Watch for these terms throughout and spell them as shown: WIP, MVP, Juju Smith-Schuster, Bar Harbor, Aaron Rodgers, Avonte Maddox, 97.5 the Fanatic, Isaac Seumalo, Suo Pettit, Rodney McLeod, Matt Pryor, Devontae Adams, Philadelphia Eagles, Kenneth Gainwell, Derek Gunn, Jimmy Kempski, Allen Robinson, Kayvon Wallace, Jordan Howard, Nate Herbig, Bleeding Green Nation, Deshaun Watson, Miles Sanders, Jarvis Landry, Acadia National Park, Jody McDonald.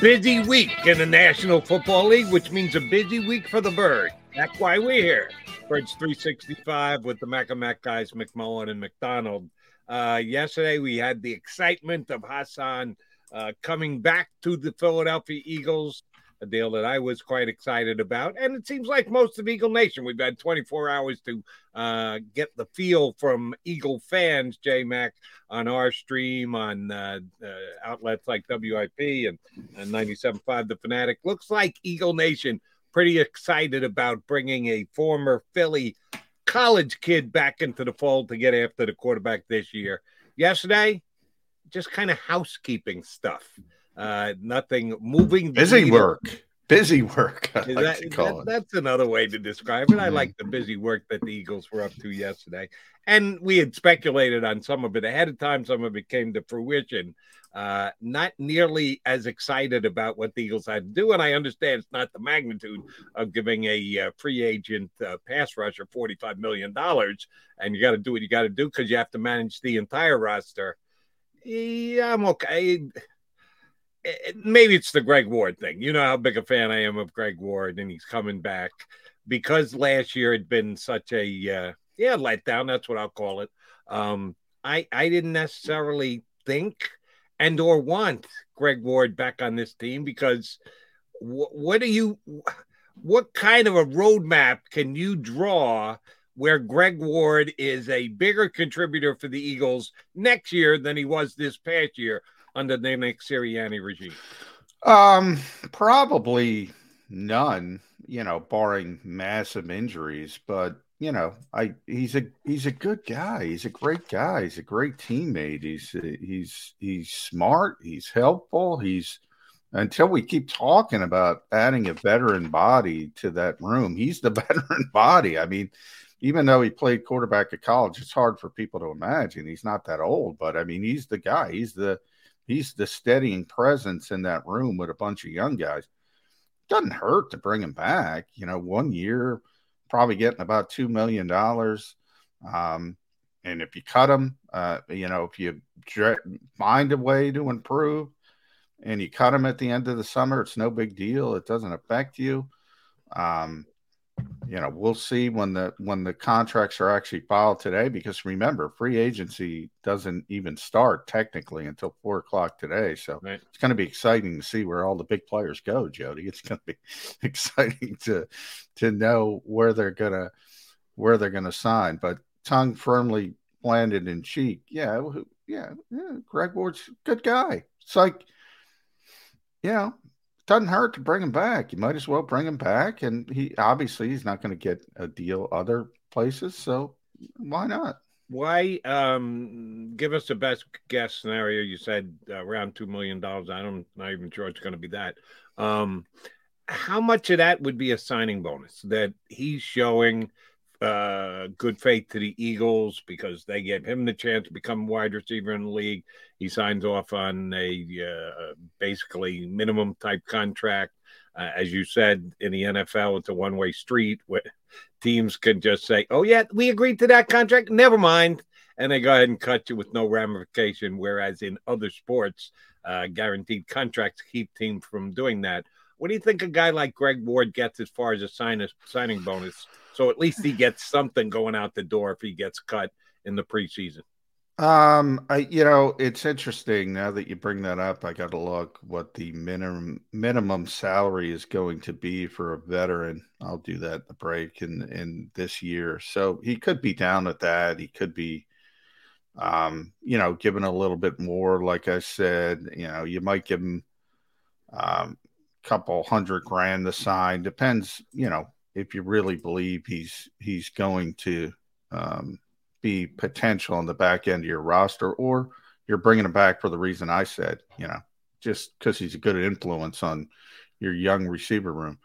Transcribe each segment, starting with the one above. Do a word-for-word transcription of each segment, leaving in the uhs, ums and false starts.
Busy week in the National Football League, which means a busy week for the Bird. That's why we're here. Birds three sixty-five with the Mac-a-Mac guys, McMullen and McDonald. Uh, yesterday, we had the excitement of Hassan uh, coming back to the Philadelphia Eagles, a deal that I was quite excited about. And it seems like most of Eagle Nation, we've had twenty-four hours to uh, get the feel from Eagle fans, J-Mac, on our stream, on uh, uh, outlets like W I P and, and ninety-seven point five The Fanatic. Looks like Eagle Nation pretty excited about bringing a former Philly college kid back into the fold to get after the quarterback this year. Yesterday, just kind of housekeeping stuff. Uh, nothing moving. Busy work. Busy work. I like that, to call that, it. That's another way to describe it. I like the busy work that the Eagles were up to yesterday. And we had speculated on some of it ahead of time. Some of it came to fruition. Uh, not nearly as excited about what the Eagles had to do. And I understand it's not the magnitude of giving a uh, free agent uh, pass rusher forty-five million dollars. And you got to do what you got to do because you have to manage the entire roster. Yeah, I'm okay. Maybe it's the Greg Ward thing. You know how big a fan I am of Greg Ward, and he's coming back because last year had been such a uh, yeah letdown. That's what I'll call it. Um, I I didn't necessarily think and or want Greg Ward back on this team because wh- what do you what kind of a roadmap can you draw where Greg Ward is a bigger contributor for the Eagles next year than he was this past year under the Nick Sirianni regime? Um, probably none, you know, barring massive injuries. But, you know, I he's a he's a good guy. He's a great guy. He's a great teammate. He's he's he's smart. He's helpful. He's until we keep talking about adding a veteran body to that room, he's the veteran body. I mean, even though he played quarterback at college, it's hard for people to imagine. He's not that old, but I mean, he's the guy. He's the He's the steadying presence in that room with a bunch of young guys. Doesn't hurt to bring him back. You know, one year, probably getting about two million dollars. Um, and if you cut him, uh, you know, if you find a way to improve and you cut him at the end of the summer, it's no big deal. It doesn't affect you. Um, you know, we'll see when the when the contracts are actually filed today, because remember, free agency doesn't even start technically until four o'clock today. So right. It's going to be exciting to see where all the big players go, Jody. It's going to be exciting to to know where they're gonna where they're gonna sign. But tongue firmly planted in cheek, yeah, yeah, yeah. Greg Ward's a good guy. It's like, you know, doesn't hurt to bring him back. You might as well bring him back. And he obviously he's not going to get a deal other places. So why not? Why um, give us the best guess scenario? You said uh, around two million dollars. I'm not even sure it's going to be that. Um, how much of that would be a signing bonus that he's showing uh, good faith to the Eagles because they gave him the chance to become wide receiver in the league? He signs off on a uh, basically minimum type contract. Uh, as you said, in the N F L, it's a one-way street where teams can just say, oh, yeah, we agreed to that contract. Never mind. And they go ahead and cut you with no ramification, whereas in other sports, uh, guaranteed contracts keep teams from doing that. What do you think a guy like Greg Ward gets as far as a sign- signing bonus? So at least he gets something going out the door if he gets cut in the preseason. Um, I, you know, it's interesting now that you bring that up. I got to look what the minimum minimum salary is going to be for a veteran. I'll do that in the break in, in this year. So he could be down at that. He could be, um, you know, given a little bit more. Like I said, you know, you might give him um, a couple hundred grand to sign. Depends, you know, if you really believe he's he's going to um, be potential on the back end of your roster, or you're bringing him back for the reason I said, you know, just because he's a good influence on your young receiver room.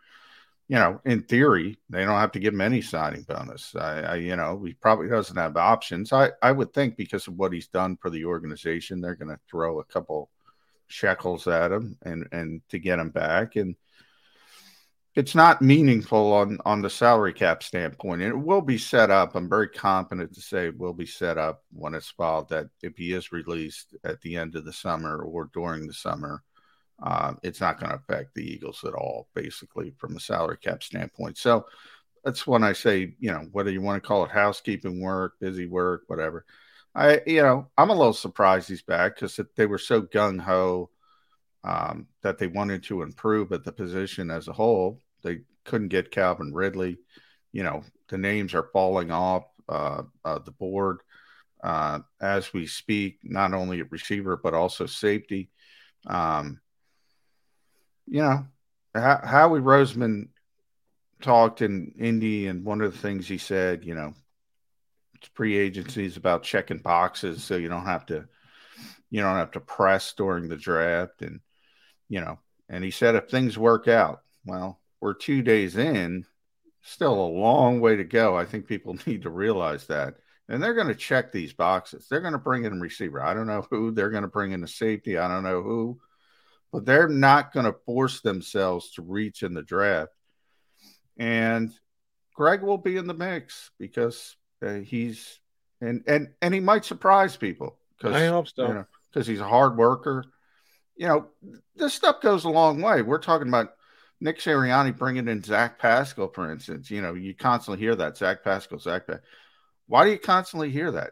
You know, in theory, they don't have to give him any signing bonus. I, I you know, he probably doesn't have options. I, I would think because of what he's done for the organization, they're going to throw a couple shekels at him and, and to get him back. And it's not meaningful on, on the salary cap standpoint. And it will be set up. I'm very confident to say it will be set up when it's filed that if he is released at the end of the summer or during the summer, Uh, it's not going to affect the Eagles at all, basically, from a salary cap standpoint. So that's when I say, you know, whether you want to call it housekeeping work, busy work, whatever. I, you know, I'm a little surprised he's back because they were so gung-ho um, that they wanted to improve at the position as a whole. They couldn't get Calvin Ridley. You know, the names are falling off uh, uh, the board uh, as we speak, not only at receiver but also safety. Um You know, Howie Roseman talked in Indy, and one of the things he said, you know, it's pre-agency is about checking boxes, so you don't have to, you don't have to press during the draft, and you know, and he said if things work out, well, we're two days in, still a long way to go. I think people need to realize that, and they're going to check these boxes. They're going to bring in a receiver. I don't know who they're going to bring in a safety. I don't know who. But they're not going to force themselves to reach in the draft. And Greg will be in the mix because uh, he's and, – and and he might surprise people. I hope so. You know, because he's a hard worker. You know, this stuff goes a long way. We're talking about Nick Sirianni bringing in Zach Pascal, for instance. You know, you constantly hear that, Zach Pascal, Zach Pascal. Why do you constantly hear that?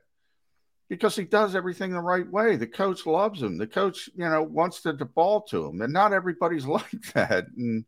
Because he does everything the right way. The coach loves him. The coach, you know, wants to default to him. And not everybody's like that. And,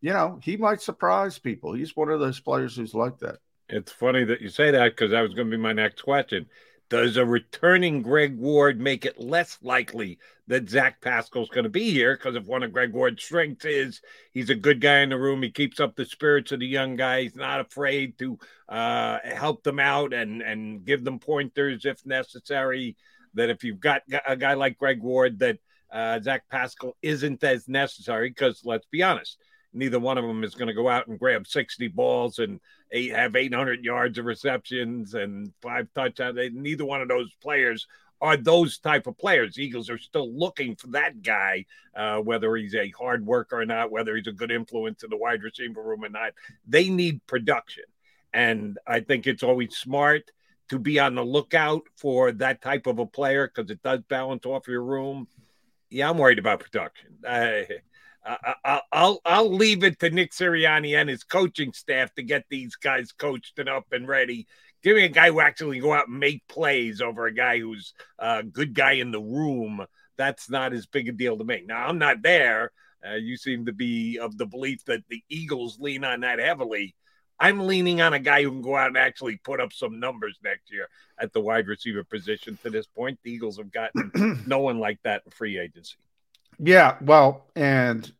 you know, he might surprise people. He's one of those players who's like that. It's funny that you say that because that was going to be my next question. Does a returning Greg Ward make it less likely that Zach Pascal's going to be here? Because if one of Greg Ward's strengths is he's a good guy in the room, he keeps up the spirits of the young guy, he's not afraid to uh, help them out and, and give them pointers if necessary, that if you've got a guy like Greg Ward, that uh, Zach Pascal isn't as necessary because, let's be honest, neither one of them is going to go out and grab sixty balls and eight, have eight hundred yards of receptions and five touchdowns. They, neither one of those players are those type of players. Eagles are still looking for that guy, uh, whether he's a hard worker or not, whether he's a good influence in the wide receiver room or not. They need production. And I think it's always smart to be on the lookout for that type of a player because it does balance off your room. Yeah, I'm worried about production. Uh, Uh, I'll I'll leave it to Nick Sirianni and his coaching staff to get these guys coached and up and ready. Give me a guy who actually go out and make plays over a guy who's a good guy in the room. That's not as big a deal to me. Now, I'm not there. Uh, you seem to be of the belief that the Eagles lean on that heavily. I'm leaning on a guy who can go out and actually put up some numbers next year at the wide receiver position. To this point, the Eagles have gotten no one like that in free agency. Yeah, well, and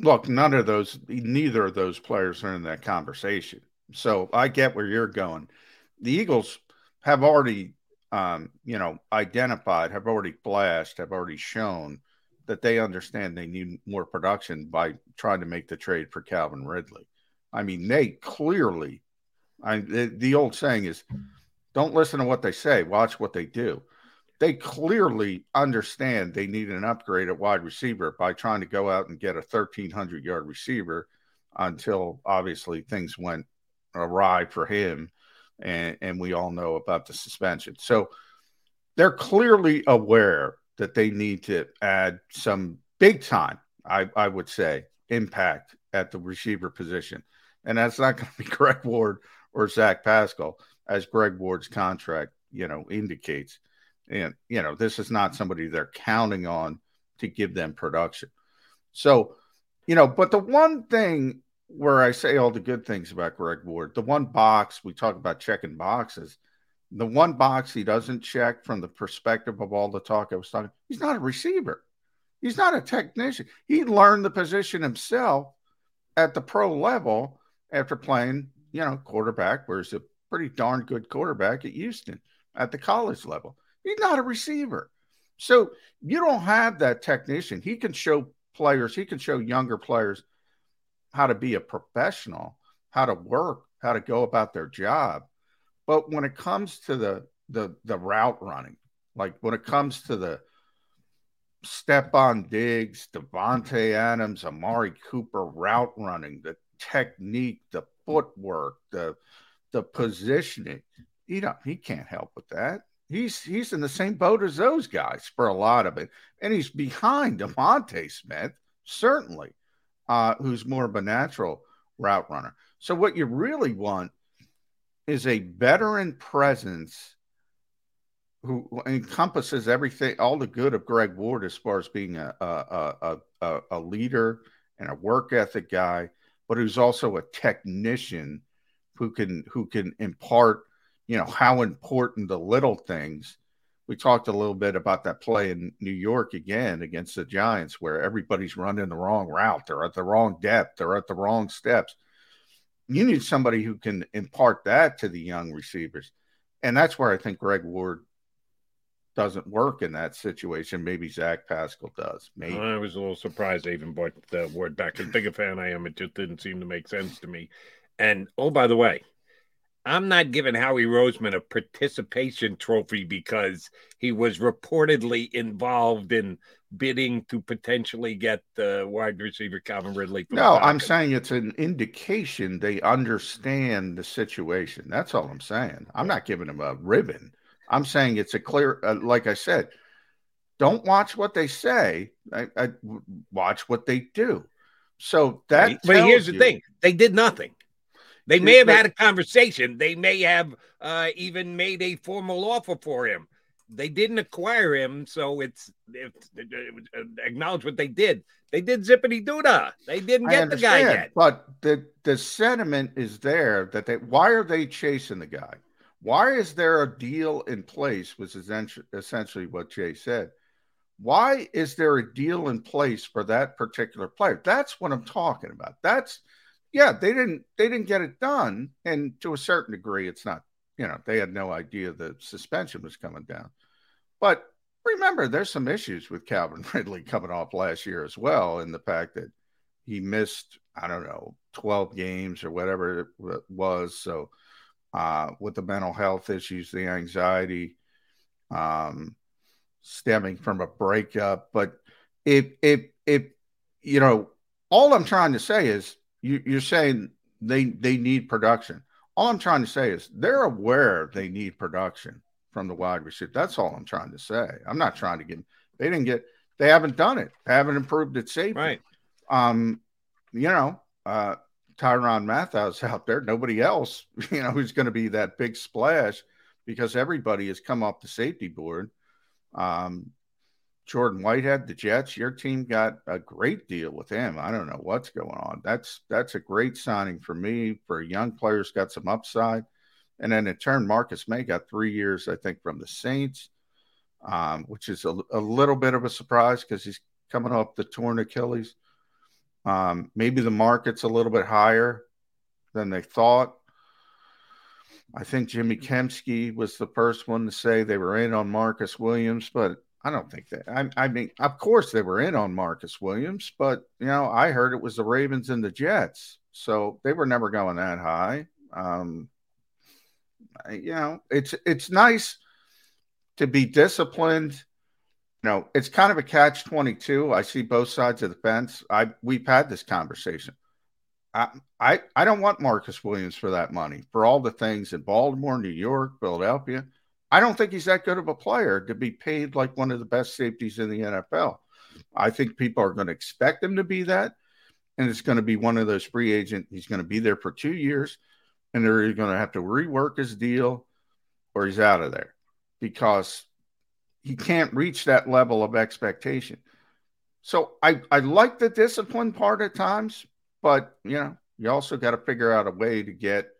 look, none of those, neither of those players are in that conversation. So I get where you're going. The Eagles have already, um, you know, identified, have already flashed, have already shown that they understand they need more production by trying to make the trade for Calvin Ridley. I mean, they clearly, I, the, the old saying is, don't listen to what they say, watch what they do. They clearly understand they need an upgrade at wide receiver by trying to go out and get a thirteen hundred yard receiver until obviously things went awry for him. And, and we all know about the suspension. So they're clearly aware that they need to add some big time, I, I would say, impact at the receiver position. And that's not going to be Greg Ward or Zach Pascal, as Greg Ward's contract, you know, indicates. And, you know, this is not somebody they're counting on to give them production. So, you know, but the one thing where I say all the good things about Greg Ward, the one box we talk about checking boxes, the one box he doesn't check from the perspective of all the talk I was talking, he's not a receiver. He's not a technician. He learned the position himself at the pro level after playing, you know, quarterback, where he's a pretty darn good quarterback at Houston at the college level. He's not a receiver. So you don't have that technician. He can show players, he can show younger players how to be a professional, how to work, how to go about their job. But when it comes to the the the route running, like when it comes to the Stephon Diggs, Devontae Adams, Amari Cooper route running, the technique, the footwork, the the positioning, he don't he can't help with that. He's he's in the same boat as those guys for a lot of it, and he's behind DeVonta Smith, certainly, uh, who's more of a natural route runner. So what you really want is a veteran presence who encompasses everything, all the good of Greg Ward as far as being a a a, a leader and a work ethic guy, but who's also a technician who can who can impart. You know, how important the little things. We talked a little bit about that play in New York again against the Giants where everybody's running the wrong route. They're at the wrong depth. They're at the wrong steps. You need somebody who can impart that to the young receivers. And that's where I think Greg Ward doesn't work in that situation. Maybe Zach Pascal does. Maybe. I was a little surprised they even brought uh, Ward back. As big a fan I am, it just didn't seem to make sense to me. And, oh, by the way, I'm not giving Howie Roseman a participation trophy because he was reportedly involved in bidding to potentially get the uh, wide receiver Calvin Ridley. No, I'm saying it's an indication they understand the situation. That's all I'm saying. I'm not giving him a ribbon. I'm saying it's a clear, uh, like I said, don't watch what they say. I, I watch what they do. So that. But here's the thing. They did nothing. They may have had a conversation. They may have uh, even made a formal offer for him. They didn't acquire him, so it's, it's, it's acknowledge what they did. They did zippity doodah. They didn't get the guy yet. But the the sentiment is there that they. Why are they chasing the guy? Why is there a deal in place? Was essentially what Jay said. Why is there a deal in place for that particular player? That's what I'm talking about. That's. Yeah, they didn't they didn't get it done. And to a certain degree, it's not, you know, they had no idea the suspension was coming down. But remember, there's some issues with Calvin Ridley coming off last year as well, in the fact that he missed, I don't know, twelve games or whatever it was. So uh, with the mental health issues, the anxiety um, stemming from a breakup. But if, if, if you know, all I'm trying to say is, You, you're saying they they need production. All I'm trying to say is they're aware they need production from the wide receiver. That's all I'm trying to say. I'm not trying to get – they didn't get – they haven't done it. They haven't improved its safety. Right. Um, you know, uh, Tyrann Mathieu's out there. Nobody else, you know, who's going to be that big splash because everybody has come off the safety board. Um Jordan Whitehead, the Jets, your team got a great deal with him. I don't know what's going on. That's that's a great signing for me. For young players, got some upside. And then in turn, Marcus May got three years, I think, from the Saints, um, which is a, a little bit of a surprise because he's coming off the torn Achilles. Um, maybe the market's a little bit higher than they thought. I think Jimmy Kempski was the first one to say they were in on Marcus Williams, but I don't think that. I, I mean, of course they were in on Marcus Williams, but, you know, I heard it was the Ravens and the Jets. So they were never going that high. Um, you know, it's it's nice to be disciplined. You know, it's kind of a catch twenty-two. I see both sides of the fence. I We've had this conversation. I, I, I don't want Marcus Williams for that money, for all the things in Baltimore, New York, Philadelphia. I don't think he's that good of a player to be paid like one of the best safeties in the N F L. I think people are going to expect him to be that, and it's going to be one of those free agents. He's going to be there for two years, and they're either going to have to rework his deal or he's out of there because he can't reach that level of expectation. So I, I like the discipline part at times, but, you know, you also got to figure out a way to get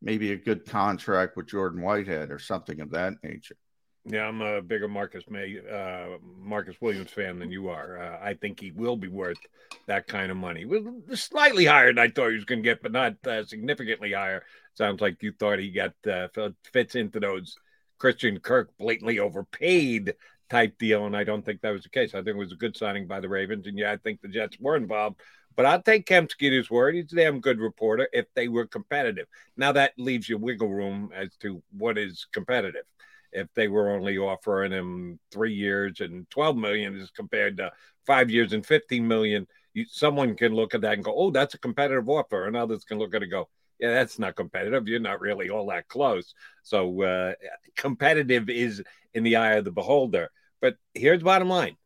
maybe a good contract with Jordan Whitehead or something of that nature. Yeah, I'm a bigger Marcus May, uh, Marcus Williams fan than you are. Uh, I think he will be worth that kind of money. Well, slightly higher than I thought he was going to get, but not uh, significantly higher. Sounds like you thought he got uh, fits into those Christian Kirk blatantly overpaid type deal, and I don't think that was the case. I think it was a good signing by the Ravens, and, yeah, I think the Jets were involved. But I'll take Kempski at his word. He's a damn good reporter if they were competitive. Now, that leaves you wiggle room as to what is competitive. If they were only offering him three years and twelve million dollars as compared to five years and fifteen million dollars, you, someone can look at that and go, oh, that's a competitive offer. And others can look at it and go, yeah, that's not competitive. You're not really all that close. So uh, competitive is in the eye of the beholder. But here's bottom line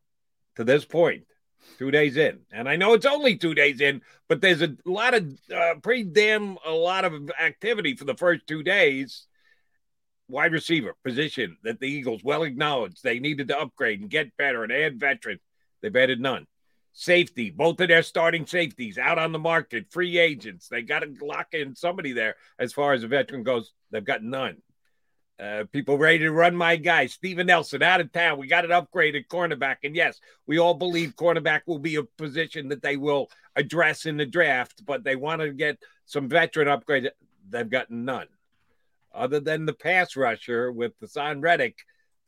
to this point, two days in. And I know it's only two days in, but there's a lot of uh, pretty damn a lot of activity for the first two days. Wide receiver position that the Eagles well acknowledged they needed to upgrade and get better and add veteran. They've added none. Safety, both of their starting safeties out on the market, free agents. They got to lock in somebody there as far as a veteran goes. They've got none. Uh, people ready to run my guy, Steven Nelson, out of town. We got an upgraded cornerback. And, yes, we all believe cornerback will be a position that they will address in the draft, but they want to get some veteran upgrades. They've gotten none. Other than the pass rusher with Hassan Reddick,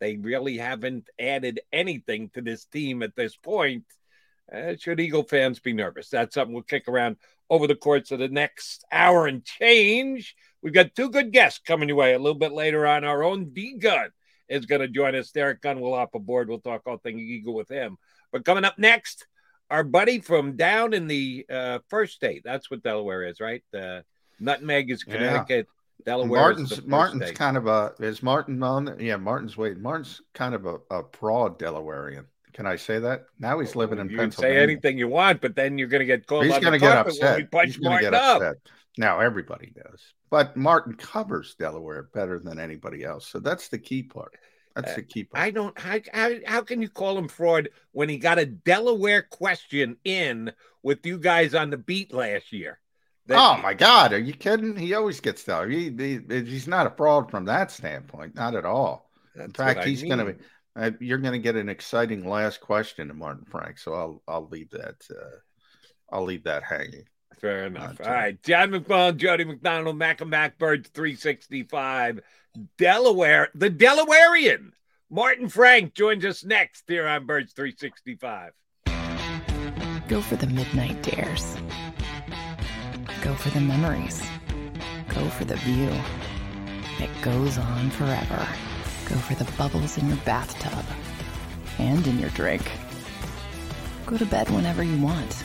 they really haven't added anything to this team at this point. Uh, should Eagle fans be nervous? That's something we'll kick around over the course of the next hour and change. We've got two good guests coming your way a little bit later on. Our own D-Gun is going to join us. Derek Gunn will hop aboard. We'll talk all things Eagle with him. But coming up next, our buddy from down in the uh, first state. That's what Delaware is, right? Uh, Nutmeg is Connecticut. Yeah. Delaware Martin's, is the first Martin's state. kind of a – is Martin on – yeah, Martin's – wait, Martin's kind of a, a proud Delawarean. Can I say that? Now he's living in you Pennsylvania. You can say anything you want, but then you're going to get called. He's going to get upset. He's going to get upset. Up. Now everybody does. But Martin covers Delaware better than anybody else. So that's the key part. That's uh, the key part. I don't. How, how, how can you call him fraud when he got a Delaware question in with you guys on the beat last year? That, oh, my God. Are you kidding? He always gets Delaware. He, he, he's not a fraud from that standpoint. Not at all. In fact, he's going to be. Uh, you're going to get an exciting last question to Martin Frank, so I'll I'll leave that uh, I'll leave that hanging. Fair enough. All right, John McMullen, Jody McDonald, Mac and Mac Birds three sixty-five, Delaware, the Delawarean, Martin Frank joins us next here on Birds three sixty-five. Go for the midnight dares. Go for the memories. Go for the view that goes on forever. Go for the bubbles in your bathtub and in your drink. Go to bed whenever you want.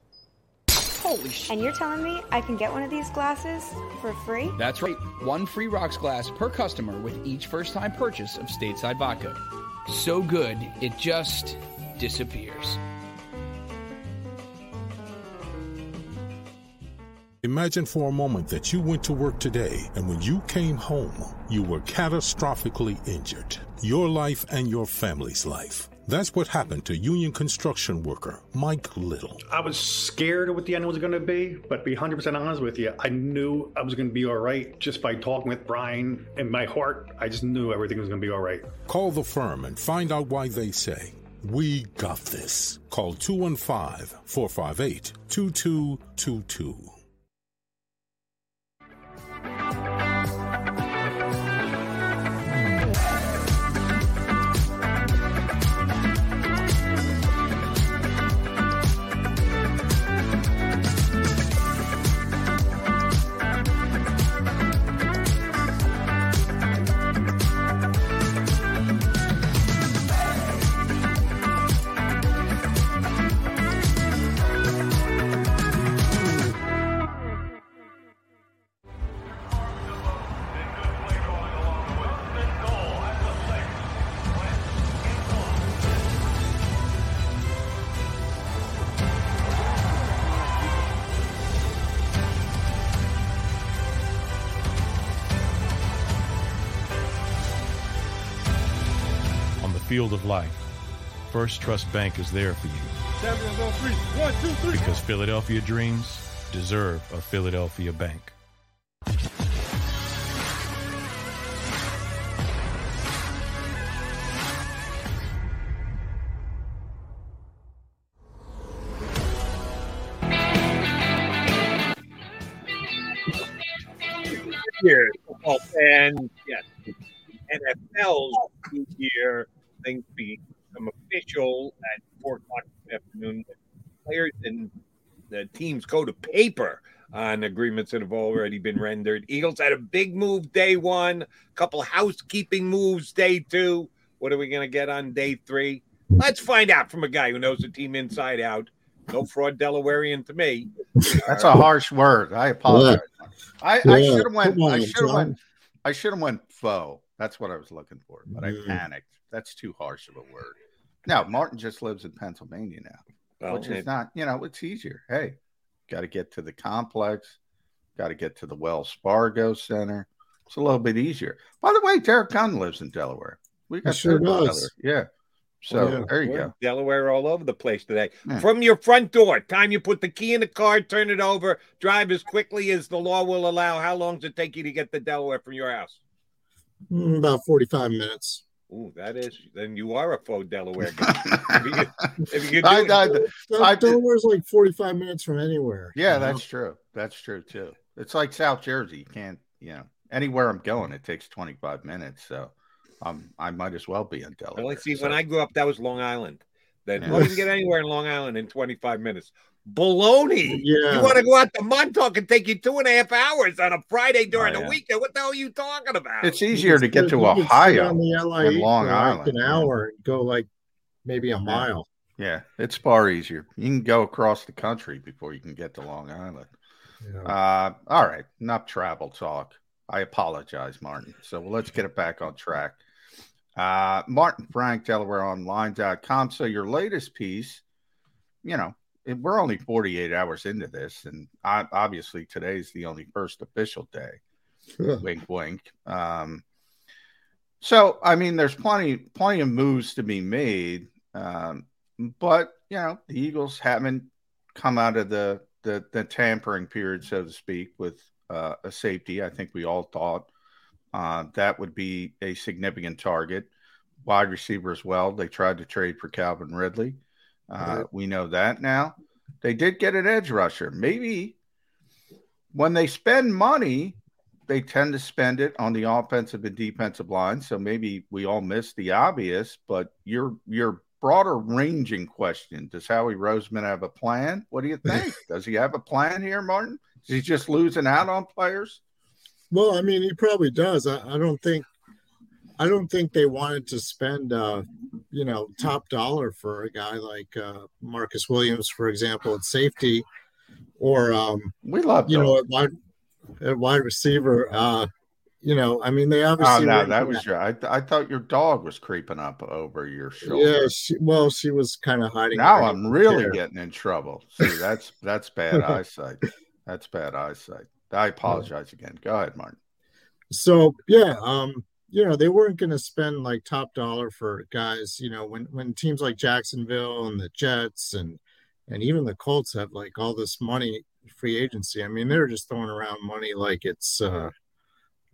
Holy shit. And you're telling me I can get one of these glasses for free? That's right. One free rocks glass per customer with each first-time purchase of Stateside Vodka. So good, it just disappears. Imagine for a moment that you went to work today, and when you came home, you were catastrophically injured. Your life and your family's life. That's what happened to union construction worker Mike Little. I was scared of what the end was going to be, but to be one hundred percent honest with you, I knew I was going to be all right just by talking with Brian. In my heart, I just knew everything was going to be all right. Call the firm and find out why they say, "We got this." Call two one five, four five eight, two two two two. Field of life. First Trust Bank is there for you. Champions on three. One, two, three. Because Philadelphia dreams deserve a Philadelphia bank. Years, oh, and yes, N F L's new year things become official at four o'clock in the afternoon. Players and the teams go to paper on agreements that have already been rendered. Eagles had a big move day one, a couple housekeeping moves day two. What are we going to get on day three? Let's find out from a guy who knows the team inside out. No fraud Delawarean to me. That's a harsh word. I apologize. Yeah. I, I yeah. should have went. On, I should have went. I should have went faux. That's what I was looking for, but I panicked. That's too harsh of a word. Now Martin just lives in Pennsylvania now, well, which is it, not. You know, it's easier. Hey, got to get to the complex. Got to get to the Wells Fargo Center. It's a little bit easier. By the way, Derek Gunn lives in Delaware. We got sure does. Yeah. So yeah, there you go. Delaware all over the place today. Yeah. From your front door, time you put the key in the car, turn it over, drive as quickly as the law will allow. How long does it take you to get to Delaware from your house? About forty-five minutes. Ooh, that is. Then you are a faux Delaware guy. if you, if you do I, I, it, I, Delaware's I, like forty-five minutes from anywhere. Yeah, that's true. That's true, too. It's like South Jersey. You can't, you know, anywhere I'm going, it takes twenty-five minutes, so. Um, I might as well be in Delaware. Well, see, so. When I grew up, that was Long Island. That yeah. You can get anywhere in Long Island in twenty-five minutes. Baloney. Yeah. You want to go out to Montauk and take you two and a half hours on a Friday during oh, yeah. the weekend. What the hell are you talking about? It's easier it's, to get to Ohio on the L I E than Long Island. An hour and go like maybe a yeah. mile. Yeah, it's far easier. You can go across the country before you can get to Long Island. Yeah. Uh, all right, enough travel talk. I apologize, Martin. So let's get it back on track. Uh, Martin Frank, Delaware Online dot com. So your latest piece, you know, we're only forty-eight hours into this, and I, obviously today's the only first official day. Sure. Wink, wink. Um, so, I mean, there's plenty, plenty of moves to be made, um, but, you know, the Eagles haven't come out of the, the, the tampering period, so to speak, with uh, a safety. I think we all thought Uh, that would be a significant target. Wide receiver as well. They tried to trade for Calvin Ridley. Uh, yeah. We know that now. They did get an edge rusher. Maybe when they spend money, they tend to spend it on the offensive and defensive line. So maybe we all missed the obvious, but your your broader ranging question, does Howie Roseman have a plan? What do you think? Does he have a plan here, Martin? Is he just losing out on players? Well, I mean, he probably does. I, I don't think, I don't think they wanted to spend, uh, you know, top dollar for a guy like uh, Marcus Williams, for example, at safety, or um, we love you them. know at wide, at wide receiver. Uh, you know, I mean, they obviously. Oh no, that was your. I, I thought your dog was creeping up over your shoulder. Yeah, she, well, she was kind of hiding. Now I'm really there. Getting in trouble. See, that's that's bad eyesight. That's bad eyesight. I apologize again. Go ahead, Martin. So, yeah, um, you know, they weren't going to spend like top dollar for guys, you know, when, when teams like Jacksonville and the Jets and, and even the Colts have like all this money free agency. I mean, they're just throwing around money like it's, uh,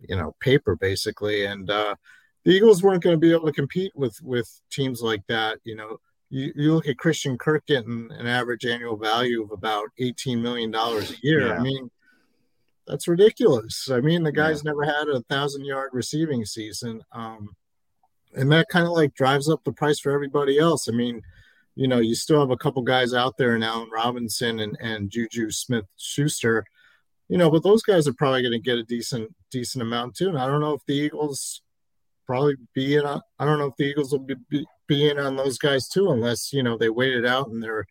you know, paper basically. And uh, the Eagles weren't going to be able to compete with, with teams like that. You know, you, you look at Christian Kirk getting an average annual value of about eighteen million dollars a year. Yeah. I mean, that's ridiculous. I mean, the guy's yeah. never had a thousand-yard receiving season, um, and that kind of like drives up the price for everybody else. I mean, you know, you still have a couple guys out there in Allen Robinson and, and Juju Smith-Schuster, you know, but those guys are probably going to get a decent decent amount too. And I don't know if the Eagles probably be in. On, I don't know if the Eagles will be, be, be in on those guys too, unless you know they wait it out and their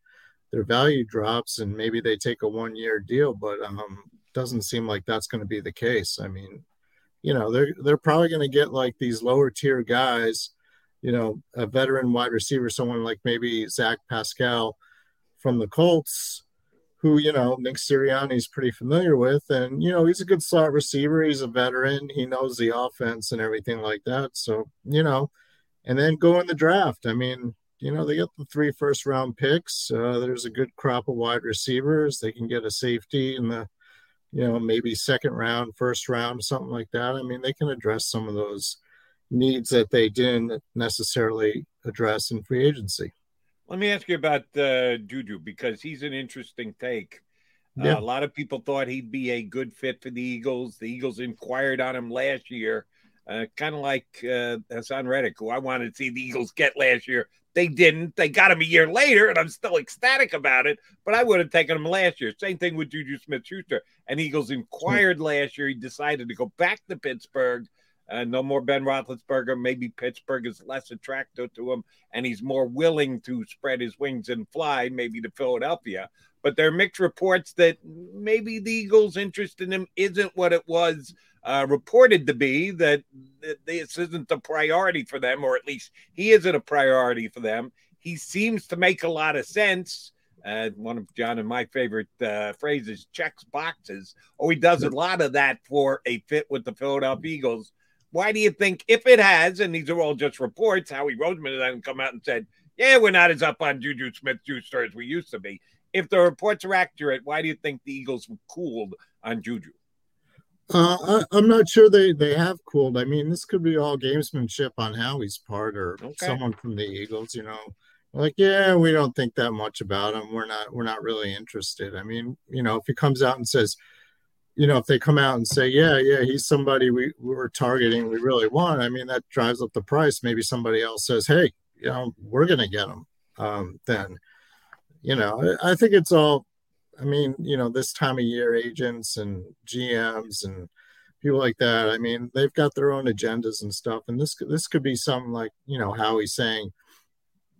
their value drops and maybe they take a one-year deal, but. Um, doesn't seem like that's going to be the case. I mean, you know, they're, they're probably going to get like these lower tier guys, you know, a veteran wide receiver, someone like maybe Zach Pascal from the Colts, who, you know, Nick Sirianni is pretty familiar with. And, you know, he's a good slot receiver. He's a veteran. He knows the offense and everything like that. So, you know, and then go in the draft. I mean, you know, they get the three first round picks. Uh, there's a good crop of wide receivers. They can get a safety in the, you know, maybe second round, first round, something like that. I mean, they can address some of those needs that they didn't necessarily address in free agency. Let me ask you about uh, Juju, because he's an interesting take. Yeah. Uh, a lot of people thought he'd be a good fit for the Eagles. The Eagles inquired on him last year, uh, kind of like uh, Hassan Reddick, who I wanted to see the Eagles get last year. They didn't. They got him a year later, and I'm still ecstatic about it, but I would have taken him last year. Same thing with Juju Smith-Schuster. And Eagles inquired last year. He decided to go back to Pittsburgh. Uh, no more Ben Roethlisberger. Maybe Pittsburgh is less attractive to him, and he's more willing to spread his wings and fly, maybe to Philadelphia. But there are mixed reports that maybe the Eagles' interest in him isn't what it was Uh, reported to be, that, that this isn't the priority for them, or at least he isn't a priority for them. He seems to make a lot of sense. Uh, one of John and my favorite uh, phrases, checks boxes. Oh, he does a lot of that for a fit with the Philadelphia Eagles. Why do you think, if it has, and these are all just reports, Howie Roseman hasn't come out and said, yeah, we're not as up on Juju Smith-Schuster as we used to be. If the reports are accurate, why do you think the Eagles were cooled on Juju? Uh, I, I'm not sure they, they have cooled. I mean, this could be all gamesmanship on Howie's part, or okay, someone from the Eagles, you know, like, yeah, we don't think that much about him. We're not, we're not really interested. I mean, you know, if he comes out and says, you know, if they come out and say, yeah, yeah, he's somebody we, we were targeting, we really want, I mean, that drives up the price. Maybe somebody else says, hey, you know, we're going to get him. Um, then, you know, I, I think it's all, I mean, you know, this time of year, agents and G Ms and people like that, I mean, they've got their own agendas and stuff. And this, this could be something like, you know, Howie saying,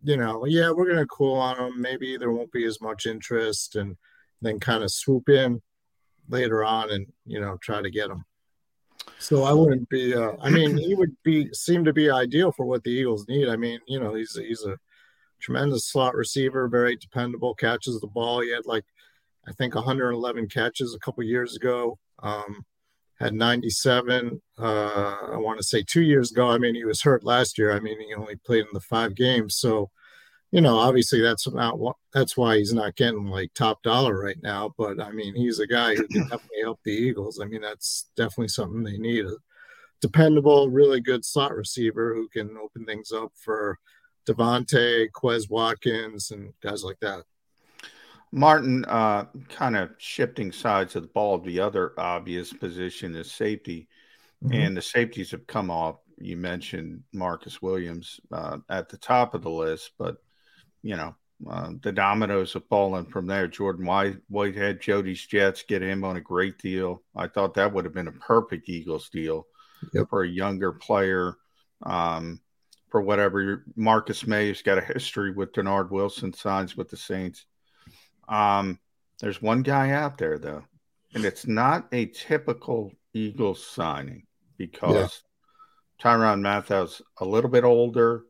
you know, yeah, we're going to cool on them. Maybe there won't be as much interest, and then kind of swoop in later on and, you know, try to get them. So I wouldn't be, uh, I mean, he would be, seem to be ideal for what the Eagles need. I mean, you know, he's, he's a tremendous slot receiver, very dependable, catches the ball. He had like, I think one hundred eleven catches a couple years ago, um, had ninety-seven, uh, I want to say two years ago. I mean, he was hurt last year. I mean, he only played in the five games. So, you know, obviously that's not what, that's why he's not getting like top dollar right now. But I mean, he's a guy who can definitely help the Eagles. I mean, that's definitely something they need. A dependable, really good slot receiver who can open things up for DeVonta, Quez Watkins, and guys like that. Martin, uh, kind of shifting sides of the ball, the other obvious position is safety, mm-hmm. and the safeties have come off. You mentioned Marcus Williams uh, at the top of the list, but, you know, uh, the dominoes have fallen from there. Jordan Whitehead, Jody's Jets, get him on a great deal. I thought that would have been a perfect Eagles deal yep. for a younger player. Um, for whatever, Marcus May has got a history with Denard Wilson, signs with the Saints. Um, there's one guy out there, though, and it's not a typical Eagles signing, because yeah. Tyrann Mathieu's a little bit older,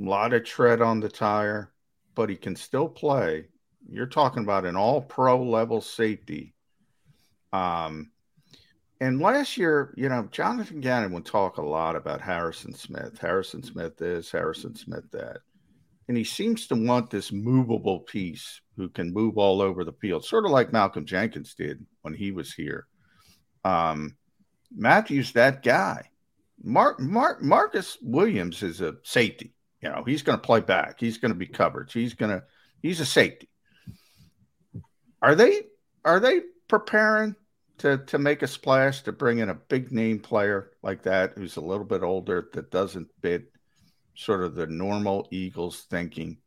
a lot of tread on the tire, but he can still play. You're talking about an all-pro level safety. Um, and last year, you know, Jonathan Gannon would talk a lot about Harrison Smith. Harrison Smith this, Harrison Smith that. And he seems to want this movable piece who can move all over the field, sort of like Malcolm Jenkins did when he was here. Um, Matthew's that guy. Mark, Mark, Marcus Williams is a safety. You know, he's going to play back. He's going to be coverage. He's going to he's a safety. Are they are they preparing to to make a splash, to bring in a big name player like that who's a little bit older, that doesn't fit sort of the normal Eagles thinking?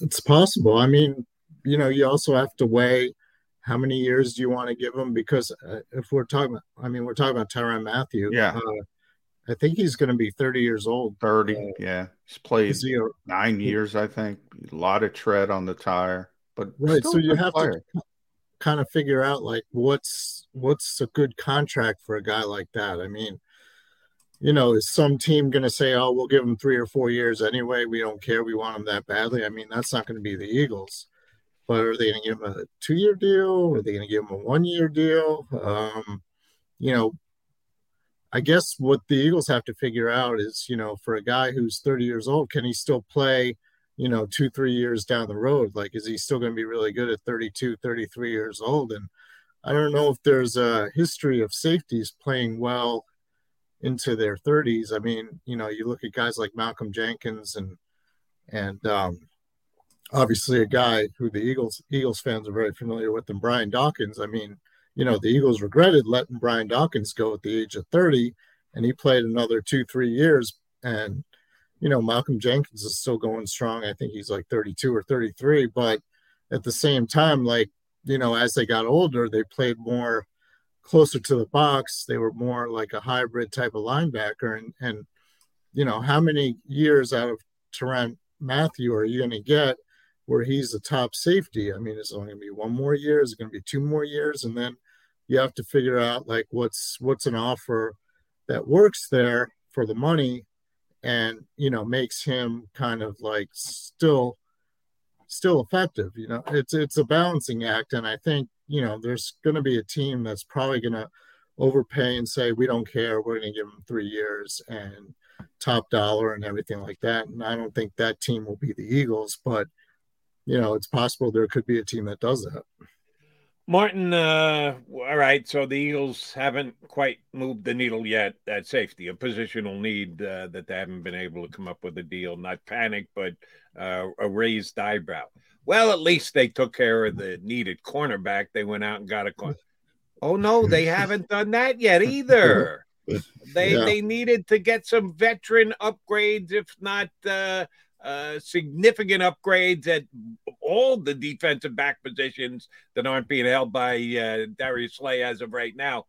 It's possible. I mean, you know, you also have to weigh how many years do you want to give him, because uh, if we're talking about, I mean, we're talking about Tyrann Mathieu. Yeah. Uh, I think he's going to be thirty years old. thirty, uh, yeah. He's played he a, nine years, I think. A lot of tread on the tire. But right, so you have player. to kind of figure out, like, what's what's a good contract for a guy like that. I mean, you know, is some team going to say, oh, we'll give him three or four years anyway, we don't care, we want him that badly? I mean, that's not going to be the Eagles. But are they going to give him a two-year deal? Are they going to give him a one-year deal? Um, you know, I guess what the Eagles have to figure out is, you know, for a guy who's thirty years old, can he still play, you know, two, three years down the road? Like, is he still going to be really good at thirty-two, thirty-three years old? And I don't know if there's a history of safeties playing well into their thirties. I mean, you know, you look at guys like Malcolm Jenkins and, and um, obviously a guy who the Eagles, Eagles fans are very familiar with, and Brian Dawkins. I mean, you know, the Eagles regretted letting Brian Dawkins go at the age of thirty, and he played another two, three years. And, you know, Malcolm Jenkins is still going strong. I think he's like thirty-two or thirty-three, but at the same time, like, you know, as they got older, they played more closer to the box. They were more like a hybrid type of linebacker. And, and you know, how many years out of Tyrann Mathieu are you going to get where he's the top safety? I mean, it's only going to be one more year. It's going to be two more years. And then you have to figure out, like, what's what's an offer that works there for the money and, you know, makes him kind of like still still effective. You know, it's it's a balancing act. And I think, you know, there's going to be a team that's probably going to overpay and say, we don't care, we're going to give them three years and top dollar and everything like that. And I don't think that team will be the Eagles, but, you know, it's possible there could be a team that does that. Martin, uh, all right, so the Eagles haven't quite moved the needle yet at safety, a positional need uh, that they haven't been able to come up with a deal. Not panic, but uh, a raised eyebrow. Well, at least they took care of the needed cornerback. They went out and got a corner. Oh, no, they haven't done that yet either. They yeah. they needed to get some veteran upgrades, if not uh, uh, significant upgrades at all the defensive back positions that aren't being held by uh, Darius Slay as of right now.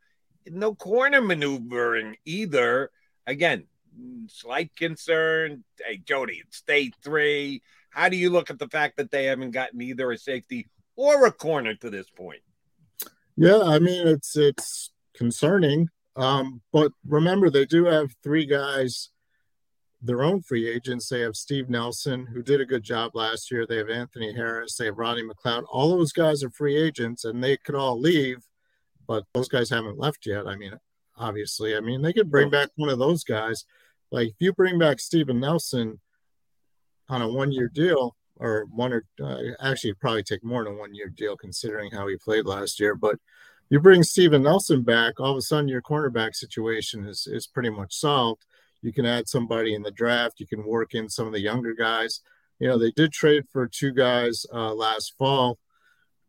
No corner maneuvering either. Again, slight concern. Hey, Jody, it's day three. How do you look at the fact that they haven't gotten either a safety or a corner to this point? Yeah, I mean, it's it's concerning. Um, but remember, they do have three guys, their own free agents. They have Steve Nelson, who did a good job last year. They have Anthony Harris. They have Rodney McLeod. All those guys are free agents, and they could all leave, but those guys haven't left yet. I mean, obviously, I mean, they could bring back one of those guys. Like, if you bring back Steven Nelson on a one-year deal, or one or uh, actually probably take more than a one-year deal considering how he played last year, but you bring Steven Nelson back, all of a sudden your cornerback situation is is pretty much solved. You can add somebody in the draft. You can work in some of the younger guys. You know, they did trade for two guys uh, last fall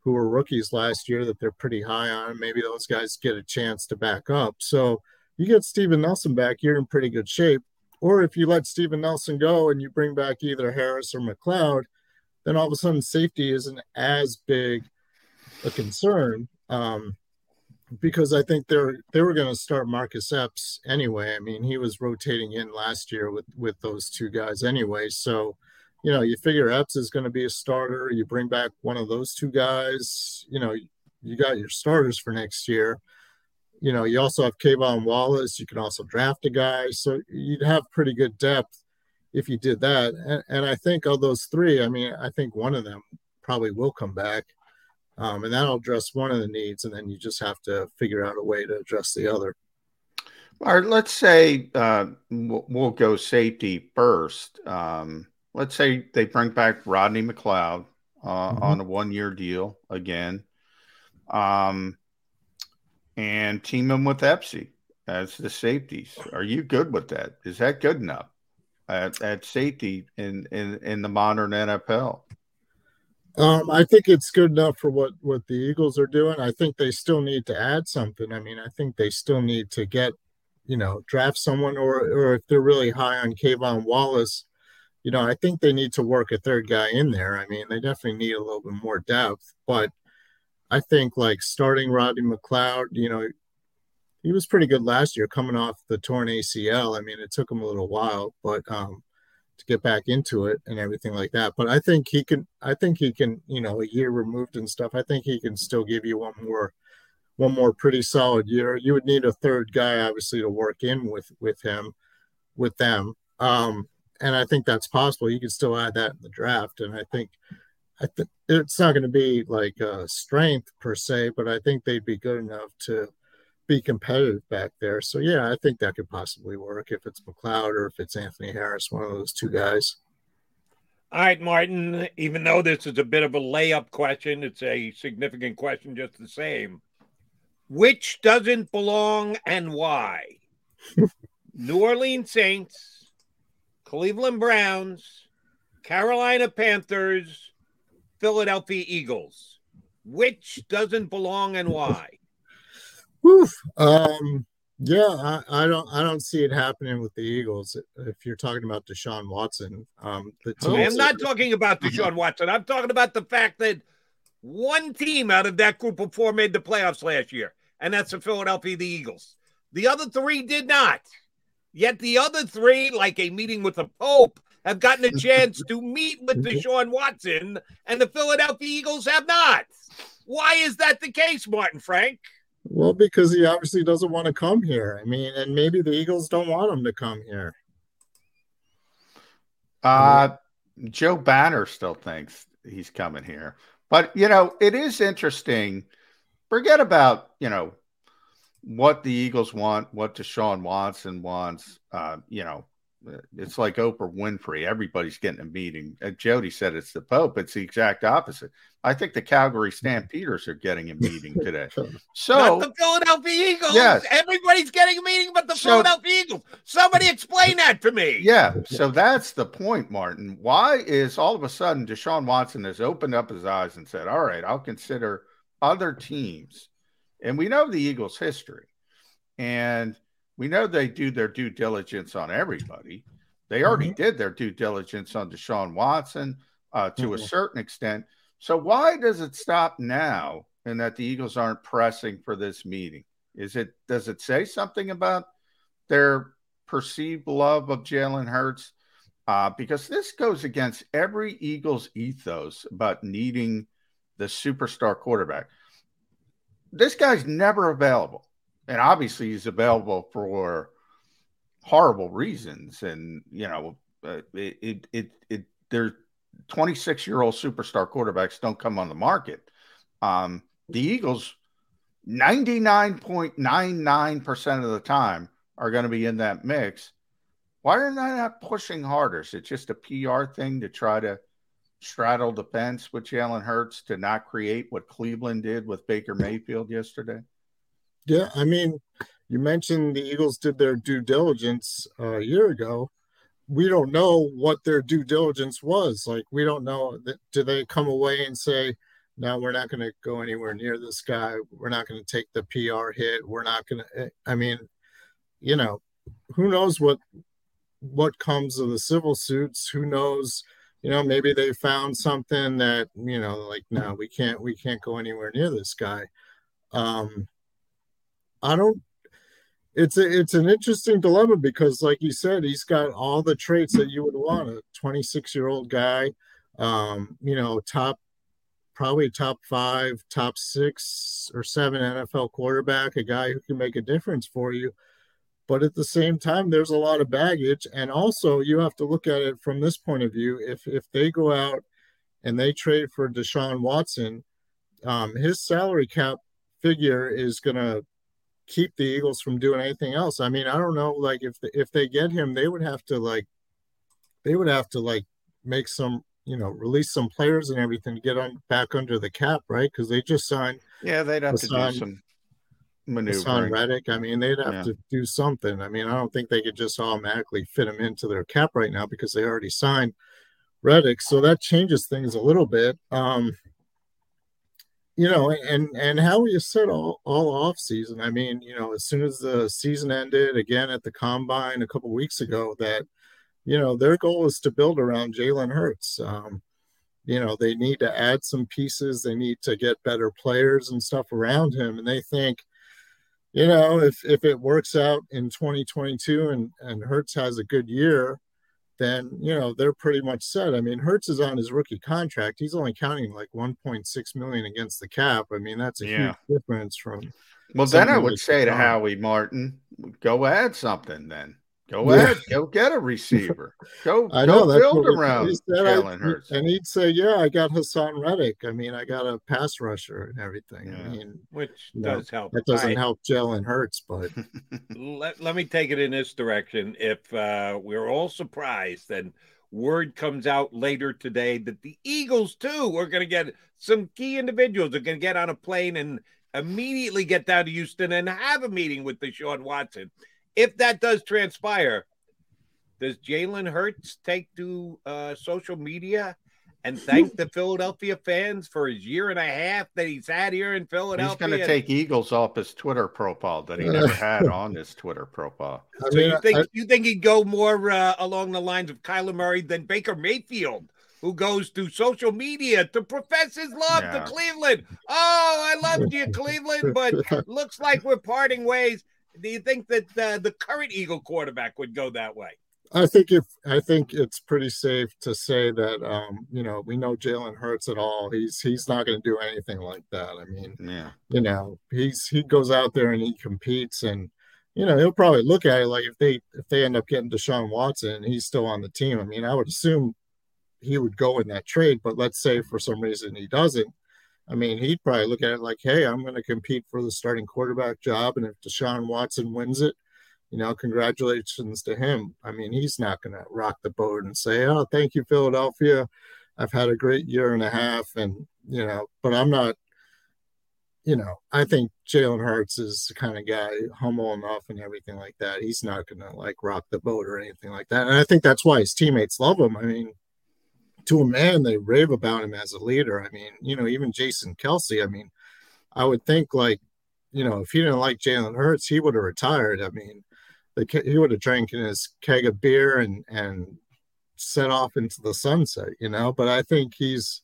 who were rookies last year that they're pretty high on. Maybe those guys get a chance to back up. So you get Steven Nelson back, you're in pretty good shape. Or if you let Steven Nelson go and you bring back either Harris or McLeod, then all of a sudden safety isn't as big a concern um, because I think they're they were going to start Marcus Epps anyway. I mean, he was rotating in last year with, with those two guys anyway. So, you know, you figure Epps is going to be a starter. You bring back one of those two guys. You know, you got your starters for next year. You know, you also have Kayvon Wallace. You can also draft a guy. So you'd have pretty good depth if you did that. And, and I think of those three, I mean, I think one of them probably will come back. Um, and that'll address one of the needs. And then you just have to figure out a way to address the other. All right, let's say uh, we'll go safety first. Um, let's say they bring back Rodney McLeod uh, mm-hmm. on a one-year deal again. Um And team him with Epsi as the safeties. Are you good with that? Is that good enough at, at safety in, in, in the modern N F L? Um, I think it's good enough for what, what the Eagles are doing. I think they still need to add something. I mean, I think they still need to get, you know, draft someone or, or if they're really high on Kayvon Wallace, you know, I think they need to work a third guy in there. I mean, they definitely need a little bit more depth, but I think, like, starting Rodney McLeod, you know, he was pretty good last year coming off the torn A C L. I mean, it took him a little while, but um, to get back into it and everything like that. But I think he can, I think he can, you know, a year removed and stuff, I think he can still give you one more, one more pretty solid year. You would need a third guy, obviously, to work in with, with him, with them. Um, and I think that's possible. You can still add that in the draft. And I think, I think it's not going to be like a strength per se, but I think they'd be good enough to be competitive back there. So, yeah, I think that could possibly work if it's McLeod or if it's Anthony Harris, one of those two guys. All right, Martin, even though this is a bit of a layup question, it's a significant question just the same. Which doesn't belong and why? New Orleans Saints, Cleveland Browns, Carolina Panthers, Philadelphia Eagles. Which doesn't belong and why? Woof. Um, yeah, I, I don't I don't see it happening with the Eagles. If you're talking about Deshaun Watson, um, the team I'm not are... talking about Deshaun Watson. I'm talking about the fact that one team out of that group of four made the playoffs last year, and that's the Philadelphia the Eagles. The other three did not. Yet the other three, like a meeting with the Pope, have gotten a chance to meet with Deshaun Watson, and the Philadelphia Eagles have not. Why is that the case, Martin Frank? Well, because he obviously doesn't want to come here. I mean, and maybe the Eagles don't want him to come here. Uh, Joe Banner still thinks he's coming here. But, you know, it is interesting. Forget about, you know, what the Eagles want, what Deshaun Watson wants. Uh, you know, it's like Oprah Winfrey. Everybody's getting a meeting. Uh, Jody said it's the Pope. It's the exact opposite. I think the Calgary Stampeders are getting a meeting today. So, not the Philadelphia Eagles. Yes. Everybody's getting a meeting but the so, Philadelphia Eagles. Somebody explain that to me. Yeah, so that's the point, Martin. Why is all of a sudden Deshaun Watson has opened up his eyes and said, all right, I'll consider other teams? And we know the Eagles' history, and we know they do their due diligence on everybody. They already mm-hmm. did their due diligence on Deshaun Watson uh, to mm-hmm. a certain extent. So why does it stop now and that the Eagles aren't pressing for this meeting? Is it does it say something about their perceived love of Jalen Hurts? Uh, because this goes against every Eagles ethos about needing the superstar quarterback. This guy's never available. And obviously he's available for horrible reasons. And, you know, it, it, it, it there's twenty-six-year-old superstar quarterbacks don't come on the market. Um, the Eagles, ninety-nine point nine nine percent of the time are going to be in that mix. Why are they not pushing harder? Is it just a P R thing to try to straddle the fence with Jalen Hurts to not create what Cleveland did with Baker Mayfield yesterday? Yeah, I mean, you mentioned the Eagles did their due diligence uh, a year ago. We don't know what their due diligence was. Like, we don't know. That, do they come away and say, no, we're not going to go anywhere near this guy. We're not going to take the P R hit. We're not going to, I mean, you know, who knows what, what comes of the civil suits? Who knows? You know, maybe they found something that, you know, like, no, we can't, we can't go anywhere near this guy. Um, I don't, it's a, it's an interesting dilemma because, like you said, he's got all the traits that you would want, a twenty-six-year-old guy, um, you know, top, probably top five, top six or seven N F L quarterback, a guy who can make a difference for you. But at the same time, there's a lot of baggage. And also you have to look at it from this point of view. If if they go out and they trade for Deshaun Watson, um, his salary cap figure is going to keep the Eagles from doing anything else. I mean, I don't know, like if the, if they get him, they would have to like, they would have to like make some, you know, release some players and everything to get on back under the cap, right? Because they just signed. Yeah, they'd have Hassan, to do some maneuvering. Hassan Reddick. I mean, they'd have yeah. to do something. I mean, I don't think they could just automatically fit him into their cap right now because they already signed Reddick. So that changes things a little bit. Um, you know, and and Howie has said all, all off season. I mean, you know, as soon as the season ended, again at the combine a couple of weeks ago, that, you know, their goal is to build around Jalen Hurts. Um, you know, they need to add some pieces. They need to get better players and stuff around him. And they think, you know, if, if it works out in twenty twenty-two and, and Hurts has a good year, then, you know, they're pretty much set. I mean, Hurts is on his rookie contract. He's only counting like one point six million dollars against the cap. I mean, that's a yeah. huge difference from. Well, then I would say to Howie, Martin, go add something then. Go ahead. Yeah. Go get a receiver. Go, I know, go build around Jalen Hurts. And he'd say, yeah, I got Hassan Reddick. I mean, I got a pass rusher and everything. Yeah. I mean, Which does know, help. That doesn't I, help Jalen Hurts, but. let, let me take it in this direction. If uh, we're all surprised, then word comes out later today that the Eagles, too, are going to get some key individuals are going to get on a plane and immediately get down to Houston and have a meeting with Deshaun Watson. If that does transpire, does Jalen Hurts take to uh, social media and thank the Philadelphia fans for his year and a half that he's had here in Philadelphia? He's going to take Eagles off his Twitter profile that he never had on his Twitter profile. So I mean, you think I, you think he'd go more uh, along the lines of Kyler Murray than Baker Mayfield, who goes to social media to profess his love yeah. to Cleveland? Oh, I loved you, Cleveland, but looks like we're parting ways. Do you think that uh, the current Eagle quarterback would go that way? I think if I think it's pretty safe to say that um, you know, we know Jalen Hurts at all. He's he's not going to do anything like that. I mean, yeah. you know, he's he goes out there and he competes, and you know, he'll probably look at it like if they if they end up getting Deshaun Watson and he's still on the team. I mean, I would assume he would go in that trade, but let's say for some reason he doesn't. I mean, he'd probably look at it like, hey, I'm going to compete for the starting quarterback job. And if Deshaun Watson wins it, you know, congratulations to him. I mean, he's not going to rock the boat and say, oh, thank you, Philadelphia. I've had a great year and a half. And, you know, but I'm not, you know, I think Jalen Hurts is the kind of guy, humble enough and everything like that. He's not going to like rock the boat or anything like that. And I think that's why his teammates love him. I mean, to a man, they rave about him as a leader. I mean, you know, even Jason Kelsey, I mean, I would think like, you know, if he didn't like Jalen Hurts, he would have retired. I mean, the, he would have drank in his keg of beer and, and set off into the sunset, you know, but I think he's,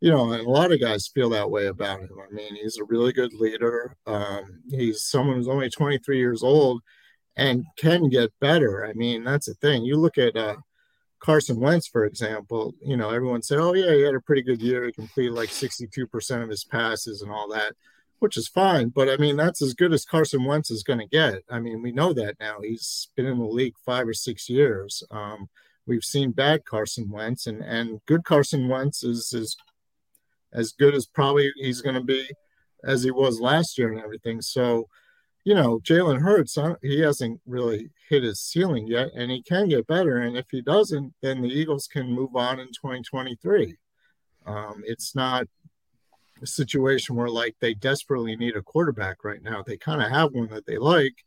you know, and a lot of guys feel that way about him. I mean, he's a really good leader. Um, he's someone who's only twenty-three years old and can get better. I mean, that's the thing. You look at, uh, Carson Wentz, for example, you know, everyone said, oh, yeah, he had a pretty good year. He completed like sixty-two percent of his passes and all that, which is fine. But, I mean, that's as good as Carson Wentz is going to get. I mean, we know that now. He's been in the league five or six years. Um, we've seen bad Carson Wentz, and, and good Carson Wentz is, is as good as probably he's going to be as he was last year and everything. So, you know, Jalen Hurts, he hasn't really hit his ceiling yet, and he can get better. And if he doesn't, then the Eagles can move on in twenty twenty-three. Um, it's not a situation where, like, they desperately need a quarterback right now. They kind of have one that they like.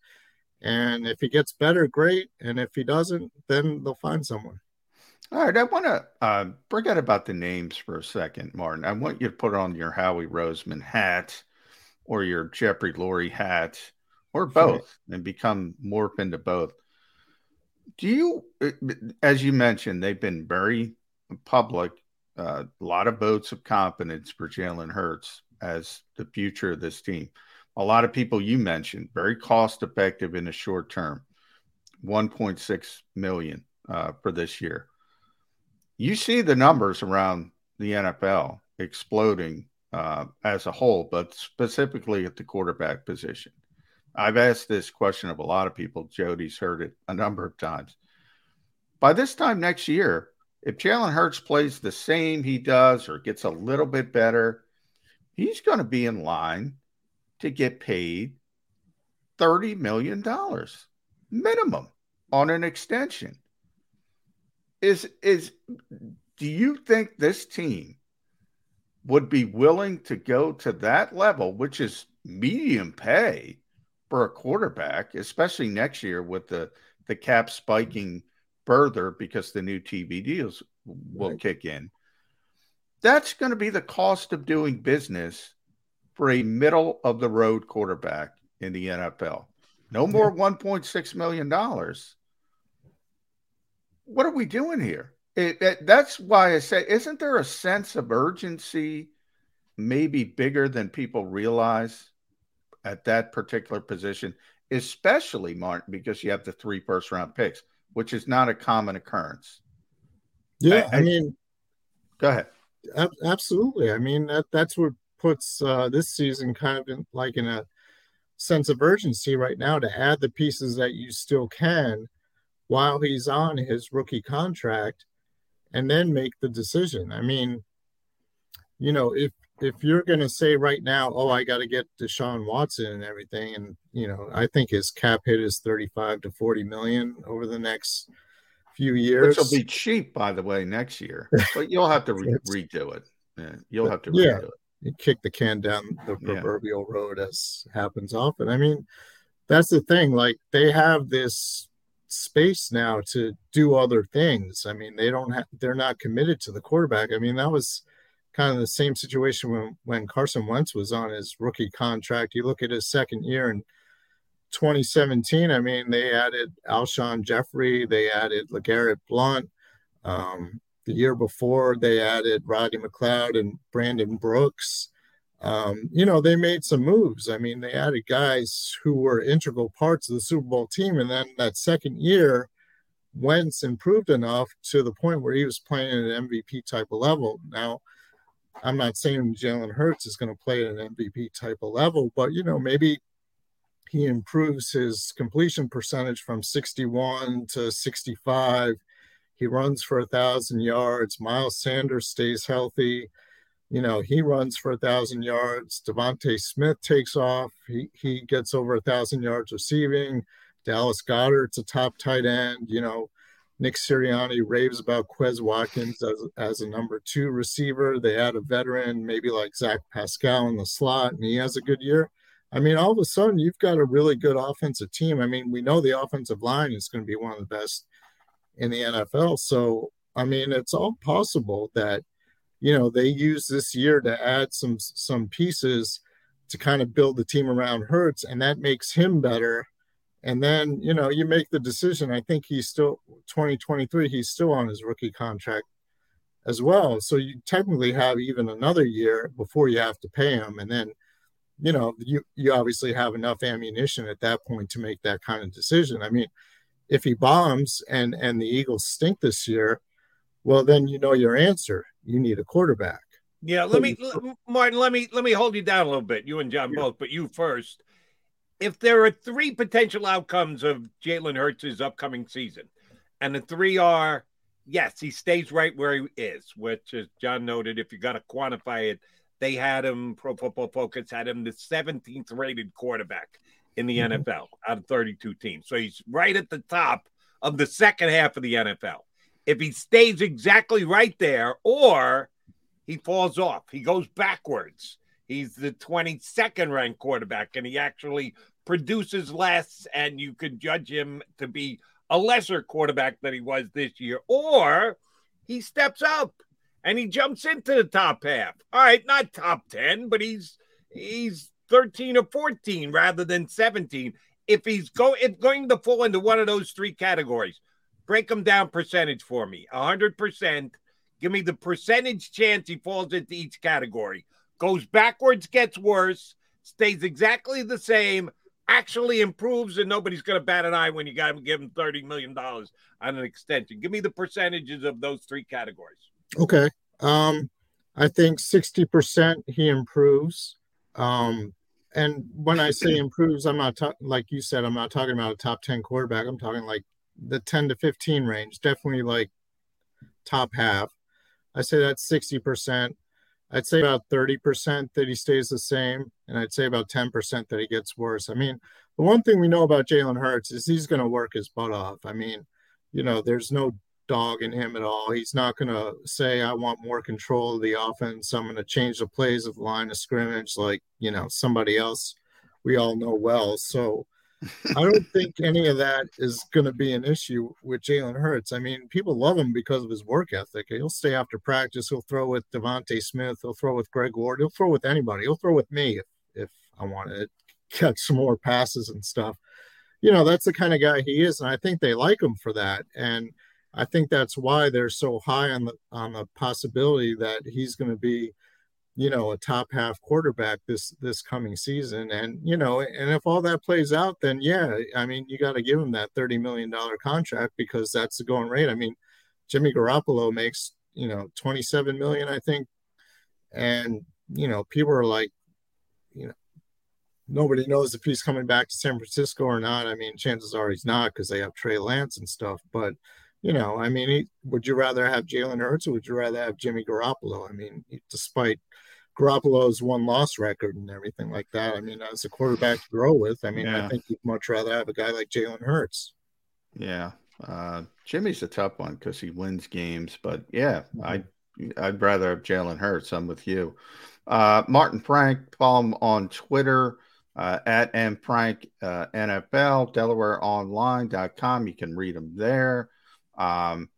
And if he gets better, great. And if he doesn't, then they'll find someone. All right, I want to uh, forget about the names for a second, Martin. I want you to put on your Howie Roseman hat or your Jeffrey Lurie hat. Or both, and become morph into both. Do you, as you mentioned, they've been very public, uh, a lot of votes of confidence for Jalen Hurts as the future of this team. A lot of people you mentioned, very cost effective in the short term, one point six million dollars uh, for this year. You see the numbers around the N F L exploding uh, as a whole, but specifically at the quarterback position. I've asked this question of a lot of people. Jody's heard it a number of times. By this time next year, if Jalen Hurts plays the same he does or gets a little bit better, he's going to be in line to get paid thirty million dollars minimum on an extension. Is is do you think this team would be willing to go to that level, which is medium pay, for a quarterback, especially next year with the, the cap spiking further because the new T V deals will right. kick in? That's going to be the cost of doing business for a middle of the road quarterback in the N F L. No more yeah. one point six million dollars. What are we doing here? It, it, that's why I say, isn't there a sense of urgency maybe bigger than people realize at that particular position, especially, Martin, because you have the three first-round picks, which is not a common occurrence? Yeah, I, I mean, go ahead. Ab- absolutely. I mean, that that's what puts uh, this season kind of in, like in a sense of urgency right now to add the pieces that you still can while he's on his rookie contract and then make the decision. I mean, you know, if if you're going to say right now, oh, I got to get Deshaun Watson and everything, and, you know, I think his cap hit is thirty-five to forty million over the next few years. Which will be cheap, by the way, next year. But you'll have to re- redo it. Yeah, you'll have to redo yeah, it. You kick the can down the proverbial yeah. road, as happens often. I mean, that's the thing. Like, they have this space now to do other things. I mean, they don't have, they're not committed to the quarterback. I mean, that was kind of the same situation when, when Carson Wentz was on his rookie contract. You look at his second year in twenty seventeen, I mean, they added Alshon Jeffrey, they added LeGarrette Blount. Um, the year before, they added Rodney McLeod and Brandon Brooks. Um, you know, they made some moves. I mean, they added guys who were integral parts of the Super Bowl team. And then that second year, Wentz improved enough to the point where he was playing at an M V P type of level. Now, I'm not saying Jalen Hurts is going to play at an M V P type of level, but, you know, maybe he improves his completion percentage from sixty-one to sixty-five. He runs for one thousand yards. Miles Sanders stays healthy. You know, he runs for one thousand yards. DeVonta Smith takes off. He he gets over one thousand yards receiving. Dallas Goedert's a top tight end. You know, Nick Sirianni raves about Quez Watkins as, as a number two receiver. They add a veteran, maybe like Zach Pascal in the slot, and he has a good year. I mean, all of a sudden, you've got a really good offensive team. I mean, we know the offensive line is going to be one of the best in the N F L. So, I mean, it's all possible that, you know, they use this year to add some some pieces to kind of build the team around Hurts, and that makes him better. And then, you know, you make the decision. I think he's still twenty twenty-three, he's still on his rookie contract as well. So you technically have even another year before you have to pay him. And then, you know, you, you obviously have enough ammunition at that point to make that kind of decision. I mean, if he bombs and, and the Eagles stink this year, well, then you know your answer. You need a quarterback. Yeah, let me, Martin, let me let me hold you down a little bit, you and John yeah. both, but you first. If there are three potential outcomes of Jalen Hurts' upcoming season, and the three are, yes, he stays right where he is, which, as John noted, if you got to quantify it, they had him, Pro Football Focus had him the seventeenth-rated quarterback in the mm-hmm. N F L out of thirty-two teams. So he's right at the top of the second half of the N F L. If he stays exactly right there, or he falls off, he goes backwards. He's the twenty-second ranked quarterback, and he actually produces less, and you could judge him to be a lesser quarterback than he was this year. Or he steps up and he jumps into the top half. All right, not top ten, but he's he's thirteen or fourteen rather than seventeen. If he's go, if going to fall into one of those three categories, break them down percentage for me, one hundred percent. Give me the percentage chance he falls into each category. Goes backwards, gets worse, stays exactly the same, actually improves, and nobody's going to bat an eye when you got to give him thirty million dollars on an extension. Give me the percentages of those three categories. Okay. Um, I think sixty percent he improves. Um, and when I say improves, I'm not, ta- like you said, I'm not talking about a top ten quarterback. I'm talking like the ten to fifteen range, definitely like top half. I say that's sixty percent. I'd say about thirty percent that he stays the same, and I'd say about ten percent that he gets worse. I mean, the one thing we know about Jalen Hurts is he's going to work his butt off. I mean, you know, there's no dog in him at all. He's not going to say, I want more control of the offense. I'm going to change the plays of the line of scrimmage like, you know, somebody else we all know well. So I don't think any of that is going to be an issue with Jalen Hurts. I mean, people love him because of his work ethic. He'll stay after practice. He'll throw with DeVonta Smith. He'll throw with Greg Ward. He'll throw with anybody. He'll throw with me if, if I want to catch some more passes and stuff. You know, that's the kind of guy he is, and I think they like him for that. And I think that's why they're so high on the on the possibility that he's going to be, you know, a top half quarterback this, this coming season. And, you know, and if all that plays out, then yeah, I mean, you got to give him that thirty million dollars contract because that's the going rate. I mean, Jimmy Garoppolo makes, you know, twenty-seven million, I think. And, you know, people are like, you know, nobody knows if he's coming back to San Francisco or not. I mean, chances are he's not because they have Trey Lance and stuff. But, you know, I mean, he, would you rather have Jalen Hurts or would you rather have Jimmy Garoppolo? I mean, despite Garoppolo's one loss record and everything like that, I mean, as a quarterback to grow with, I mean, yeah. I think you'd much rather have a guy like Jalen Hurts. Yeah. Uh, Jimmy's a tough one because he wins games. But, yeah, mm-hmm. I, I'd rather have Jalen Hurts. I'm with you. Uh, Martin Frank, follow him on Twitter. Uh, at mfrank uh, N F L, Delaware Online dot com. You can read them there. Um,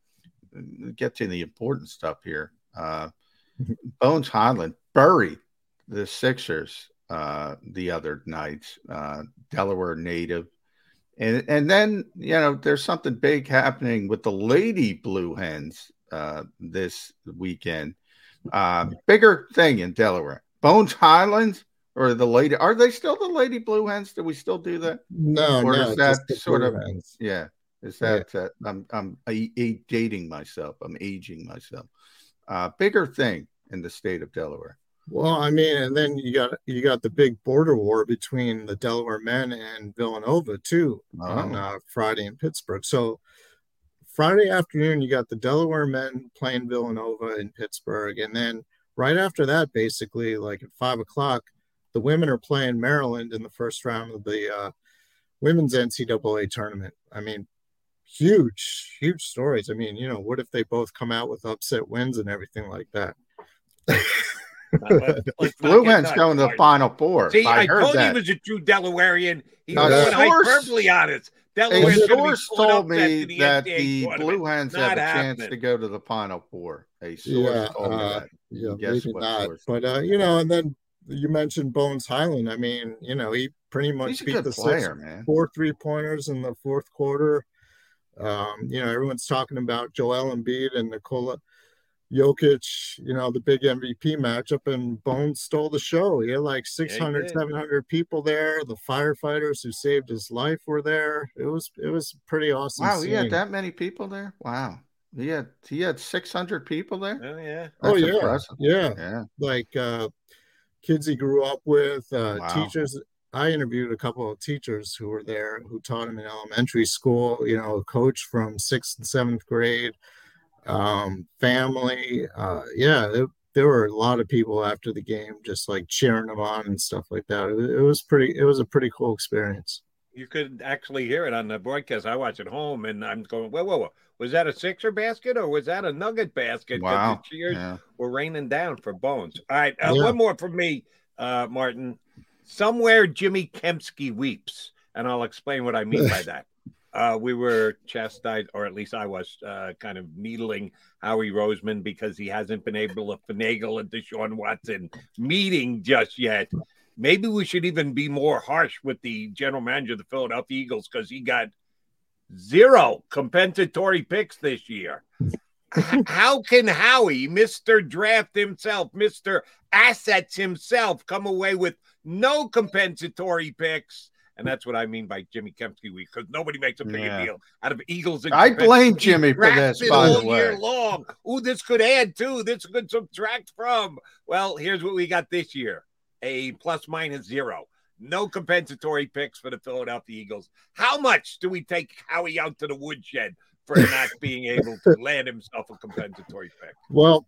get to the important stuff here. Uh, Bones Highland buried the Sixers uh, the other night, uh, Delaware native. And and then, you know, there's something big happening with the Lady Blue Hens uh, this weekend. Uh, bigger thing in Delaware. Bones Highland. Or the lady? Are they still the Lady Blue Hens? Do we still do that? No, or no. Is that sort of hens. yeah? Is that yeah. Uh, I'm I'm I, I dating myself? I'm aging myself. Uh, bigger thing in the state of Delaware. Well, I mean, and then you got you got the big border war between the Delaware men and Villanova too oh. on uh, Friday in Pittsburgh. So Friday afternoon, you got the Delaware men playing Villanova in Pittsburgh, and then right after that, basically like at five o'clock. The women are playing Maryland in the first round of the uh, women's N C double A tournament. I mean, huge, huge stories. I mean, you know, what if they both come out with upset wins and everything like that? Blue Hen's going to the Final Four. See, I, I told that. He was a true Delawarean. He now, was hyperbole on it. Delaware's a source told me the that N B A the Blue Hens have a happening. chance to go to the Final Four. A source yeah, told me uh, that. Yeah, guess maybe what not. But, uh, you know, and then you mentioned Bones Highland. I mean, you know, he pretty much beat the player, six, man. four three-pointers in the fourth quarter. Um, you know, everyone's talking about Joel Embiid and Nikola Jokic, you know, the big M V P matchup, and Bones stole the show. He had like six hundred, yeah, seven hundred people there. The firefighters who saved his life were there. It was it was pretty awesome Wow, scene. He had that many people there? Wow. He had, he had six hundred people there? Oh, yeah. That's oh, yeah. Impressive. Yeah. yeah. Like, uh, kids he grew up with, uh, wow. teachers. I interviewed a couple of teachers who were there who taught him in elementary school, you know, a coach from sixth and seventh grade, um, family. Uh, yeah, it, there were a lot of people after the game just like cheering him on and stuff like that. It, it was pretty, it was a pretty cool experience. You could actually hear it on the broadcast. I watch at home, and I'm going, whoa, whoa, whoa. Was that a Sixer basket, or was that a Nugget basket? Wow. The cheers yeah. were raining down for Bones. All right, uh, yeah. one more from me, uh, Martin. Somewhere Jimmy Kempski weeps, and I'll explain what I mean by that. Uh, we were chastised, or at least I was, uh, kind of needling Howie Roseman because he hasn't been able to finagle a Deshaun Watson meeting just yet. Maybe we should even be more harsh with the general manager of the Philadelphia Eagles because he got zero compensatory picks this year. How can Howie, Mister Draft himself, Mister Assets himself, come away with no compensatory picks? And that's what I mean by Jimmy Kempski week, because nobody makes a big yeah. deal out of Eagles. And I blame Jimmy for this, by the way. Year long. Ooh, this could add to, this could subtract from. Well, here's what we got this year. A plus minus zero. No compensatory picks for the Philadelphia Eagles. How much do we take Howie out to the woodshed for not being able to land himself a compensatory pick? Well,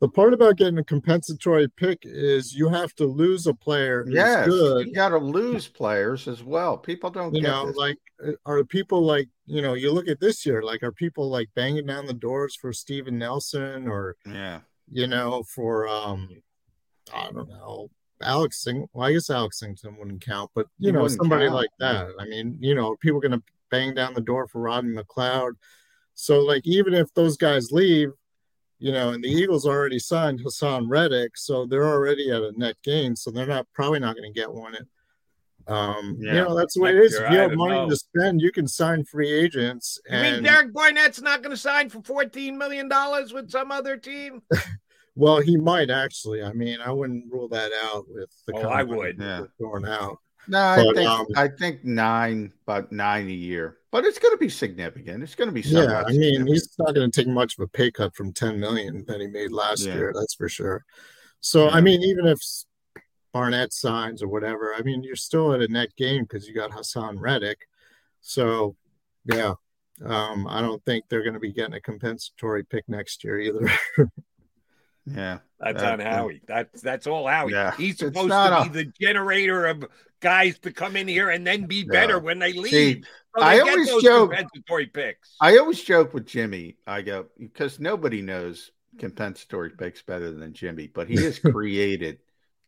the part about getting a compensatory pick is you have to lose a player. Yes, good. You got to lose players as well. People don't you get know, this. Like, are people like, you know, you look at this year, like, are people like banging down the doors for Steven Nelson or, yeah, you know, for, um, I don't know. Alex Singleton, well, I guess Alex Singleton wouldn't count, but, you he know, somebody count. like that. I mean, you know, people are going to bang down the door for Rodney McLeod. So, like, even if those guys leave, you know, and the Eagles already signed Hassan Reddick, so they're already at a net gain, so they're not probably not going to get one. Um, yeah. You know, that's the way it is. If you have money know. to spend, you can sign free agents. And... You mean Derek Barnett's not going to sign for fourteen million dollars with some other team? Well, he might actually. I mean, I wouldn't rule that out with the. Oh, I would. Yeah. Going out. No, I but, think um, I think nine, about nine a year, but it's going to be significant. It's going to be. Yeah, I mean, he's not going to take much of a pay cut from ten million that he made last yeah. year. That's for sure. So, yeah. I mean, even if Barnett signs or whatever, I mean, you're still at a net gain because you got Hassan Reddick. So, yeah, um, I don't think they're going to be getting a compensatory pick next year either. Yeah, that's that, on Howie. That's that's all Howie. Yeah. He's supposed to be a... the generator of guys to come in here and then be better yeah. when they leave. See, so they I always joke compensatory picks. I always joke with Jimmy. I go, because nobody knows compensatory picks better than Jimmy, but he has created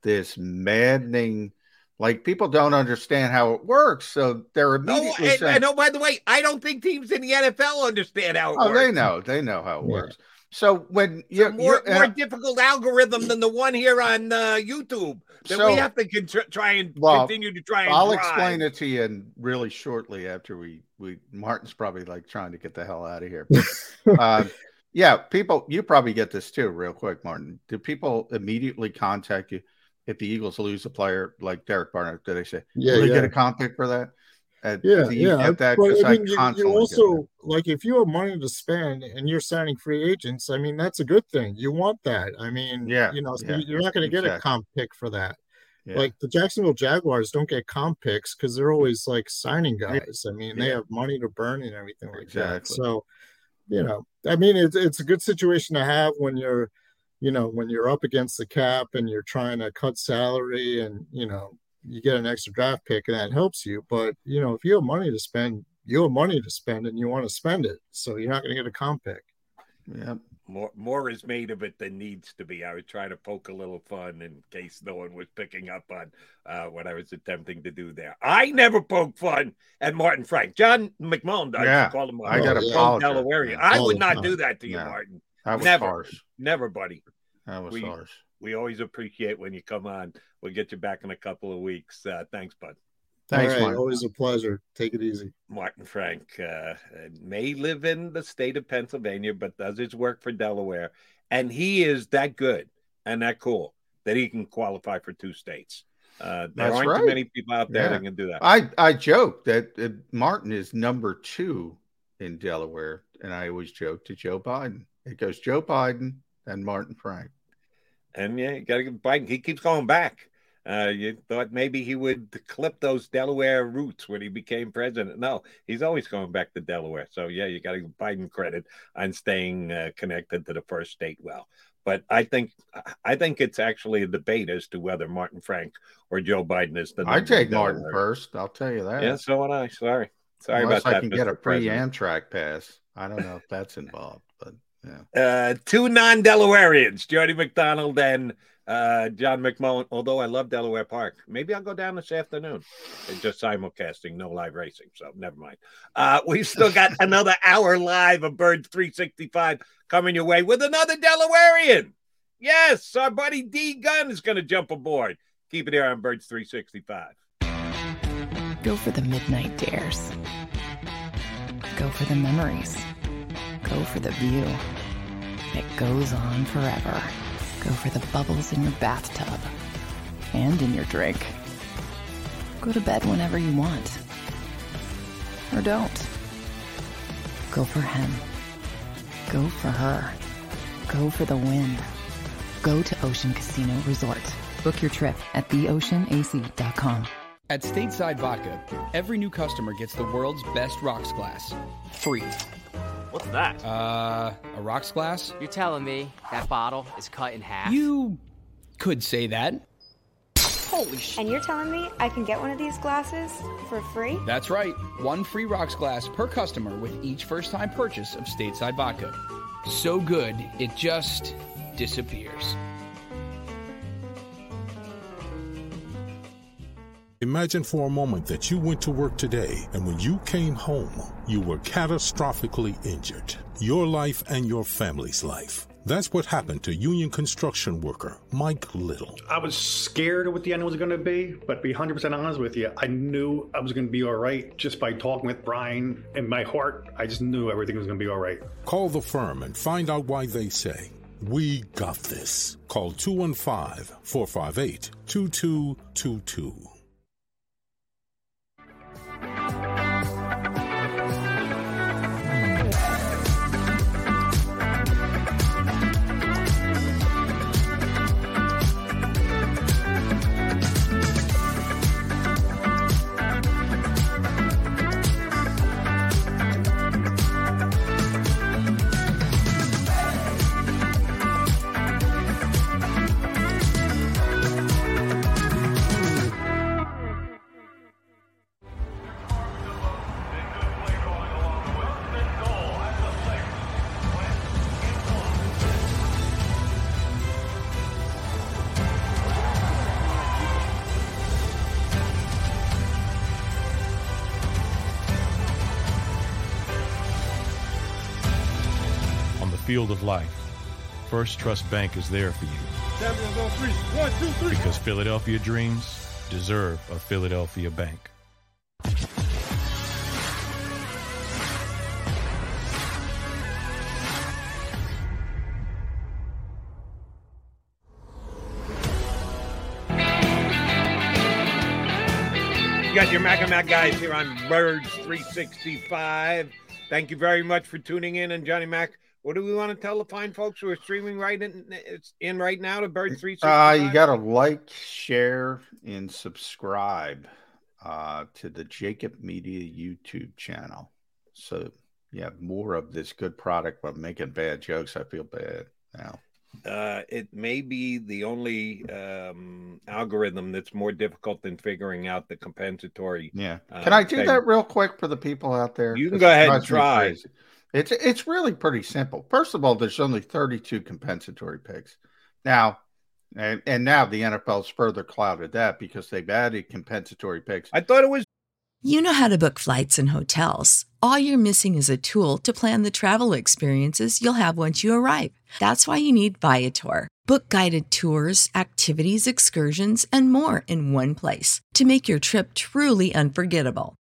this maddening. Like, people don't understand how it works, so they're immediately no, and, saying. No, by the way, I don't think teams in the N F L understand how it oh, works. Oh, they know. They know how it yeah. works. So when you're, more, you're, more uh, difficult algorithm than the one here on uh, YouTube that so, we have to con- try and well, continue to try and I'll drive. explain it to you in really shortly after we, we Martin's probably like trying to get the hell out of here. But, uh, yeah, people, you probably get this too real quick, Martin. Do people immediately contact you if the Eagles lose a player like Derek Barnett? Do they say, yeah, will yeah. they get a comp pick for that? At, yeah, yeah. That, but, I mean, I you, you also, like, if you have money to spend and you're signing free agents, I mean, that's a good thing. You want that. I mean, yeah, you know, so yeah, you're not going to exactly. get a comp pick for that. Yeah. Like, the Jacksonville Jaguars don't get comp picks because they're always, like, signing guys. I mean, yeah. they have money to burn and everything like exactly. that. So, you know, I mean, it's, it's a good situation to have when you're, you know, when you're up against the cap and you're trying to cut salary and, you know, you get an extra draft pick and that helps you. But, you know, if you have money to spend, you have money to spend and you want to spend it. So you're not going to get a comp pick. Yeah. More, more is made of it than needs to be. I was trying to poke a little fun in case no one was picking up on uh, what I was attempting to do there. I never poke fun at Martin Frank. John McMullen does. Yeah. Call him I got a Delaware. Yeah. I would not do that to you, no. Martin. That was never. Harsh. Never, buddy. That was we, harsh. We always appreciate when you come on. We'll get you back in a couple of weeks. Uh, thanks, bud. Thanks, right, Martin. Always a pleasure. Take it easy. Martin Frank uh, may live in the state of Pennsylvania, but does his work for Delaware. And he is that good and that cool that he can qualify for two states. Uh, there That's aren't right. too many people out there yeah. that can do that. I, I joke that uh, Martin is number two in Delaware. And I always joke to Joe Biden. It goes Joe Biden and Martin Frank. And yeah, you got to give Biden. He keeps going back. Uh, you thought maybe he would clip those Delaware roots when he became president. No, he's always going back to Delaware. So yeah, you got to give Biden credit on staying uh, connected to the first state well. But I think I think it's actually a debate as to whether Martin Frank or Joe Biden is the. I take Martin first. I'll tell you that. Yeah, so would I. Sorry, sorry Unless about I that. I can get a pre-Amtrak pass. I don't know if that's involved, but. Yeah. Uh, two non-Delawareans, Jody McDonald and uh, John McMullen, although I love Delaware Park. Maybe I'll go down this afternoon. It's just simulcasting, no live racing, so never mind. Uh, we've still got another hour live of Birds three sixty-five coming your way with another Delawarean. Yes, our buddy D. Gunn is going to jump aboard. Keep it here on Birds three sixty-five. Go for the midnight dares. Go for the memories. Go for the view that goes on forever. Go for the bubbles in your bathtub and in your drink. Go to bed whenever you want. Or don't. Go for him. Go for her. Go for the win. Go to Ocean Casino Resort. Book your trip at the ocean a c dot com. At Stateside Vodka, every new customer gets the world's best rocks glass. Free. What's that? Uh, a rocks glass? You're telling me that bottle is cut in half? You could say that. Holy shit. And you're telling me I can get one of these glasses for free? That's right. One free rocks glass per customer with each first-time purchase of Stateside Vodka. So good, it just disappears. Imagine for a moment that you went to work today, and when you came home, you were catastrophically injured. Your life and your family's life. That's what happened to union construction worker Mike Little. I was scared of what the end was going to be, but to be one hundred percent honest with you, I knew I was going to be all right just by talking with Brian. In my heart, I just knew everything was going to be all right. Call the firm and find out why they say, "We got this." Call two one five, four five eight, two two two two. field of life, First Trust Bank is there for you. Champions on three. One, two, three. Because Philadelphia dreams deserve a Philadelphia bank. You got your Mac and Mac guys here on Birds three sixty-five. Thank you very much for tuning in. And Johnny Mac, what do we want to tell the fine folks who are streaming right in, in right now to Birds three sixty-five? Uh, you got to like, share, and subscribe uh, to the Jacob Media YouTube channel. So you have more of this good product, but making bad jokes, I feel bad now. Uh, it may be the only um, algorithm that's more difficult than figuring out the compensatory. Yeah. Uh, can I do thing. that real quick for the people out there? You can go ahead and try. It's, it's really pretty simple. First of all, there's only thirty-two compensatory picks. Now, and, and now the N F L's further clouded that because they've added compensatory picks. I thought it was. You know how to book flights and hotels. All you're missing is a tool to plan the travel experiences you'll have once you arrive. That's why you need Viator. Book guided tours, activities, excursions, and more in one place to make your trip truly unforgettable.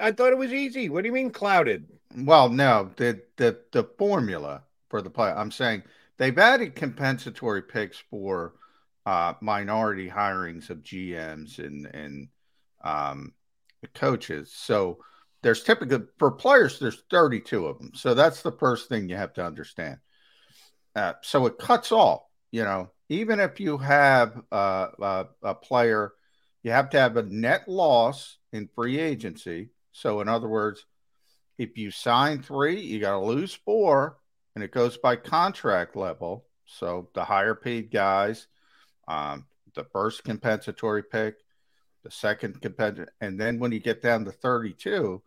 I thought it was easy. What do you mean clouded? Well, no, the the, the formula for the play. I'm saying they've added compensatory picks for uh, minority hirings of G Ms and and um, coaches. So there's typically for players, there's thirty-two of them. So that's the first thing you have to understand. Uh, so it cuts off. You know, even if you have uh, a, a player, you have to have a net loss in free agency. So in other words, if you sign three, you got to lose four, and it goes by contract level. So the higher paid guys, um, the first compensatory pick, the second compensatory, and then when you get down to thirty-two,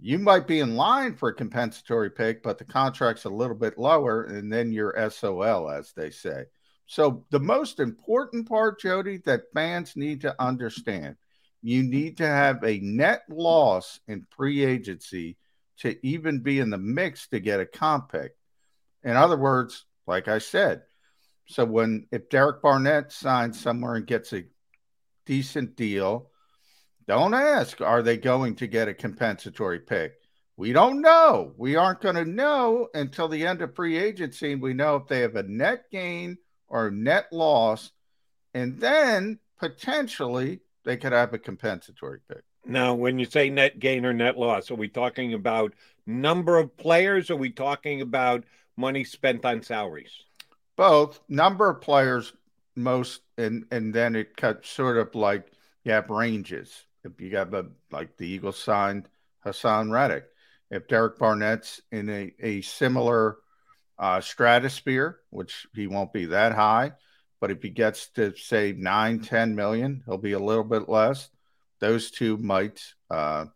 you might be in line for a compensatory pick, but the contract's a little bit lower, and then you're S O L, as they say. So the most important part, Jody, that fans need to understand, you need to have a net loss in free agency to even be in the mix to get a comp pick. In other words, like I said, so when if Derek Barnett signs somewhere and gets a decent deal, don't ask, are they going to get a compensatory pick? We don't know. We aren't going to know until the end of free agency. We know if they have a net gain or net loss, and then potentially they could have a compensatory pick. Now, when you say net gain or net loss, are we talking about number of players? Or are we talking about money spent on salaries? Both. Number of players, most, and, and then it cuts sort of like you have ranges. If you got the, like the Eagles signed Hassan Reddick, if Derek Barnett's in a, a similar Uh, stratosphere, which he won't be that high, but if he gets to say nine, ten million, he'll be a little bit less. Those two might uh,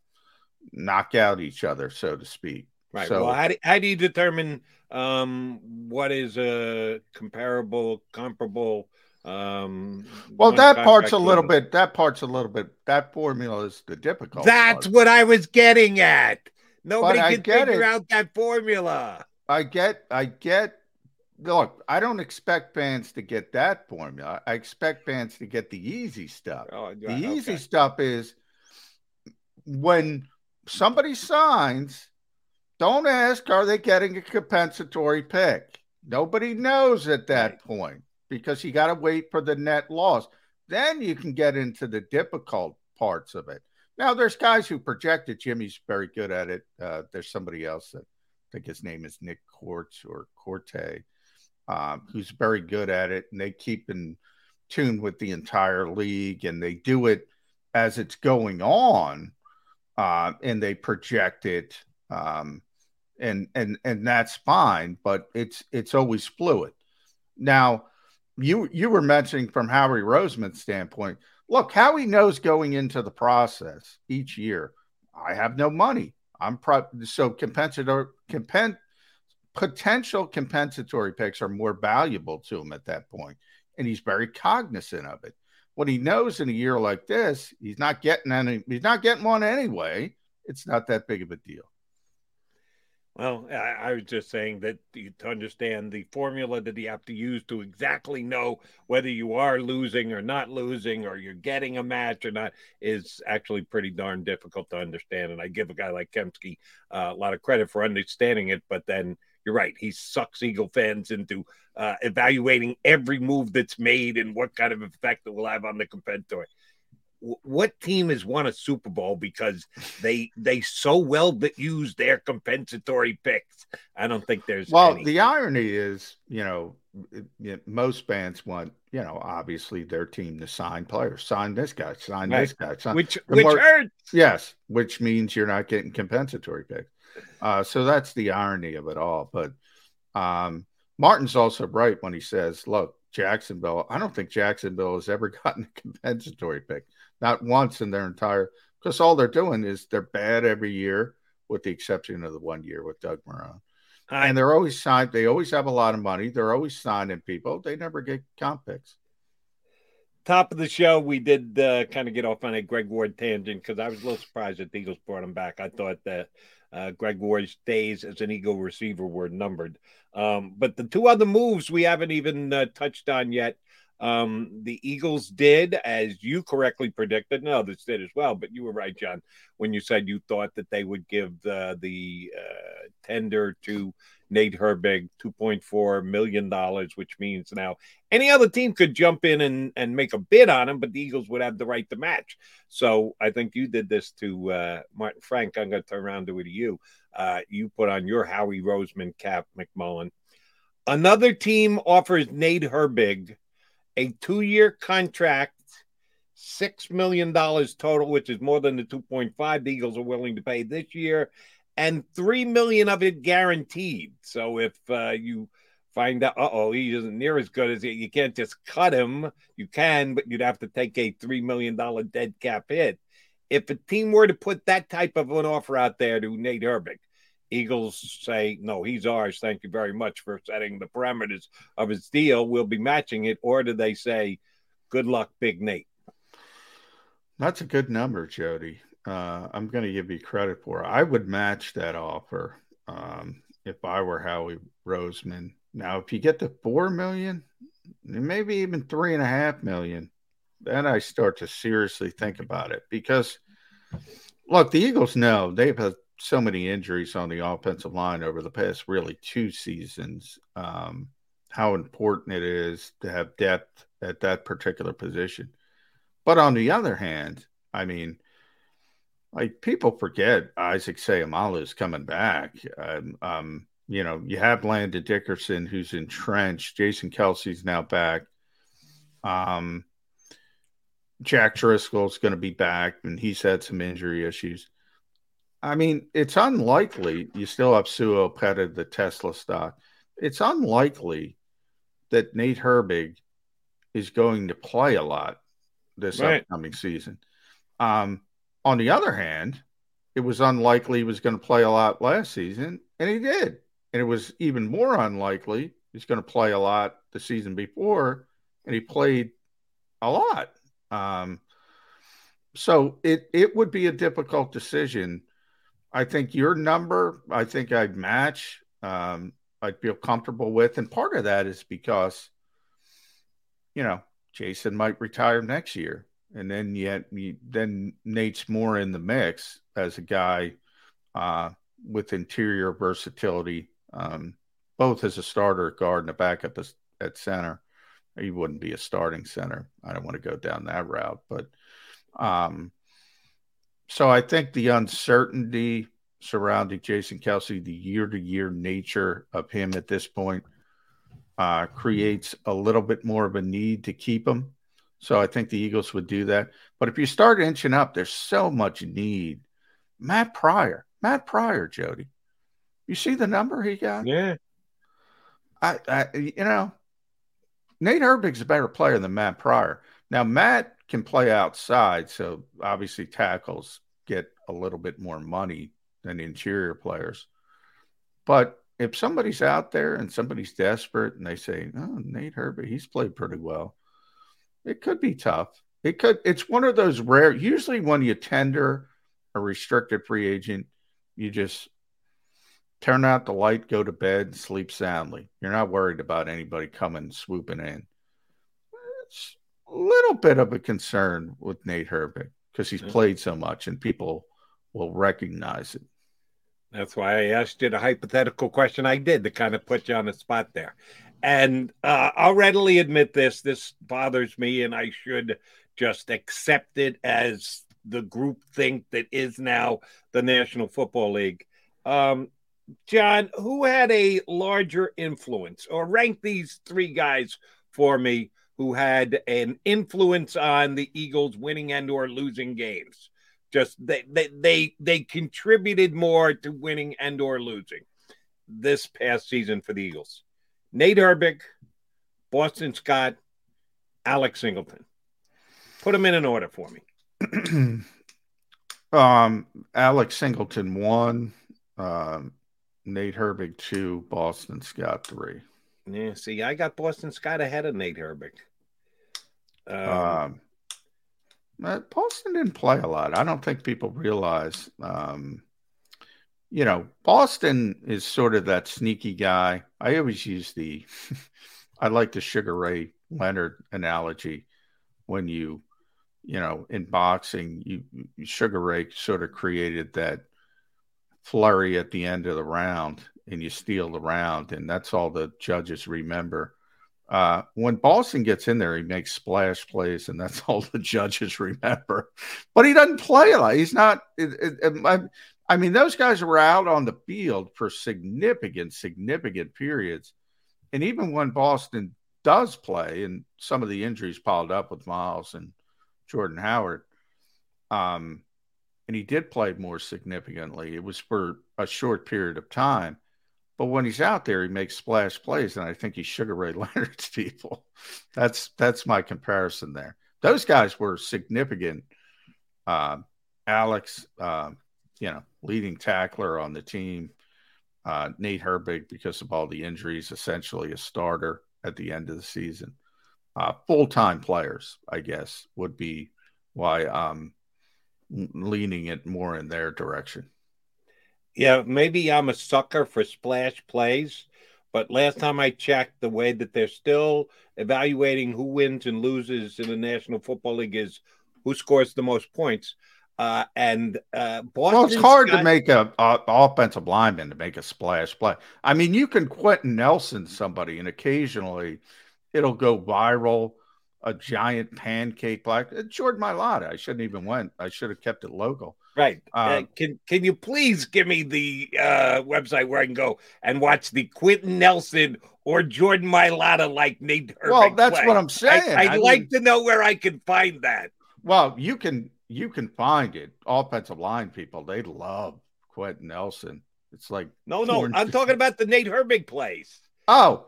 knock out each other, so to speak. Right. So, well, how do, how do you determine um, what is a comparable, comparable? Um, well, that part's a little bit. That part's a little bit. That formula is the difficult. That's what I was getting at. Nobody can figure out that formula. I get I get look, I don't expect fans to get that formula. I expect fans to get the easy stuff. Oh, the okay. easy stuff is when somebody signs, don't ask, are they getting a compensatory pick? Nobody knows at that right. point because you got to wait for the net loss. Then you can get into the difficult parts of it. Now, there's guys who project it. Jimmy's very good at it. Uh, there's somebody else that I think his name is Nick Kortz or Corte, um, who's very good at it, and they keep in tune with the entire league, and they do it as it's going on, uh, and they project it, um, and and and that's fine, but it's it's always fluid. Now, you you were mentioning from Howie Roseman's standpoint, look, Howie knows going into the process each year, I have no money. I'm pro- so compensatory, compen- potential compensatory picks are more valuable to him at that point, and he's very cognizant of it. When he knows in a year like this, he's not getting any. He's not getting one anyway. It's not that big of a deal. Well, I, I was just saying that to understand the formula that you have to use to exactly know whether you are losing or not losing or you're getting a match or not is actually pretty darn difficult to understand. And I give a guy like Kempski uh, a lot of credit for understanding it. But then you're right. He sucks Eagle fans into uh, evaluating every move that's made and what kind of effect it will have on the competitor. What team has won a Super Bowl because they they so well use their compensatory picks? I don't think there's well, any. The irony is, you know, it, it, most fans want, you know, obviously their team to sign players, sign this guy, sign right. this guy. Sign, which which more, hurts. Yes, which means you're not getting compensatory picks. Uh, so that's the irony of it all. But um, Martin's also right when he says, look, Jacksonville, I don't think Jacksonville has ever gotten a compensatory pick. Not once in their entire – because all they're doing is they're bad every year with the exception of the one year with Doug Marrone. Hi. And they're always signed – they always have a lot of money. They're always signing people. They never get comp picks. Top of the show, we did uh, kind of get off on a Greg Ward tangent because I was a little surprised that the Eagles brought him back. I thought that uh, Greg Ward's days as an Eagle receiver were numbered. Um, but the two other moves we haven't even uh, touched on yet. Um, the Eagles did, as you correctly predicted, and others did as well, but you were right, John, when you said you thought that they would give uh, the uh, tender to Nate Herbig two point four million dollars, which means now any other team could jump in and, and make a bid on him, but the Eagles would have the right to match. So I think you did this to uh, Martin Frank. I'm going to turn around to it to you. Uh, you put on your Howie Roseman cap, McMullen. Another team offers Nate Herbig a two-year contract, six million dollars total, which is more than the two point five the Eagles are willing to pay this year, and three million dollars of it guaranteed. So if uh, you find out, uh-oh, he isn't near as good as he, you can't just cut him. You can, but you'd have to take a three million dollars dead cap hit. If a team were to put that type of an offer out there to Nate Herbig, Eagles say, no, he's ours. Thank you very much for setting the parameters of his deal. We'll be matching it. Or do they say, good luck, Big Nate? That's a good number, Jody. Uh, I'm going to give you credit for it. I would match that offer um, if I were Howie Roseman. Now, if you get to four million dollars, maybe even three point five million dollars, then I start to seriously think about it. Because, look, the Eagles know they've had so many injuries on the offensive line over the past really two seasons, um, how important it is to have depth at that particular position. But on the other hand, I mean, like people forget Isaac Seumalo is coming back. Um, um, you know, you have Landon Dickerson who's entrenched. Jason Kelsey's now back. Um, Jack Driscoll's going to be back, and he's had some injury issues. I mean, it's unlikely you still have Suo Pettit, the Tesla stock. It's unlikely that Nate Herbig is going to play a lot this right. upcoming season. Um, on the other hand, it was unlikely he was going to play a lot last season, and he did. And it was even more unlikely he's going to play a lot the season before, and he played a lot. Um, so it it would be a difficult decision. I think your number, I think I'd match. Um, I feel comfortable with. And part of that is because, you know, Jason might retire next year. And then yet then Nate's more in the mix as a guy uh, with interior versatility, um, both as a starter at guard and a backup at, at center. He wouldn't be a starting center. I don't want to go down that route. But um, so I think the uncertainty surrounding Jason Kelsey, the year-to-year nature of him at this point, uh, creates a little bit more of a need to keep him. So I think the Eagles would do that. But if you start inching up, there's so much need. Matt Pryor. Matt Pryor, Jody. You see the number he got? Yeah. I, I you know, Nate Herbig's a better player than Matt Pryor. Now, Matt can play outside, so obviously tackles get a little bit more money than interior players. But if somebody's out there and somebody's desperate and they say, oh, Nate Herbig, he's played pretty well, it could be tough. It could. It's one of those rare. Usually, when you tender a restricted free agent, you just turn out the light, go to bed, and sleep soundly. You're not worried about anybody coming swooping in. It's a little bit of a concern with Nate Herbig because he's played so much, and people will recognize it. That's why I asked you the hypothetical question I did to kind of put you on the spot there. And uh, I'll readily admit this. This bothers me, and I should just accept it as the groupthink that is now the National Football League. Um, John, who had a larger influence? Or rank these three guys for me who had an influence on the Eagles winning and or losing games. Just they they they, they contributed more to winning and or losing this past season for the Eagles. Nate Herbig, Boston Scott, Alex Singleton. Put them in an order for me. um, Alex Singleton, one. Um, Nate Herbig, two. Boston Scott, three. Yeah, see, I got Boston Scott ahead of Nate Herbig. Um, um, Boston didn't play a lot. I don't think people realize. Um, You know, Boston is sort of that sneaky guy. I always use the – I like the Sugar Ray Leonard analogy when you, you know, in boxing, you, Sugar Ray sort of created that flurry at the end of the round and you steal the round, and that's all the judges remember. Uh, when Boston gets in there, he makes splash plays, and that's all the judges remember. But he doesn't play a lot. He's not – I mean, those guys were out on the field for significant, significant periods. And even when Boston does play, and some of the injuries piled up with Miles and Jordan Howard, um, and he did play more significantly, it was for a short period of time. But when he's out there, he makes splash plays, and I think he's Sugar Ray Leonard's people. That's that's my comparison there. Those guys were significant. Uh, Alex, uh, you know, leading tackler on the team, uh, Nate Herbig, because of all the injuries, essentially a starter at the end of the season. Uh, full-time players, I guess, would be why I'm leaning it more in their direction. Yeah, maybe I'm a sucker for splash plays, but last time I checked, the way that they're still evaluating who wins and loses in the National Football League is who scores the most points. Uh, and uh, Boston well, it's hard Scott... to make a uh, offensive lineman to make a splash play. I mean, you can Quentin Nelson somebody, and occasionally it'll go viral. A giant pancake play. Jordan Mailata. I shouldn't even went. I should have kept it local. Right. Uh, uh, can Can you please give me the uh, website where I can go and watch the Quentin Nelson or Jordan Mailata like Nate Herbig? Well, that's play. What I'm saying. I, I'd I like mean... to know where I can find that. Well, you can. You can find it. Offensive line people, they love Quentin Nelson. It's like no, no. I'm talking about the Nate Herbig plays. Oh,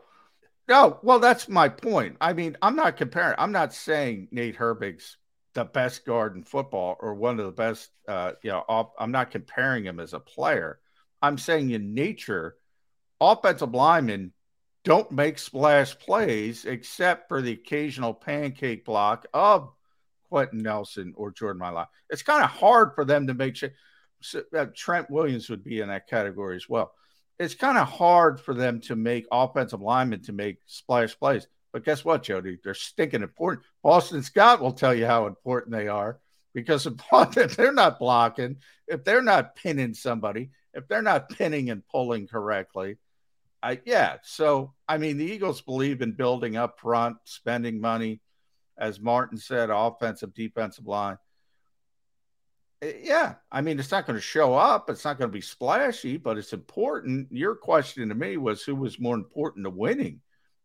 no. Well, that's my point. I mean, I'm not comparing. I'm not saying Nate Herbig's the best guard in football or one of the best. Uh, you know, off, I'm not comparing him as a player. I'm saying in nature, offensive linemen don't make splash plays except for the occasional pancake block of Quentin Nelson or Jordan Mailata. It's kind of hard for them to make sure. So, uh, Trent Williams would be in that category as well. it's kind of hard for them to make offensive linemen to make splash plays. But guess what, Jody? They're stinking important. Boston Scott will tell you how important they are, because if they're not blocking, if they're not pinning somebody, if they're not pinning and pulling correctly, I yeah. So, I mean, the Eagles believe in building up front, spending money, as Martin said, offensive, defensive line. Yeah, I mean, it's not going to show up. It's not going to be splashy, but it's important. Your question to me was who was more important to winning.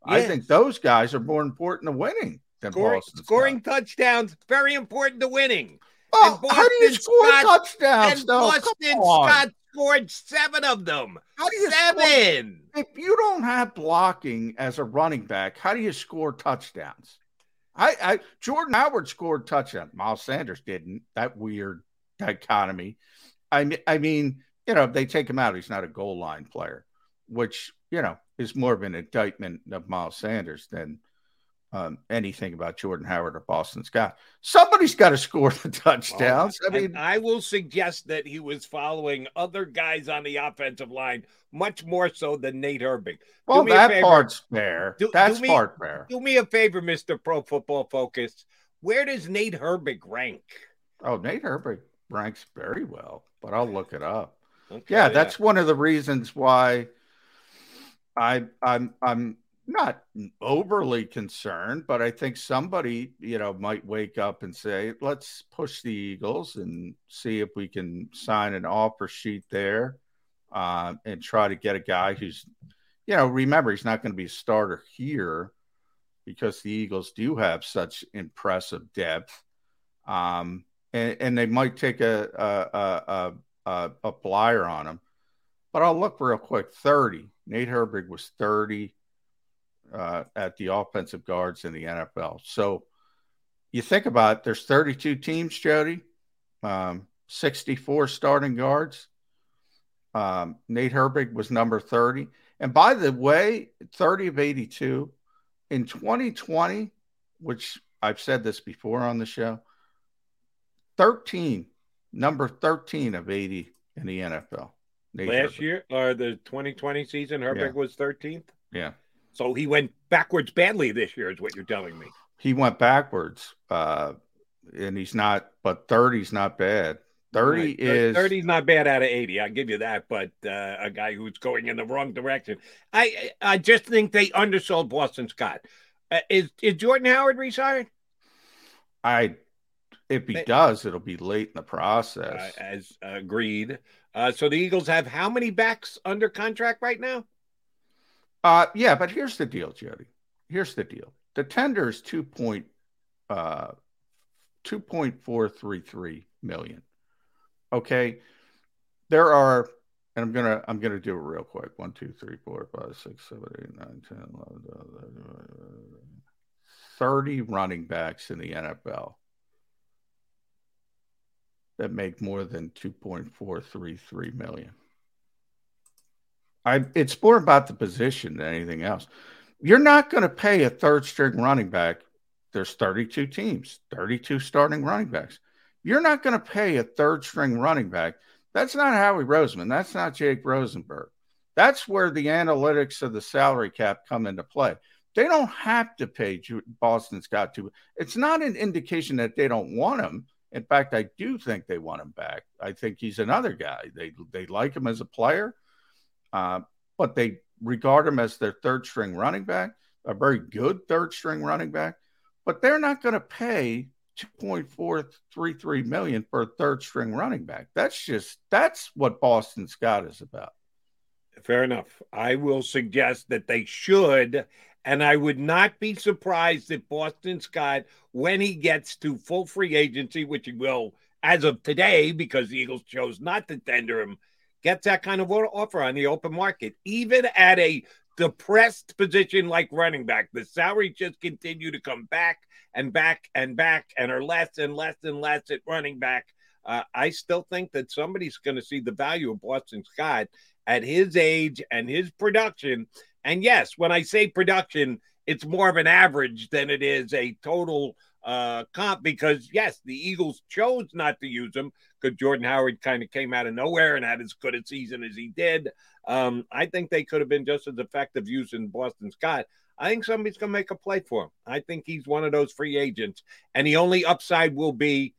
Yes. I think those guys are more important to winning than scoring, Boston Scott. Scoring touchdowns, very important to winning. Oh, and Boston how do you score Scott, touchdowns? And though? Boston Scott scored seven of them. How do you seven. Score, if you don't have blocking as a running back, how do you score touchdowns? I, I Jordan Howard scored touchdowns. Miles Sanders didn't. That weird dichotomy. I mean, I mean, you know, if they take him out, he's not a goal line player, which, you know, is more of an indictment of Miles Sanders than um, anything about Jordan Howard or Boston Scott. Somebody's got to score the touchdowns. Well, I mean, I will suggest that he was following other guys on the offensive line much more so than Nate Herbig. Well, that part's fair. Do, That's do me, part fair. Do me a favor, Mister Pro Football Focus. Where does Nate Herbig rank? Oh, Nate Herbig ranks very well, but I'll look it up. Okay, yeah, that's yeah. one of the reasons why I, I'm I'm not overly concerned, but I think somebody, you know, might wake up and say, let's push the Eagles and see if we can sign an offer sheet there uh, and try to get a guy who's, you know, remember, he's not going to be a starter here because the Eagles do have such impressive depth. Um And, and they might take a a, a, a a flyer on him. But I'll look real quick. thirty. Nate Herbig was thirty uh, at the offensive guards in the N F L. So you think about it, there's thirty-two teams, Jody, um, sixty-four starting guards. Um, Nate Herbig was number thirty. And by the way, thirty of eighty-two. In twenty twenty, which I've said this before on the show, thirteen, number thirteen of eighty in the N F L. Nate Last Herbig. year, or the twenty twenty season, Herbig yeah. was thirteenth? Yeah. So he went backwards badly this year is what you're telling me. He went backwards, uh, and he's not, but thirty's not bad. thirty right. is... thirty's not bad out of eighty, I'll give you that, but uh, a guy who's going in the wrong direction. I I just think they undersold Boston Scott. Uh, is, is Jordan Howard retired? I If he does, it'll be late in the process. Uh, as uh, agreed. Uh, so the Eagles have how many backs under contract right now? Uh, yeah, but here's the deal, Jody. Here's the deal. The tender is two point four three three million. Okay. There are, and I'm gonna I'm gonna do it real quick. One, two, three, four, five, six, seven, eight, nine, ten, eleven, twelve, thirty running backs in the N F L that make more than two point four three three million. I, it's more about the position than anything else. You're not going to pay a third-string running back. There's thirty-two teams, thirty-two starting running backs. You're not going to pay a third-string running back. That's not Howie Roseman. That's not Jake Rosenberg. That's where the analytics of the salary cap come into play. They don't have to pay Boston Scott to. It's not an indication that they don't want him. In fact, I do think they want him back. I think he's another guy. They they like him as a player, uh, but they regard him as their third-string running back, a very good third-string running back. But they're not going to pay two point four three three million dollars for a third-string running back. That's just that's what Boston Scott is about. Fair enough. I will suggest that they should. And I would not be surprised if Boston Scott, when he gets to full free agency, which he will as of today, because the Eagles chose not to tender him, gets that kind of offer on the open market. Even at a depressed position like running back, the salary just continue to come back and back and back and are less and less and less at running back. Uh, I still think that somebody's going to see the value of Boston Scott at his age and his production. And yes, when I say production, it's more of an average than it is a total uh, comp because, yes, the Eagles chose not to use him because Jordan Howard kind of came out of nowhere and had as good a season as he did. Um, I think they could have been just as effective using Boston Scott. I think somebody's going to make a play for him. I think he's one of those free agents. And the only upside will be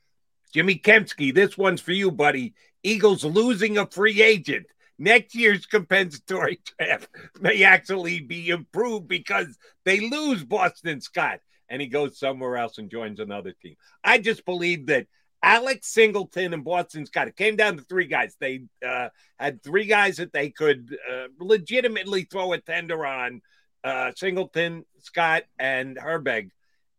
Jimmy Kempski. This one's for you, buddy. Eagles losing a free agent. Next year's compensatory draft may actually be improved because they lose Boston Scott and he goes somewhere else and joins another team. I just believe that Alex Singleton and Boston Scott, it came down to three guys. They uh, had three guys that they could uh, legitimately throw a tender on, uh, Singleton, Scott, and Herbig,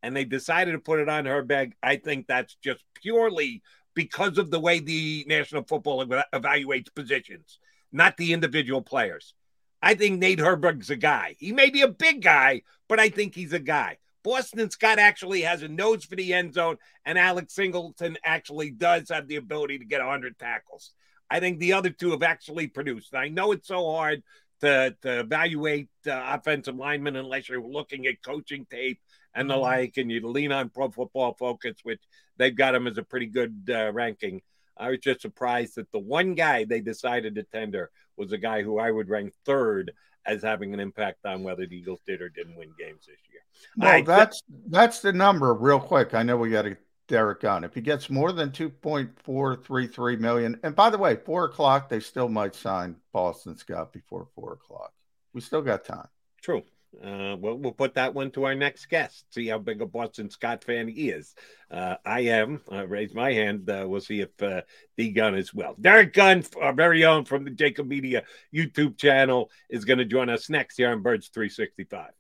and they decided to put it on Herbig. I think that's just purely because of the way the National Football League evaluates positions, not the individual players. I think Nate Herbig's a guy. He may be a big guy, but I think he's a guy. Boston Scott actually has a nose for the end zone, and Alex Singleton actually does have the ability to get one hundred tackles. I think the other two have actually produced. I know it's so hard to, to evaluate uh, offensive linemen unless you're looking at coaching tape and the like, and you lean on Pro Football Focus, which they've got him as a pretty good uh, ranking. I was just surprised that the one guy they decided to tender was a guy who I would rank third as having an impact on whether the Eagles did or didn't win games this year. Well, right. that's that's the number, real quick. I know we got a Derek Gunn. If he gets more than two point four three three million dollars, and by the way, four o'clock, they still might sign Boston Scott before four o'clock. We still got time. True. Uh, well, we'll put that one to our next guest. See how big a Boston Scott fan he is. Uh, I am. I raised my hand. Uh, we'll see if uh, D. Gunn as well. Derek Gunn, our very own from the Jacob Media YouTube channel, is going to join us next here on Birds three sixty-five.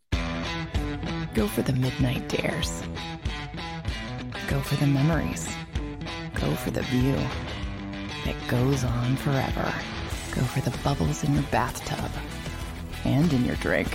Go for the midnight dares. Go for the memories. Go for the view that goes on forever. Go for the bubbles in your bathtub and in your drink.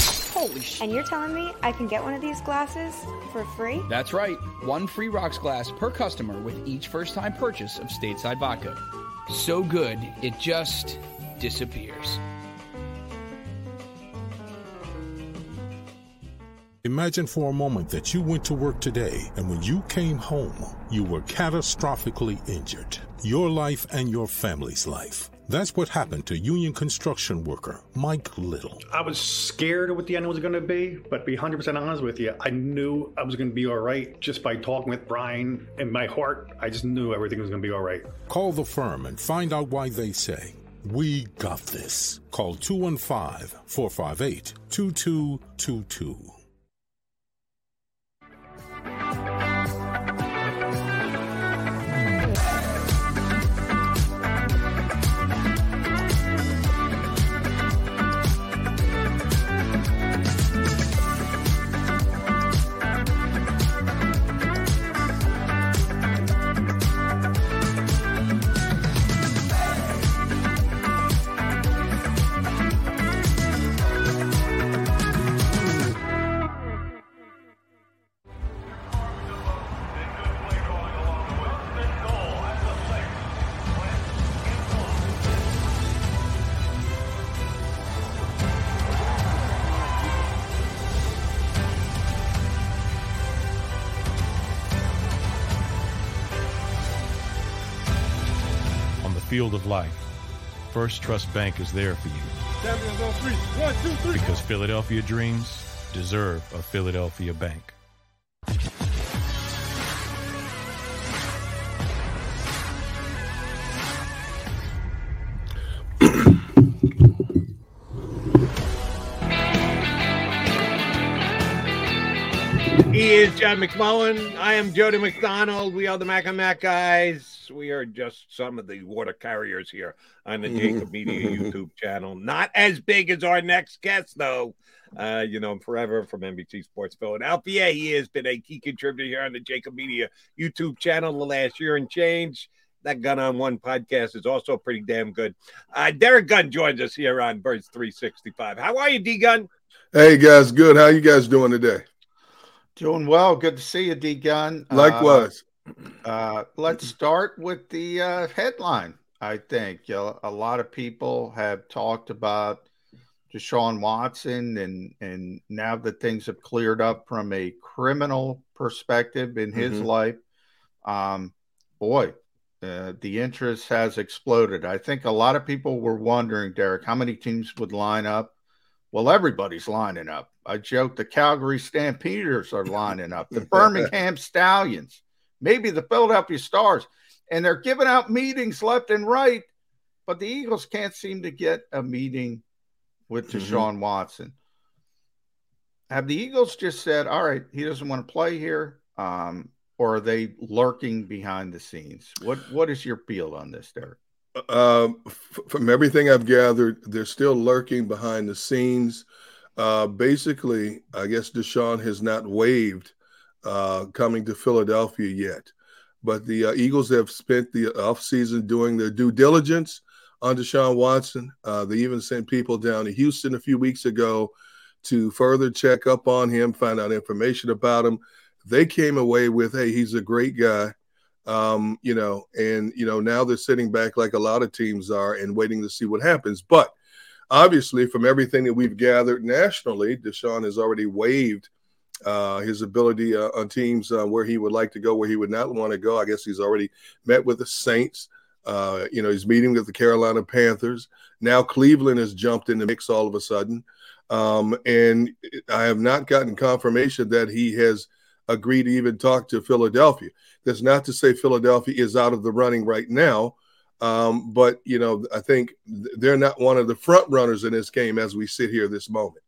Holy shit. And you're telling me I can get one of these glasses for free? That's right. One free rocks glass per customer with each first-time purchase of Stateside Vodka. So good, it just disappears. Imagine for a moment that you went to work today, and when you came home, you were catastrophically injured. Your life and your family's life. That's what happened to union construction worker Mike Little. I was scared of what the end was going to be, but to be one hundred percent honest with you, I knew I was going to be all right just by talking with Brian. In my heart, I just knew everything was going to be all right. Call the firm and find out why they say, "We got this." Call two one five, four five eight, two two two two. Field of life, First Trust Bank is there for you. One, two, three, because Philadelphia dreams deserve a Philadelphia bank. He is John McMullen. I am Jody McDonald. We are the Mac and Mac guys. We are just some of the water carriers here on the Jacob Media YouTube channel. Not as big as our next guest, though. Uh, you know him forever from N B C Sports Philadelphia. He has been a key contributor here on the Jacob Media YouTube channel the last year and change. That Gun on One podcast is also pretty damn good. Uh, Derek Gunn joins us here on Birds three sixty-five. How are you, D-Gun? Hey, guys. Good. How you guys doing today? Doing well. Good to see you, D-Gun. Likewise. Uh, uh, let's start with the uh, headline, I think. You know, a lot of people have talked about Deshaun Watson, and, and now that things have cleared up from a criminal perspective in his mm-hmm. life, um, boy, Uh, the interest has exploded. I think a lot of people were wondering, Derek, how many teams would line up? Well, everybody's lining up. I joke the Calgary Stampeders are lining up, the Birmingham Stallions, maybe the Philadelphia Stars, and they're giving out meetings left and right, but the Eagles can't seem to get a meeting with Deshaun mm-hmm. Watson. Have the Eagles just said, all right, he doesn't want to play here? Um, Or are they lurking behind the scenes? What What is your feel on this, Derek? Um, f- from everything I've gathered, they're still lurking behind the scenes. Uh, basically, I guess Deshaun has not waived uh, coming to Philadelphia yet. But the uh, Eagles have spent the offseason doing their due diligence on Deshaun Watson. Uh, they even sent people down to Houston a few weeks ago to further check up on him, find out information about him. They came away with, hey, he's a great guy, um, you know, and, you know, now they're sitting back like a lot of teams are and waiting to see what happens. But obviously from everything that we've gathered nationally, Deshaun has already waived uh, his ability uh, on teams uh, where he would like to go, where he would not want to go. I guess he's already met with the Saints. Uh, you know, he's meeting with the Carolina Panthers. Now Cleveland has jumped in the mix all of a sudden. Um, and I have not gotten confirmation that he has agree to even talk to Philadelphia. That's not to say Philadelphia is out of the running right now, um, but, you know, I think they're not one of the front runners in this game as we sit here this moment.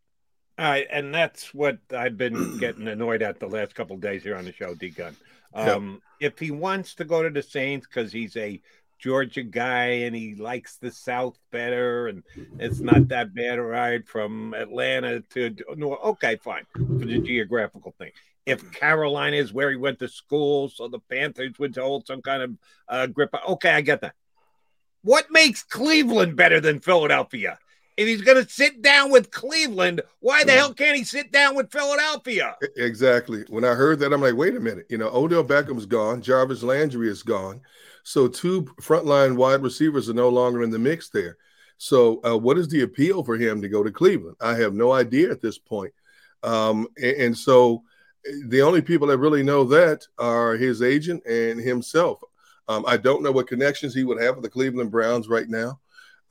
All right, and that's what I've been getting annoyed at the last couple of days here on the show, D-Gun. Um, yeah. If he wants to go to the Saints because he's a Georgia guy and he likes the South better and it's not that bad a ride from Atlanta to no, – okay, fine, for the geographical thing. If Carolina is where he went to school, so the Panthers would hold some kind of uh, grip. Okay, I get that. What makes Cleveland better than Philadelphia? If he's going to sit down with Cleveland, why the hell can't he sit down with Philadelphia? Exactly. When I heard that, I'm like, wait a minute. You know, Odell Beckham's gone. Jarvis Landry is gone. So two frontline wide receivers are no longer in the mix there. So uh, what is the appeal for him to go to Cleveland? I have no idea at this point. Um, and, and so – the only people that really know that are his agent and himself. Um, I don't know what connections he would have with the Cleveland Browns right now.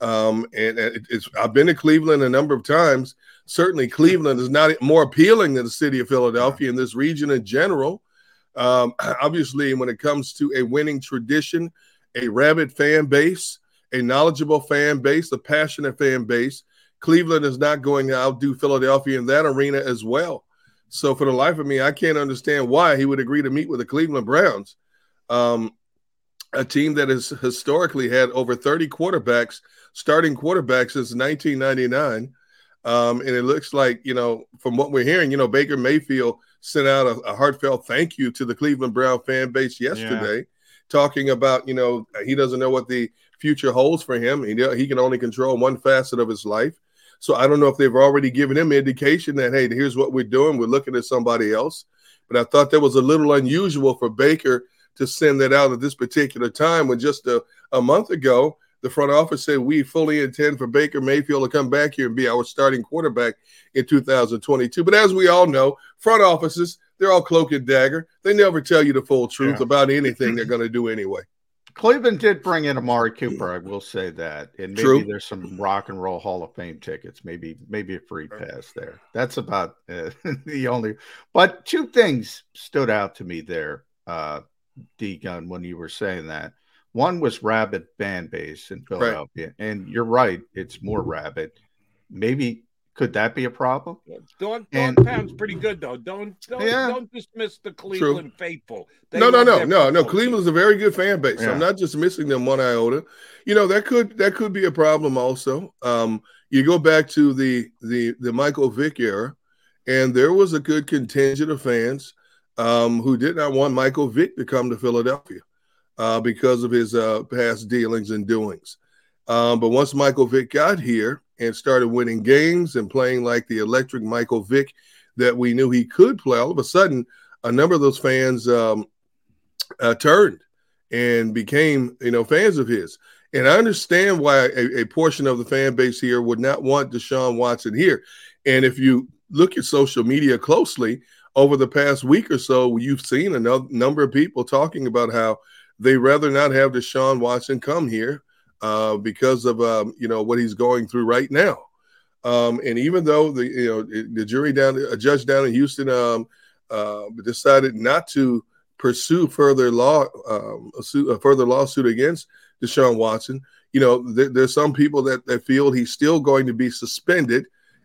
Um, and and it's, I've been to Cleveland a number of times. Certainly Cleveland is not more appealing than the city of Philadelphia and this region in general. Um, obviously, when it comes to a winning tradition, a rabid fan base, a knowledgeable fan base, a passionate fan base, Cleveland is not going to outdo Philadelphia in that arena as well. So for the life of me, I can't understand why he would agree to meet with the Cleveland Browns, um, a team that has historically had over thirty quarterbacks, starting quarterbacks since nineteen ninety-nine. Um, and it looks like, you know, from what we're hearing, you know, Baker Mayfield sent out a, a heartfelt thank you to the Cleveland Brown fan base yesterday, yeah. talking about, you know, he doesn't know what the future holds for him. He, he can only control one facet of his life. So I don't know if they've already given him indication that, hey, here's what we're doing. We're looking at somebody else. But I thought that was a little unusual for Baker to send that out at this particular time when just a, a month ago, the front office said we fully intend for Baker Mayfield to come back here and be our starting quarterback in two thousand twenty-two. But as we all know, front offices, they're all cloak and dagger. They never tell you the full truth yeah. about anything they're going to do anyway. Cleveland did bring in Amari Cooper, I will say that. And maybe True. There's some Rock and Roll Hall of Fame tickets, maybe maybe a free pass there. That's about uh, the only – but two things stood out to me there, uh, D-Gun, when you were saying that. One was rabid fan base in Philadelphia, right. and you're right, it's more rabid. Maybe could that be a problem? Don, Don and, Pound's pretty good, though. Don't don't, yeah. don't dismiss the Cleveland True. Faithful. They no, no, no, no, no. Cleveland's a very good fan base. Yeah. I'm not just missing them one iota. You know, that could that could be a problem also. Um, you go back to the the the Michael Vick era, and there was a good contingent of fans um, who did not want Michael Vick to come to Philadelphia uh, because of his uh, past dealings and doings. Um, but once Michael Vick got here and started winning games and playing like the electric Michael Vick that we knew he could play, all of a sudden, a number of those fans um, uh, turned and became, you know, fans of his. And I understand why a, a portion of the fan base here would not want Deshaun Watson here. And if you look at social media closely over the past week or so, you've seen a no- number of people talking about how they'd rather not have Deshaun Watson come here uh, because of, um, you know, what he's going through right now. Um, and even though the, you know, the jury down, a judge down in Houston um, uh, decided not to pursue further law, um, a, su- a further lawsuit against Deshaun Watson, you know, th- there's some people that, that feel he's still going to be suspended,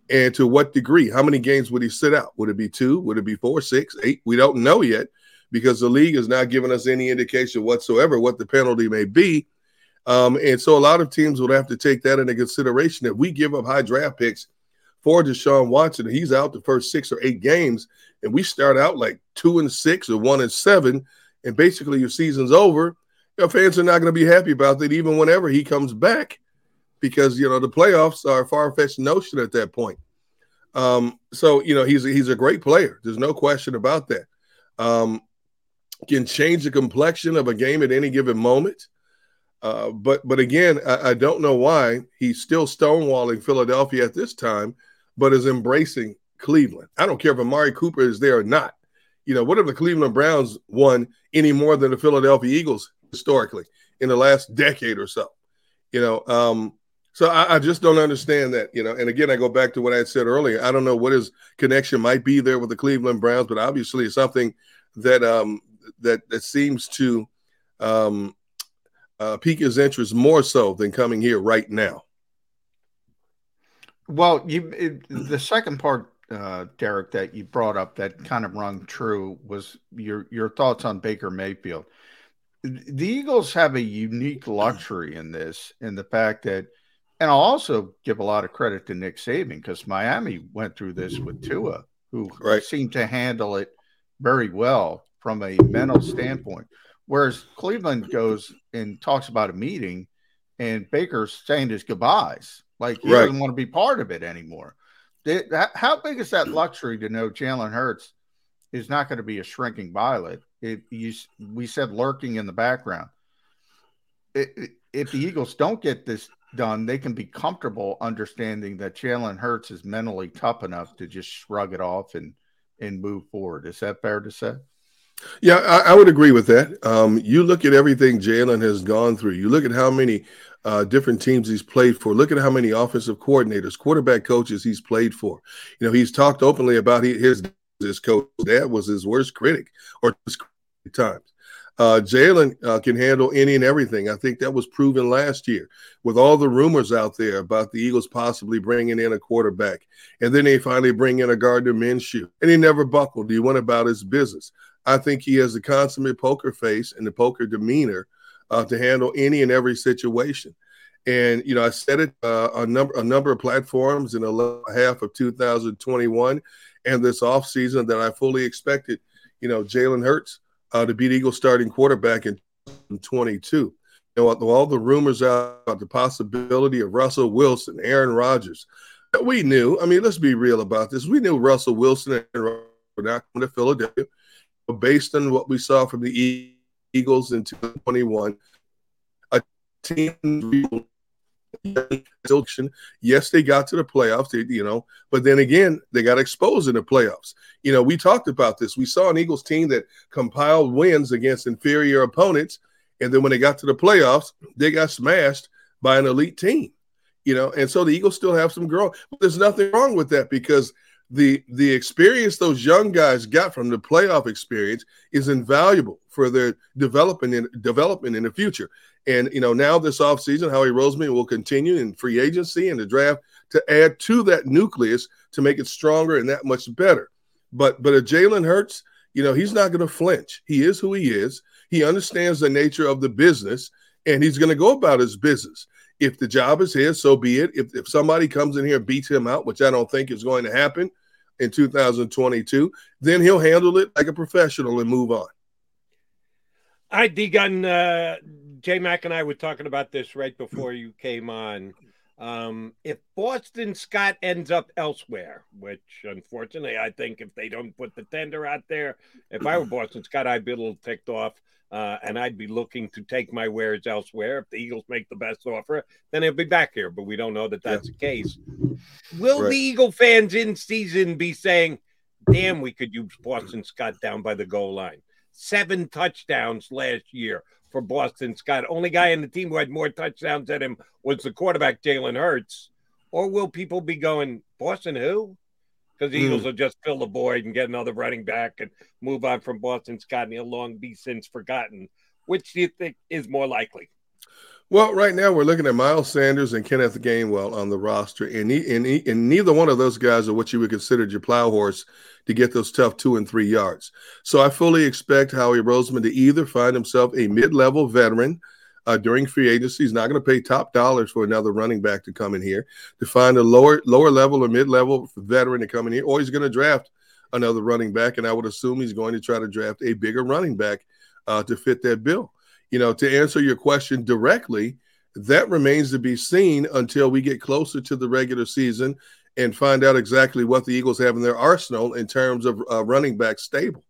and to what degree? How many games would he sit out? Would it be two? Would it be four, six, eight? We don't know yet because the league has not given us any indication whatsoever what the penalty may be. Um, and so a lot of teams would have to take that into consideration. If we give up high draft picks for Deshaun Watson, he's out the first six or eight games, and we start out like two and six or one and seven, and basically your season's over, you know, fans are not going to be happy about that even whenever he comes back because, you know, the playoffs are a far-fetched notion at that point. Um, so, you know, he's a, he's a great player. There's no question about that. Um, can change the complexion of a game at any given moment. Uh, but but again, I, I don't know why he's still stonewalling Philadelphia at this time, but is embracing Cleveland. I don't care if Amari Cooper is there or not. You know, what have the Cleveland Browns won any more than the Philadelphia Eagles historically in the last decade or so? You know, um, so I, I just don't understand that, you know. And again, I go back to what I had said earlier. I don't know what his connection might be there with the Cleveland Browns, but obviously it's something that um, that, that seems to um, – Uh, pique his interest more so than coming here right now. Well, you it, the second part, uh, Derek, that you brought up that kind of rung true was your your thoughts on Baker Mayfield. The Eagles have a unique luxury in this, in the fact that, and I'll also give a lot of credit to Nick Saban because Miami went through this with Tua, who right. seemed to handle it very well from a mental standpoint. Whereas Cleveland goes and talks about a meeting and Baker's saying his goodbyes. Like, he right. doesn't want to be part of it anymore. They, how big is that luxury to know Jalen Hurts is not going to be a shrinking violet? It, you, we said lurking in the background. It, it, if the Eagles don't get this done, they can be comfortable understanding that Jalen Hurts is mentally tough enough to just shrug it off and, and move forward. Is that fair to say? Yeah, I, I would agree with that. Um, you look at everything Jalen has gone through. You look at how many uh, different teams he's played for. Look at how many offensive coordinators, quarterback coaches he's played for. You know, he's talked openly about he, his his coach. Dad was his worst critic, or his critic times. Uh, Jalen uh, can handle any and everything. I think that was proven last year with all the rumors out there about the Eagles possibly bringing in a quarterback. And then they finally bring in a Gardner Minshew. And he never buckled. He went about his business. I think he has the consummate poker face and the poker demeanor uh, to handle any and every situation. And, you know, I said it uh, on number, a number of platforms in the half of two thousand twenty-one and this offseason that I fully expected, you know, Jalen Hurts uh, to be the Eagles starting quarterback in twenty twenty-two. And with all the rumors out about the possibility of Russell Wilson, Aaron Rodgers, we knew. I mean, let's be real about this. We knew Russell Wilson and Aaron Rodgers were not coming to Philadelphia. Based on what we saw from the Eagles in twenty twenty-one, a team yes, they got to the playoffs, they, you know, but then again, they got exposed in the playoffs. You know, we talked about this. We saw an Eagles team that compiled wins against inferior opponents, and then when they got to the playoffs, they got smashed by an elite team. You know, and so the Eagles still have some growth. There's nothing wrong with that because The the experience those young guys got from the playoff experience is invaluable for their development in, development in the future. And, you know, now this offseason, Howie Roseman will continue in free agency and the draft to add to that nucleus to make it stronger and that much better. But, but if Jalen Hurts, you know, he's not going to flinch. He is who he is. He understands the nature of the business, and he's going to go about his business. If the job is his, so be it. If, if somebody comes in here and beats him out, which I don't think is going to happen in two thousand twenty-two, then he'll handle it like a professional and move on. All right, D-Gun, uh, J-Mac and I were talking about this right before you came on. Um, if Boston Scott ends up elsewhere, which unfortunately I think if they don't put the tender out there, if I were Boston Scott, I'd be a little ticked off, uh, and I'd be looking to take my wares elsewhere. If the Eagles make the best offer, then he'll be back here, but we don't know that that's yeah. the case. Will right. the Eagle fans in season be saying, damn, we could use Boston Scott down by the goal line? Seven touchdowns last year for Boston Scott. Only guy in the team who had more touchdowns than him was the quarterback, Jalen Hurts. Or will people be going, Boston who? Because the mm. Eagles will just fill the void and get another running back and move on from Boston Scott, and he'll long be since forgotten. Which do you think is more likely? Well, right now we're looking at Miles Sanders and Kenneth Gainwell on the roster, and, he, and, he, and neither one of those guys are what you would consider your plow horse to get those tough two and three yards. So I fully expect Howie Roseman to either find himself a mid-level veteran uh, during free agency. He's not going to pay top dollars for another running back to come in here, to find a lower lower level or mid-level veteran to come in here, or he's going to draft another running back, and I would assume he's going to try to draft a bigger running back uh, to fit that bill. You know, to answer your question directly, that remains to be seen until we get closer to the regular season and find out exactly what the Eagles have in their arsenal in terms of uh, running back stable.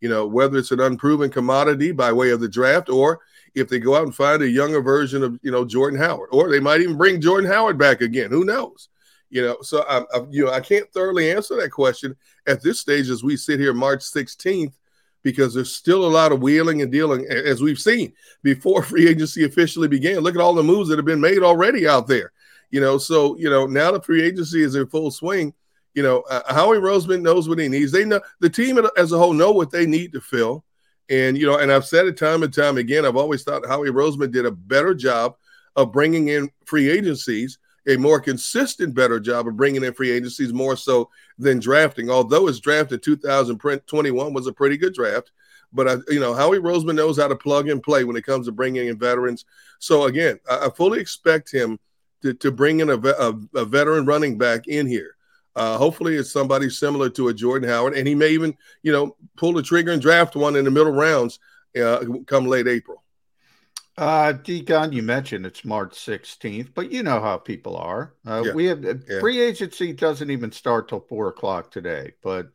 You know, whether it's an unproven commodity by way of the draft, or if they go out and find a younger version of, you know, Jordan Howard, or they might even bring Jordan Howard back again. Who knows? You know, so, I, I, you know, I can't thoroughly answer that question at this stage as we sit here March sixteenth, because there's still a lot of wheeling and dealing, as we've seen before free agency officially began. Look at all the moves that have been made already out there. You know, so, you know, now the free agency is in full swing. You know, uh, Howie Roseman knows what he needs. They know, the team as a whole know what they need to fill. And, you know, and I've said it time and time again, I've always thought Howie Roseman did a better job of bringing in free agencies, a more consistent, better job of bringing in free agencies more so than drafting, although his draft in two thousand twenty-one was a pretty good draft. But, I, you know, Howie Roseman knows how to plug and play when it comes to bringing in veterans. So, again, I, I fully expect him to, to bring in a, a, a veteran running back in here. Uh, hopefully it's somebody similar to a Jordan Howard, and he may even, you know, pull the trigger and draft one in the middle rounds uh, come late April. Uh, D-Gun, you mentioned it's March sixteenth, but you know how people are. Uh, yeah. We have yeah. free agency doesn't even start till four o'clock today, but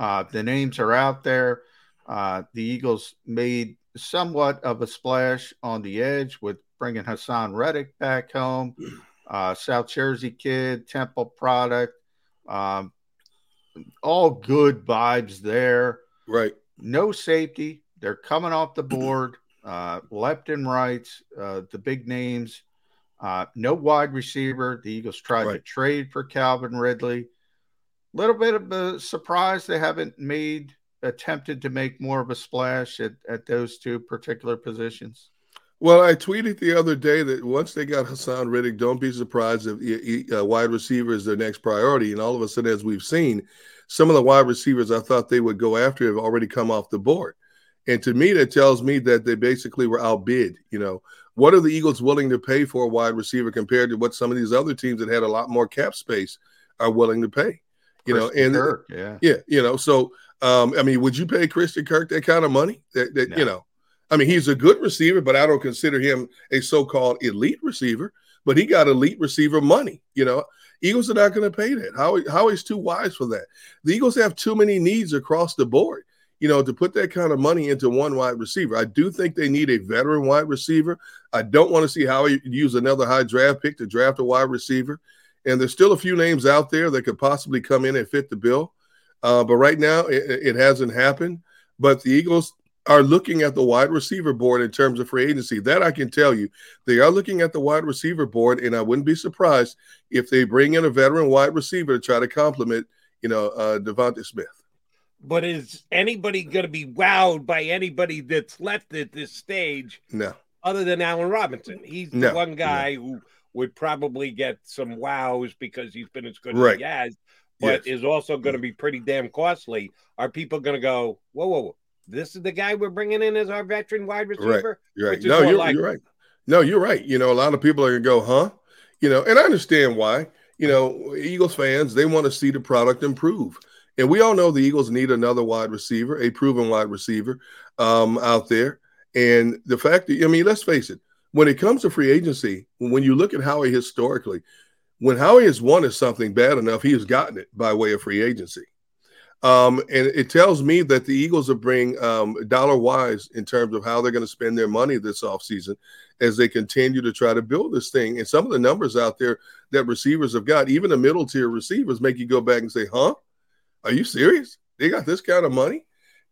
uh, the names are out there. Uh, the Eagles made somewhat of a splash on the edge with bringing Hassan Reddick back home, uh, South Jersey kid, Temple product, um, all good vibes there. Right. No safety. They're coming off the board. Uh, left and right, uh, the big names, uh, no wide receiver. The Eagles tried right. to trade for Calvin Ridley. Little bit of a surprise they haven't made, attempted to make more of a splash at, at those two particular positions. Well, I tweeted the other day that once they got Hassan Reddick, don't be surprised if uh, wide receiver is their next priority. And all of a sudden, as we've seen, some of the wide receivers I thought they would go after have already come off the board. And to me, that tells me that they basically were outbid. You know, what are the Eagles willing to pay for a wide receiver compared to what some of these other teams that had a lot more cap space are willing to pay? You Christian know, and Kirk, yeah, yeah, you know. So, um, I mean, would you pay Christian Kirk that kind of money? That, that no. you know, I mean, he's a good receiver, but I don't consider him a so-called elite receiver. But he got elite receiver money. You know, Eagles are not going to pay that. Howie, Howie's too wise for that. The Eagles have too many needs across the board, you know, to put that kind of money into one wide receiver. I do think they need a veteran wide receiver. I don't want to see how he use another high draft pick to draft a wide receiver. And there's still a few names out there that could possibly come in and fit the bill. Uh, but right now it, it hasn't happened. But the Eagles are looking at the wide receiver board in terms of free agency. That I can tell you. They are looking at the wide receiver board, and I wouldn't be surprised if they bring in a veteran wide receiver to try to complement, you know, uh, DeVonta Smith. But is anybody going to be wowed by anybody that's left at this stage? No. Other than Allen Robinson. He's the no, one guy no. who would probably get some wows because he's been as good right. as he has, but yes. is also going to be pretty damn costly. Are people going to go, whoa, whoa, whoa, this is the guy we're bringing in as our veteran wide receiver? Right. You're right. No, you're, you're right. No, you're right. You know, a lot of people are going to go, huh? You know, and I understand why. You know, Eagles fans, they want to see the product improve. And we all know the Eagles need another wide receiver, a proven wide receiver um, out there. And the fact that, I mean, let's face it, when it comes to free agency, when you look at Howie historically, when Howie has wanted something bad enough, he has gotten it by way of free agency. Um, and it tells me that the Eagles will bring um, dollar-wise in terms of how they're going to spend their money this offseason as they continue to try to build this thing. And some of the numbers out there that receivers have got, even the middle-tier receivers, make you go back and say, huh? Are you serious? They got this kind of money?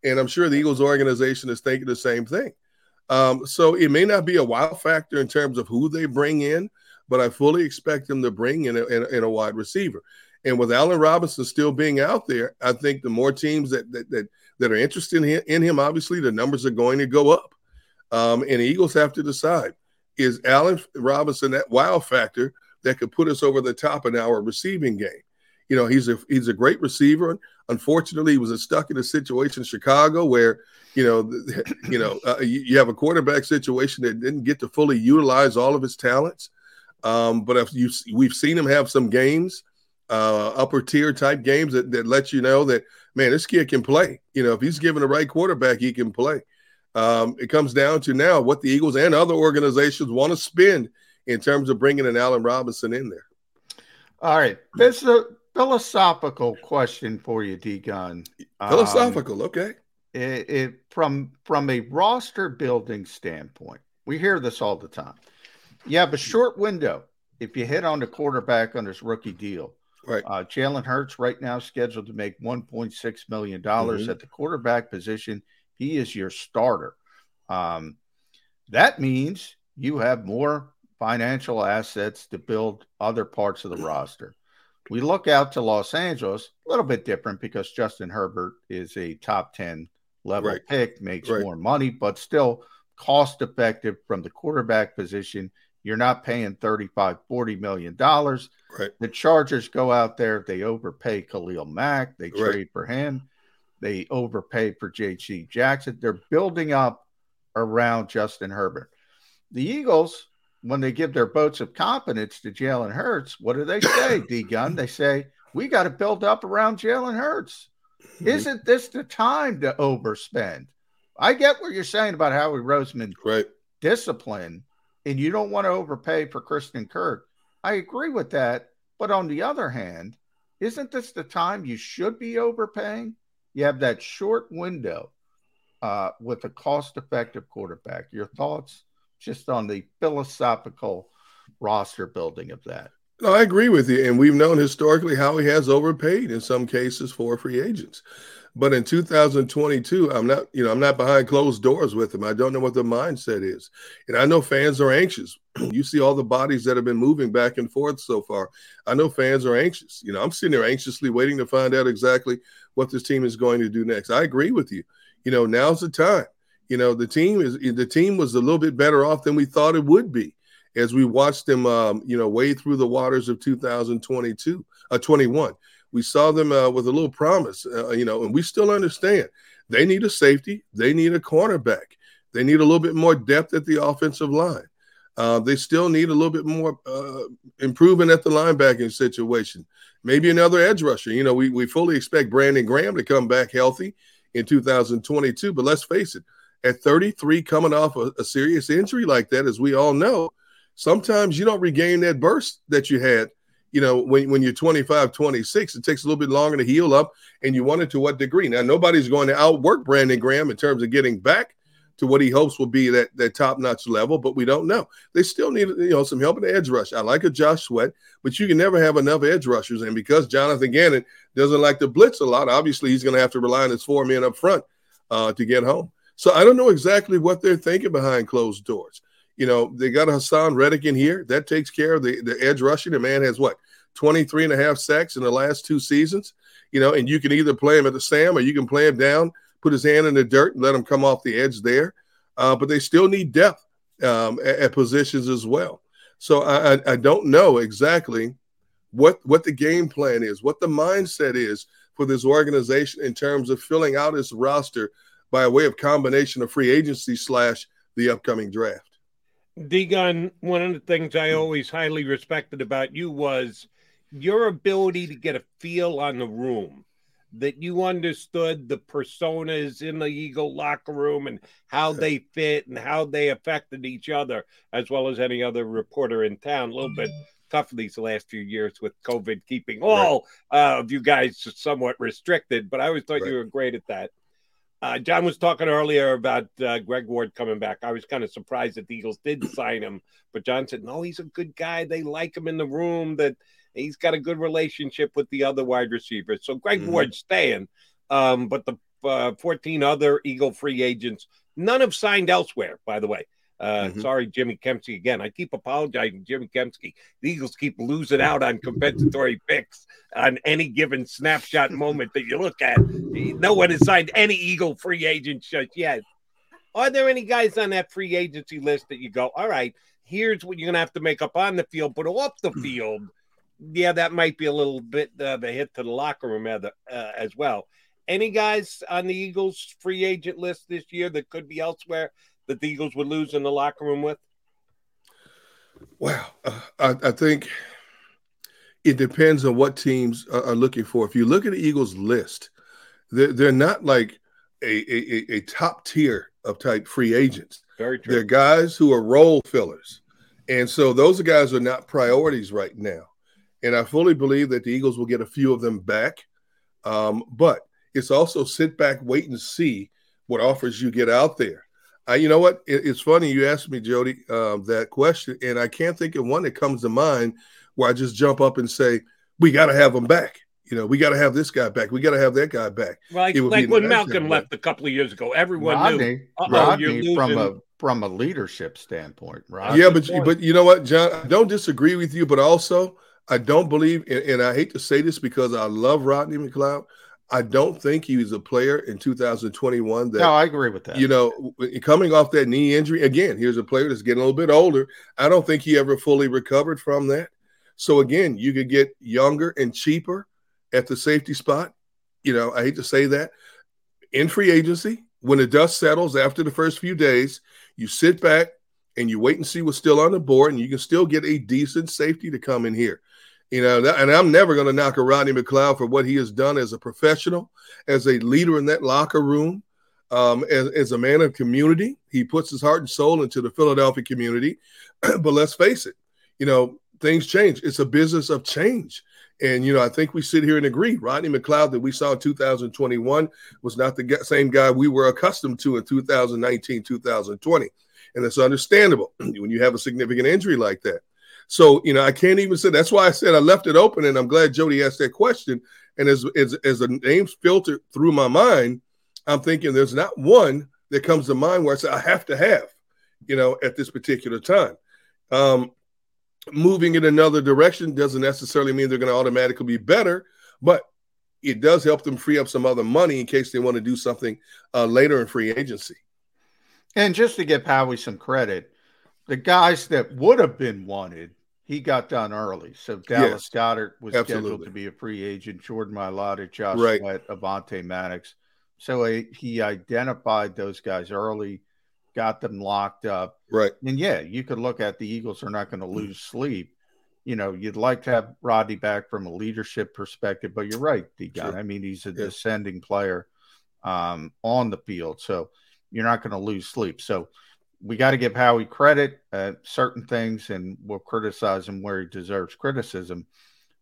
And I'm sure the Eagles organization is thinking the same thing. Um, so it may not be a wow factor in terms of who they bring in, but I fully expect them to bring in a, in a, in a wide receiver. And with Allen Robinson still being out there, I think the more teams that that that, that are interested in, in him, obviously the numbers are going to go up. Um, and the Eagles have to decide, is Allen Robinson that wow factor that could put us over the top in our receiving game? You know, he's a he's a great receiver. Unfortunately, he was stuck in a situation in Chicago where, you know, you know, uh, you, you have a quarterback situation that didn't get to fully utilize all of his talents. Um, but if you we've seen him have some games, uh, upper tier type games that that let you know that, man, this kid can play. You know, if he's given the right quarterback, he can play. Um, it comes down to now what the Eagles and other organizations want to spend in terms of bringing an Allen Robinson in there. All right, this is a philosophical question for you, D-Gun. Philosophical, um, okay. It, it, from, from a roster building standpoint, we hear this all the time. You have a short window if you hit on the quarterback on this rookie deal. Right. Uh, Jalen Hurts right now scheduled to make one point six million dollars mm-hmm. at the quarterback position. He is your starter. Um, that means you have more financial assets to build other parts of the roster. We look out to Los Angeles, a little bit different because Justin Herbert is a top ten level right. pick, makes right. more money, but still cost effective from the quarterback position. You're not paying thirty-five, forty million dollars. Right. The Chargers go out there. They overpay Khalil Mack. They trade right. for him. They overpay for J C Jackson. They're building up around Justin Herbert. The Eagles, when they give their votes of confidence to Jalen Hurts, what do they say, D-Gun? They say, we got to build up around Jalen Hurts. Mm-hmm. Isn't this the time to overspend? I get what you're saying about Howie Roseman right. discipline, and you don't want to overpay for Christian Kirk. I agree with that. But on the other hand, isn't this the time you should be overpaying? You have that short window uh, with a cost-effective quarterback. Your thoughts just on the philosophical roster building of that? No, I agree with you. And we've known historically how he has overpaid in some cases for free agents. But in two thousand twenty-two, I'm not, you know, I'm not behind closed doors with him. I don't know what the mindset is. And I know fans are anxious. You see all the bodies that have been moving back and forth so far. I know fans are anxious. You know, I'm sitting there anxiously waiting to find out exactly what this team is going to do next. I agree with you. You know, now's the time. You know, the team is the team was a little bit better off than we thought it would be as we watched them, um, you know, wade through the waters of two thousand twenty-two, uh, twenty-one. We saw them uh, with a little promise, uh, you know, and we still understand they need a safety. They need a cornerback. They need a little bit more depth at the offensive line. Uh, they still need a little bit more uh, improvement at the linebacking situation. Maybe another edge rusher. You know, we, we fully expect Brandon Graham to come back healthy in two thousand twenty-two, but let's face it, at thirty-three, coming off a, a serious injury like that, as we all know, sometimes you don't regain that burst that you had, you know, when, when you're twenty-five, twenty-six. It takes a little bit longer to heal up, and you want it to what degree. Now, nobody's going to outwork Brandon Graham in terms of getting back to what he hopes will be that, that top-notch level, but we don't know. They still need, you know, some help in the edge rush. I like a Josh Sweat, but you can never have enough edge rushers, and because Jonathan Gannon doesn't like to blitz a lot, obviously he's going to have to rely on his four men up front uh, to get home. So I don't know exactly what they're thinking behind closed doors. You know, they got Hassan Reddick in here. That takes care of the, the edge rushing. The man has, what, twenty-three and a half sacks in the last two seasons? You know, and you can either play him at the Sam or you can play him down, put his hand in the dirt and let him come off the edge there. Uh, but they still need depth um, at, at positions as well. So I, I, I don't know exactly what, what the game plan is, what the mindset is for this organization in terms of filling out its roster by way of combination of free agency slash the upcoming draft. D-Gun, one of the things I always highly respected about you was your ability to get a feel on the room, that you understood the personas in the Eagle locker room and how they fit and how they affected each other, as well as any other reporter in town. A little bit tough these last few years with COVID, keeping all right. uh, of you guys somewhat restricted, but I always thought right. you were great at that. Uh, John was talking earlier about uh, Greg Ward coming back. I was kind of surprised that the Eagles did sign him, but John said, no, he's a good guy. They like him in the room, that he's got a good relationship with the other wide receivers. So Greg mm-hmm. Ward's staying, um, but the uh, fourteen other Eagle free agents, none have signed elsewhere, by the way. Uh, mm-hmm. Sorry, Jimmy Kempski again. I keep apologizing, Jimmy Kempski. The Eagles keep losing out on compensatory picks on any given snapshot moment that you look at. No one has signed any Eagle free agent just yet. Are there any guys on that free agency list that you go, all right, here's what you're going to have to make up on the field, but off the field, yeah, that might be a little bit of a hit to the locker room uh, as well. Any guys on the Eagles free agent list this year that could be elsewhere that the Eagles would lose in the locker room with? Wow. Uh, I, I think it depends on what teams are, are looking for. If you look at the Eagles list, they're, they're not like a, a, a top tier of type free agents. Very true. They're guys who are role fillers. And so those guys are not priorities right now. And I fully believe that the Eagles will get a few of them back. Um, but it's also sit back, wait and see what offers you get out there. Uh, you know what? It, it's funny you asked me, Jody, uh, that question, and I can't think of one that comes to mind where I just jump up and say, we got to have them back. You know, we got to have this guy back. We got to have that guy back. Like, like when Malcolm left a couple of years ago, everyone Rodney, knew. Rodney, from a from a leadership standpoint, right? Yeah, but, but you know what, John? I don't disagree with you, but also I don't believe, and, and I hate to say this because I love Rodney McLeod, I don't think he was a player in two thousand twenty-one. That, no, I agree with that. You know, coming off that knee injury, again, here's a player that's getting a little bit older. I don't think he ever fully recovered from that. So, again, you could get younger and cheaper at the safety spot. You know, I hate to say that. In free agency, when the dust settles after the first few days, you sit back and you wait and see what's still on the board, and you can still get a decent safety to come in here. You know, and I'm never going to knock a Rodney McLeod for what he has done as a professional, as a leader in that locker room, um, as, as a man of community. He puts his heart and soul into the Philadelphia community. But let's face it, you know, things change. It's a business of change. And, you know, I think we sit here and agree. Rodney McLeod that we saw in two thousand twenty-one was not the same guy we were accustomed to in two thousand nineteen, two thousand twenty. And that's understandable when you have a significant injury like that. So, you know, I can't even say – that's why I said I left it open, and I'm glad Jody asked that question. And as, as as the names filter through my mind, I'm thinking there's not one that comes to mind where I say I have to have, you know, at this particular time. Um, moving in another direction doesn't necessarily mean they're going to automatically be better, but it does help them free up some other money in case they want to do something uh, later in free agency. And just to give Howie some credit, the guys that would have been wanted – he got done early. So Dallas yes, Goedert was absolutely. scheduled to be a free agent. Jordan Mailata, Josh right. Sweat, Avonte Maddox. So he, he identified those guys early, got them locked up. Right. And, yeah, you could look at the Eagles are not going to lose sleep. You know, you'd like to have Rodney back from a leadership perspective, but you're right, D-Gun. Sure. I mean, he's a yeah. descending player um, on the field. So you're not going to lose sleep. So we got to give Howie credit at certain things, and we'll criticize him where he deserves criticism.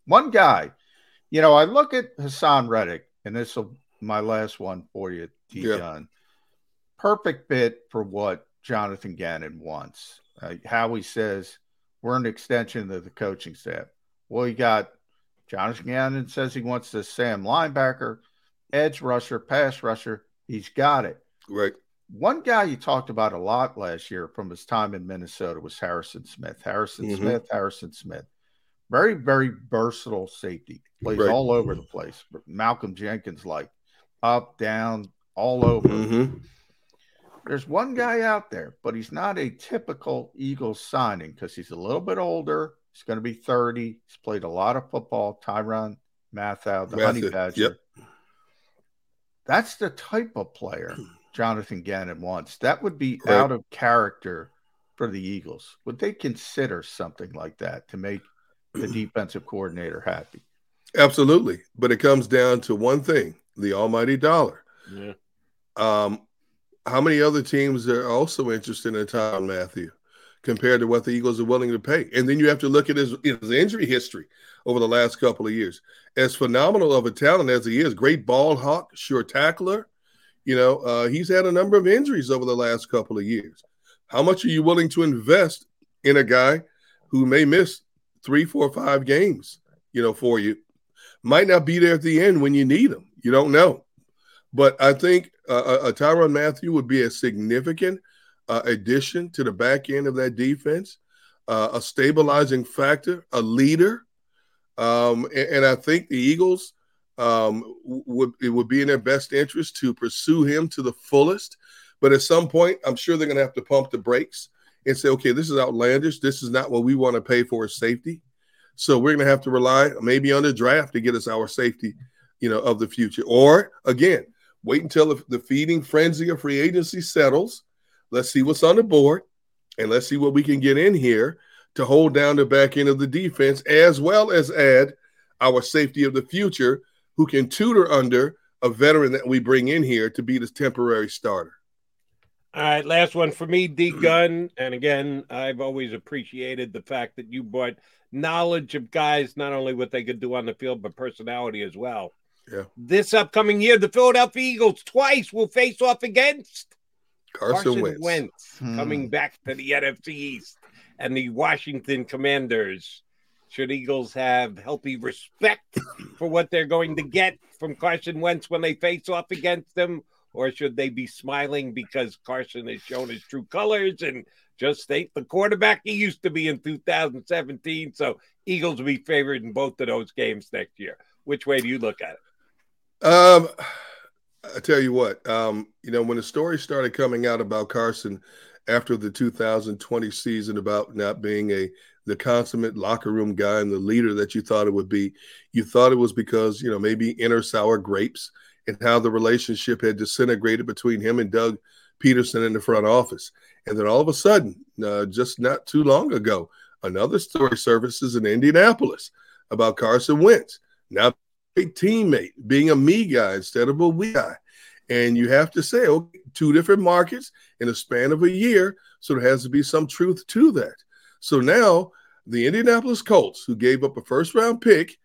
One guy, you know, I look at Hassan Reddick, and this will my last one for you, D-Gun. Yeah. Perfect fit for what Jonathan Gannon wants. Uh, Howie says, we're an extension of the coaching staff. Well, you got Jonathan Gannon says he wants this Sam linebacker, edge rusher, pass rusher. He's got it. Right. One guy you talked about a lot last year from his time in Minnesota was Harrison Smith. Harrison mm-hmm. Smith, Harrison Smith. Very, very versatile safety. Plays right. all over the place. Malcolm Jenkins-like. Up, down, all over. Mm-hmm. There's one guy out there, but he's not a typical Eagles signing because he's a little bit older. He's going to be thirty. He's played a lot of football. Tyrann Mathieu, the Mathieu. Honey Badger. Yep. That's the type of player Jonathan Gannon wants. That would be right. out of character for the Eagles, would they consider something like that to make the defensive coordinator happy? Absolutely. But it comes down to one thing, the almighty dollar. Yeah. Um, how many other teams are also interested in Tyrann Mathieu compared to what the Eagles are willing to pay? And then you have to look at his, his injury history over the last couple of years. As phenomenal of a talent as he is, great ball hawk, sure tackler, you know, uh, he's had a number of injuries over the last couple of years. How much are you willing to invest in a guy who may miss three, four, five games, you know, for you? Might not be there at the end when you need him. You don't know. But I think uh, a Tyrann Mathieu would be a significant uh, addition to the back end of that defense, uh, a stabilizing factor, a leader. Um, and, and I think the Eagles, um, would it would be in their best interest to pursue him to the fullest. But at some point, I'm sure they're going to have to pump the brakes and say, okay, this is outlandish. This is not what we want to pay for as safety. So we're going to have to rely maybe on the draft to get us our safety, you know, of the future. Or, again, wait until the feeding frenzy of free agency settles. Let's see what's on the board, and let's see what we can get in here to hold down the back end of the defense, as well as add our safety of the future who can tutor under a veteran that we bring in here to be this temporary starter. All right, last one for me, D. Gunn. And again, I've always appreciated the fact that you brought knowledge of guys, not only what they could do on the field, but personality as well. Yeah. This upcoming year, the Philadelphia Eagles twice will face off against Carson, Carson Wentz, Wentz hmm. coming back to the N F C East, and the Washington Commanders. Should Eagles have healthy respect for what they're going to get from Carson Wentz when they face off against them? Or should they be smiling because Carson has shown his true colors and just ain't the quarterback he used to be in two thousand seventeen? So Eagles will be favored in both of those games next year. Which way do you look at it? Um, I tell you what, um, you know, when the story started coming out about Carson after the two thousand twenty season about not being a the consummate locker room guy and the leader that you thought it would be, you thought it was because, you know, maybe inner sour grapes, and how the relationship had disintegrated between him and Doug Peterson in the front office. And then all of a sudden, uh, just not too long ago, another story surfaces in Indianapolis about Carson Wentz, now a teammate, being a me guy instead of a we guy. And you have to say, okay, two different markets in a span of a year, so there has to be some truth to that. So now the Indianapolis Colts, who gave up a first-round pick,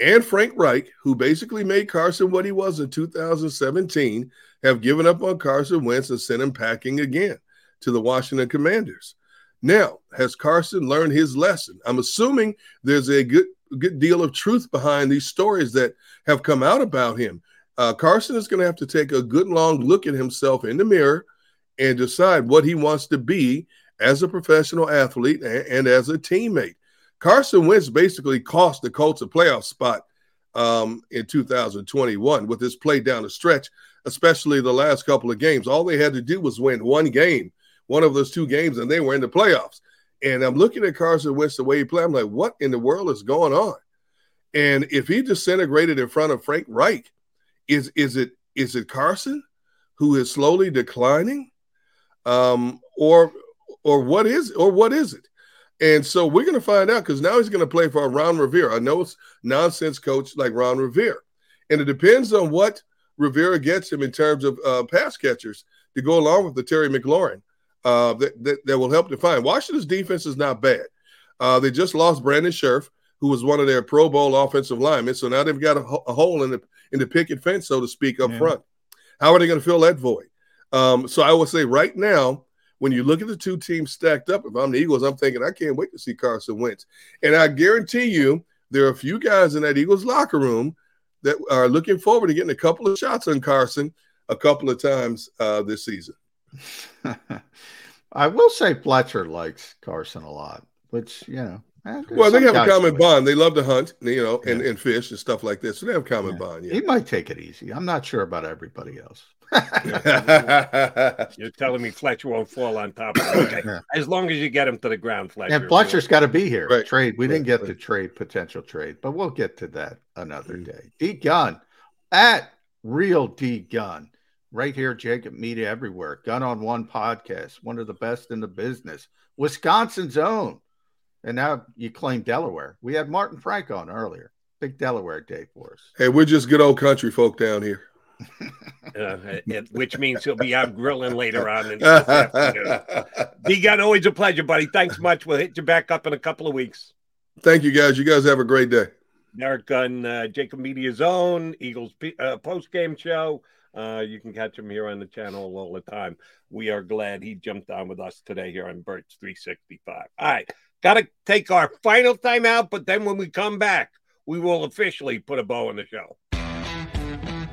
and Frank Reich, who basically made Carson what he was in two thousand seventeen, have given up on Carson Wentz and sent him packing again to the Washington Commanders. Now, has Carson learned his lesson? I'm assuming there's a good good deal of truth behind these stories that have come out about him. Uh, Carson is going to have to take a good long look at himself in the mirror and decide what he wants to be as a professional athlete and, and as a teammate. Carson Wentz basically cost the Colts a playoff spot um, in two thousand twenty-one with his play down the stretch, especially the last couple of games. All they had to do was win one game, one of those two games, and they were in the playoffs. And I'm looking at Carson Wentz the way he played. I'm like, what in the world is going on? And if he disintegrated in front of Frank Reich, is is it is it Carson who is slowly declining, um, or or what is or what is it? And so we're going to find out, because now he's going to play for Ron Rivera, a no nonsense coach like Ron Rivera. And it depends on what Rivera gets him in terms of uh, pass catchers to go along with the Terry McLaurin uh, that, that, that will help define. Washington's defense is not bad. Uh, they just lost Brandon Scherff, who was one of their Pro Bowl offensive linemen. So now they've got a, a hole in the, in the picket fence, so to speak, up yeah. front. How are they going to fill that void? Um, so I would say right now, when you look at the two teams stacked up, if I'm the Eagles, I'm thinking I can't wait to see Carson Wentz. And I guarantee you there are a few guys in that Eagles locker room that are looking forward to getting a couple of shots on Carson a couple of times uh, this season. I will say Fletcher likes Carson a lot, which, you know. Well, they have a common bond. They love to hunt, you know, and, yeah. and fish and stuff like this. So they have a common yeah. bond. Yeah. He might take it easy. I'm not sure about everybody else. You're telling me Fletcher won't fall on top of it. Okay. Yeah. As long as you get him to the ground, Fletcher. And Fletcher's got to be here. Right. Trade. We right. didn't get right. the trade, potential trade, but we'll get to that another mm-hmm. day. D Gunn, at Real D Gunn. right here, Jacob Media everywhere. Gun on One podcast, one of the best in the business. Wisconsin's own. And now you claim Delaware. We had Martin Frank on earlier. Big Delaware day for us. Hey, we're just good old country folk down here. uh, it, which means he'll be out grilling later on in the afternoon. D-Gun, always a pleasure, buddy. Thanks much. We'll hit you back up in a couple of weeks. Thank you, guys. You guys have a great day. Derek Gunn, uh, Jacob Media's own, Eagles uh, post-game show. Uh, you can catch him here on the channel all the time. We are glad he jumped on with us today here on Birch three sixty-five. All right. Got to take our final time out, but then when we come back, we will officially put a bow on the show.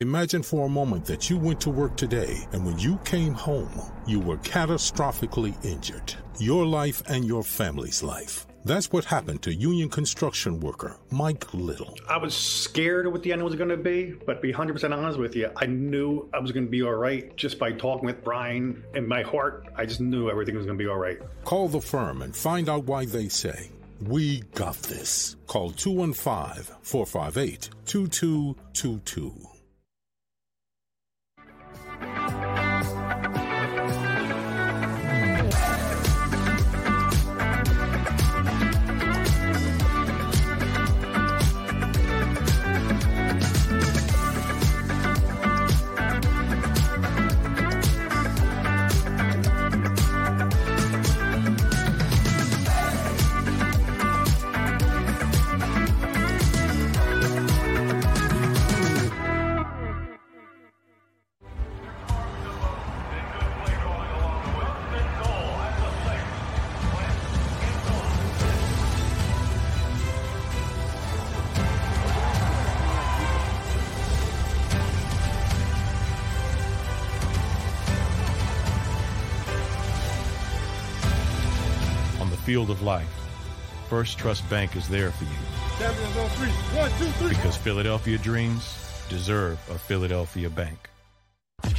Imagine for a moment that you went to work today, and when you came home, you were catastrophically injured. Your life and your family's life. That's what happened to union construction worker Mike Little. I was scared of what the end was going to be, but to be one hundred percent honest with you, I knew I was going to be all right just by talking with Brian. In my heart, I just knew everything was going to be all right. Call the firm and find out why they say, "We got this." Call two one five, four five eight, two two two two. Field of life, First Trust Bank is there for you. One, two, three. Because Philadelphia dreams deserve a Philadelphia bank. All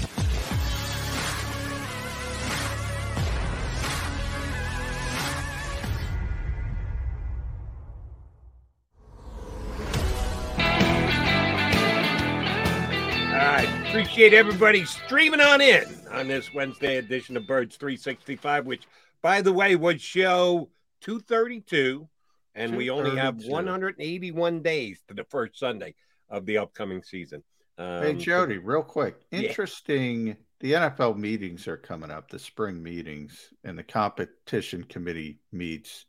right, appreciate everybody streaming on in on this Wednesday edition of Birds three sixty-five, which, by the way, was show two thirty-two, and we only have one hundred eighty-one days to the first Sunday of the upcoming season. Um, hey, Jody, real quick. Interesting. Yeah. The N F L meetings are coming up, the spring meetings, and the competition committee meets,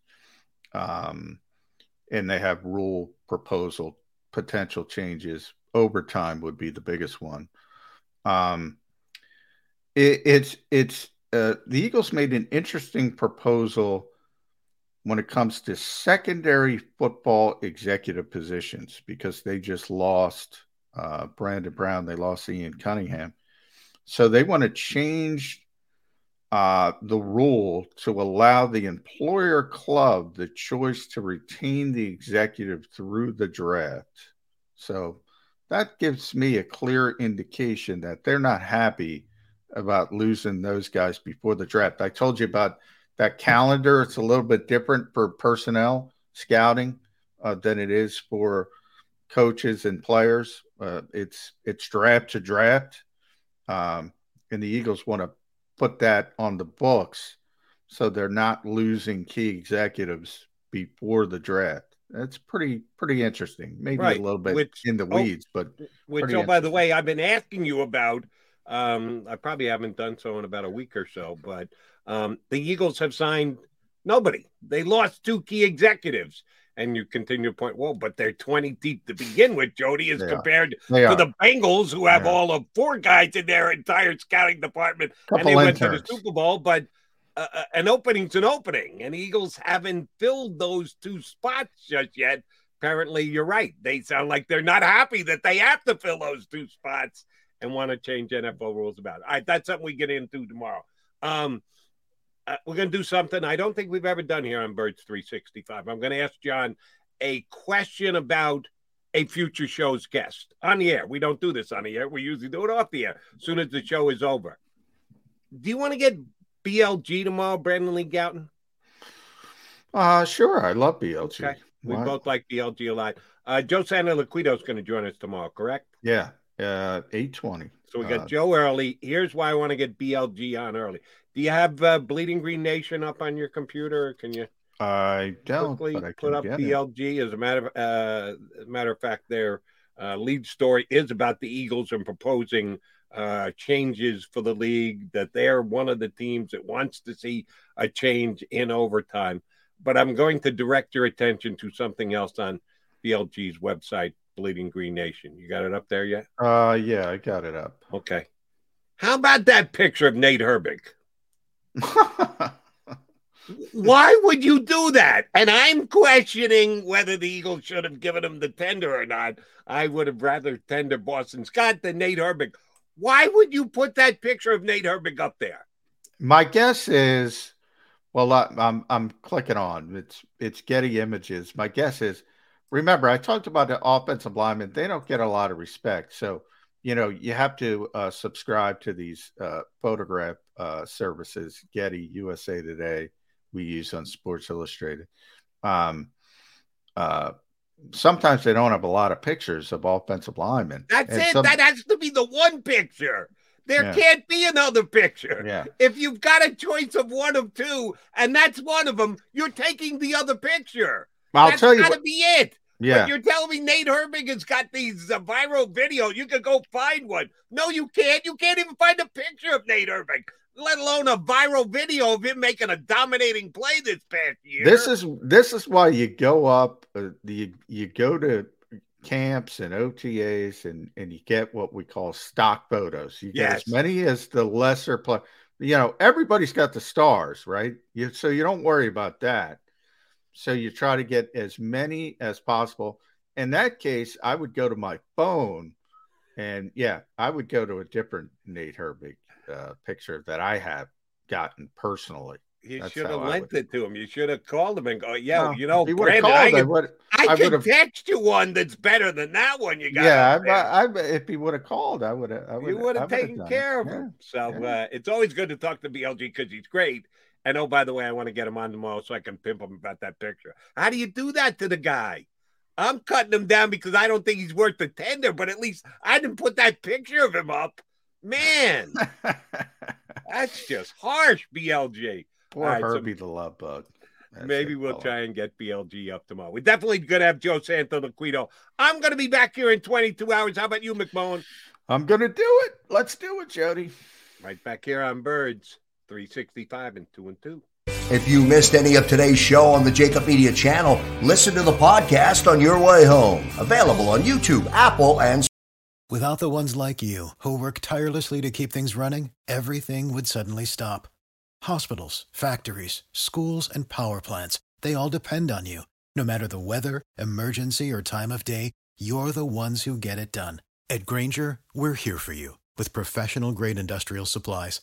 um, and they have rule proposal, potential changes. Overtime would be the biggest one. Um, it, it's it's. Uh, the Eagles made an interesting proposal when it comes to secondary football executive positions, because they just lost uh, Brandon Brown. They lost Ian Cunningham. So they want to change uh, the rule to allow the employer club the choice to retain the executive through the draft. So that gives me a clear indication that they're not happy about losing those guys before the draft. I told you about that calendar. It's a little bit different for personnel scouting uh, than it is for coaches and players. Uh, it's it's draft to draft, um, and the Eagles want to put that on the books so they're not losing key executives before the draft. That's pretty pretty interesting. Maybe right. a little bit which, in the weeds, oh, but which. Oh, by the way, I've been asking you about. Um, I probably haven't done so in about a week or so, but um, the Eagles have signed nobody. They lost two key executives. And you continue to point, well, but they're twenty deep to begin with, Jody, as they compared to the Bengals, who have all of four guys in their entire scouting department. And they went to the Super Bowl, but uh, an opening's an opening. And the Eagles haven't filled those two spots just yet. Apparently, you're right. They sound like they're not happy that they have to fill those two spots and want to change N F L rules about it. All right, that's something we get into tomorrow. Um Uh, we're going to do something I don't think we've ever done here on Birds three sixty-five. I'm going to ask John a question about a future show's guest on the air. We don't do this on the air. We usually do it off the air as soon as the show is over. Do you want to get B L G tomorrow, Brandon Lee Gouton? Uh, sure. I love B L G. Okay. We wow. both like B L G a lot. Uh, Joe Sanaliquito is going to join us tomorrow, correct? Yeah, uh, eight twenty. So we got uh, Joe early. Here's why I want to get B L G on early. Do you have uh, Bleeding Green Nation up on your computer? Or can you? I don't. Quickly but I put up B L G. It. As a matter of uh, as a matter of fact, their uh, lead story is about the Eagles and proposing uh, changes for the league. That they're one of the teams that wants to see a change in overtime. But I'm going to direct your attention to something else on B L G's website, Bleeding Green Nation. You got it up there yet? Uh, yeah, I got it up. Okay. How about that picture of Nate Herbig? Why would you do that? And I'm questioning whether the Eagles should have given him the tender or not. I would have rather tender Boston Scott than Nate Herbig. Why would you put that picture of Nate Herbig up there? My guess is, well, I'm I'm clicking on it's it's Getty Images. My guess is, remember I talked about the offensive linemen. They don't get a lot of respect, so you know you have to uh, subscribe to these uh, photograph. Uh, services, Getty, U S A Today, we use on Sports Illustrated. Um, uh, sometimes they don't have a lot of pictures of offensive linemen. That's and it. Some... That has to be the one picture. There yeah. can't be another picture. Yeah. If you've got a choice of one of two, and that's one of them, you're taking the other picture. I'll that's tell you. That's got to what... be it. Yeah. But you're telling me Nate Herbig has got these uh, viral videos. You could go find one. No, you can't. You can't even find a picture of Nate Herbig, let alone a viral video of him making a dominating play this past year. This is this is why you go up, uh, you, you go to camps and O T As, and, and you get what we call stock photos. You get yes. as many as the lesser play. You know, everybody's got the stars, right? You, so you don't worry about that. So you try to get as many as possible. In that case, I would go to my phone, and, yeah, I would go to a different Nate Herbig Uh, picture that I have gotten personally. You That's should have lent it to him. You should have called him and go, yeah, no, you know, Brandon, called, I, could, I, I could text you one that's better than that one you got. Yeah, I, I, I, if he would have called, I would have. You would have taken care of him. Yeah, so yeah. Uh, it's always good to talk to B L G because he's great. And oh, by the way, I want to get him on tomorrow so I can pimp him about that picture. How do you do that to the guy? I'm cutting him down because I don't think he's worth the tender, but at least I didn't put that picture of him up. Man, that's just harsh, B L G. Poor right, Herbie so the love bug. That's maybe we'll try and get B L G up tomorrow. We're definitely going to have Joe Santoliquito. I'm going to be back here in twenty-two hours. How about you, McMullen? I'm going to do it. Let's do it, Jody. Right back here on Birds three sixty-five and two and two. If you missed any of today's show on the Jacob Media channel, listen to the podcast on your way home. Available on YouTube, Apple, and without the ones like you, who work tirelessly to keep things running, everything would suddenly stop. Hospitals, factories, schools, and power plants, they all depend on you. No matter the weather, emergency, or time of day, you're the ones who get it done. At Grainger, we're here for you, with professional-grade industrial supplies.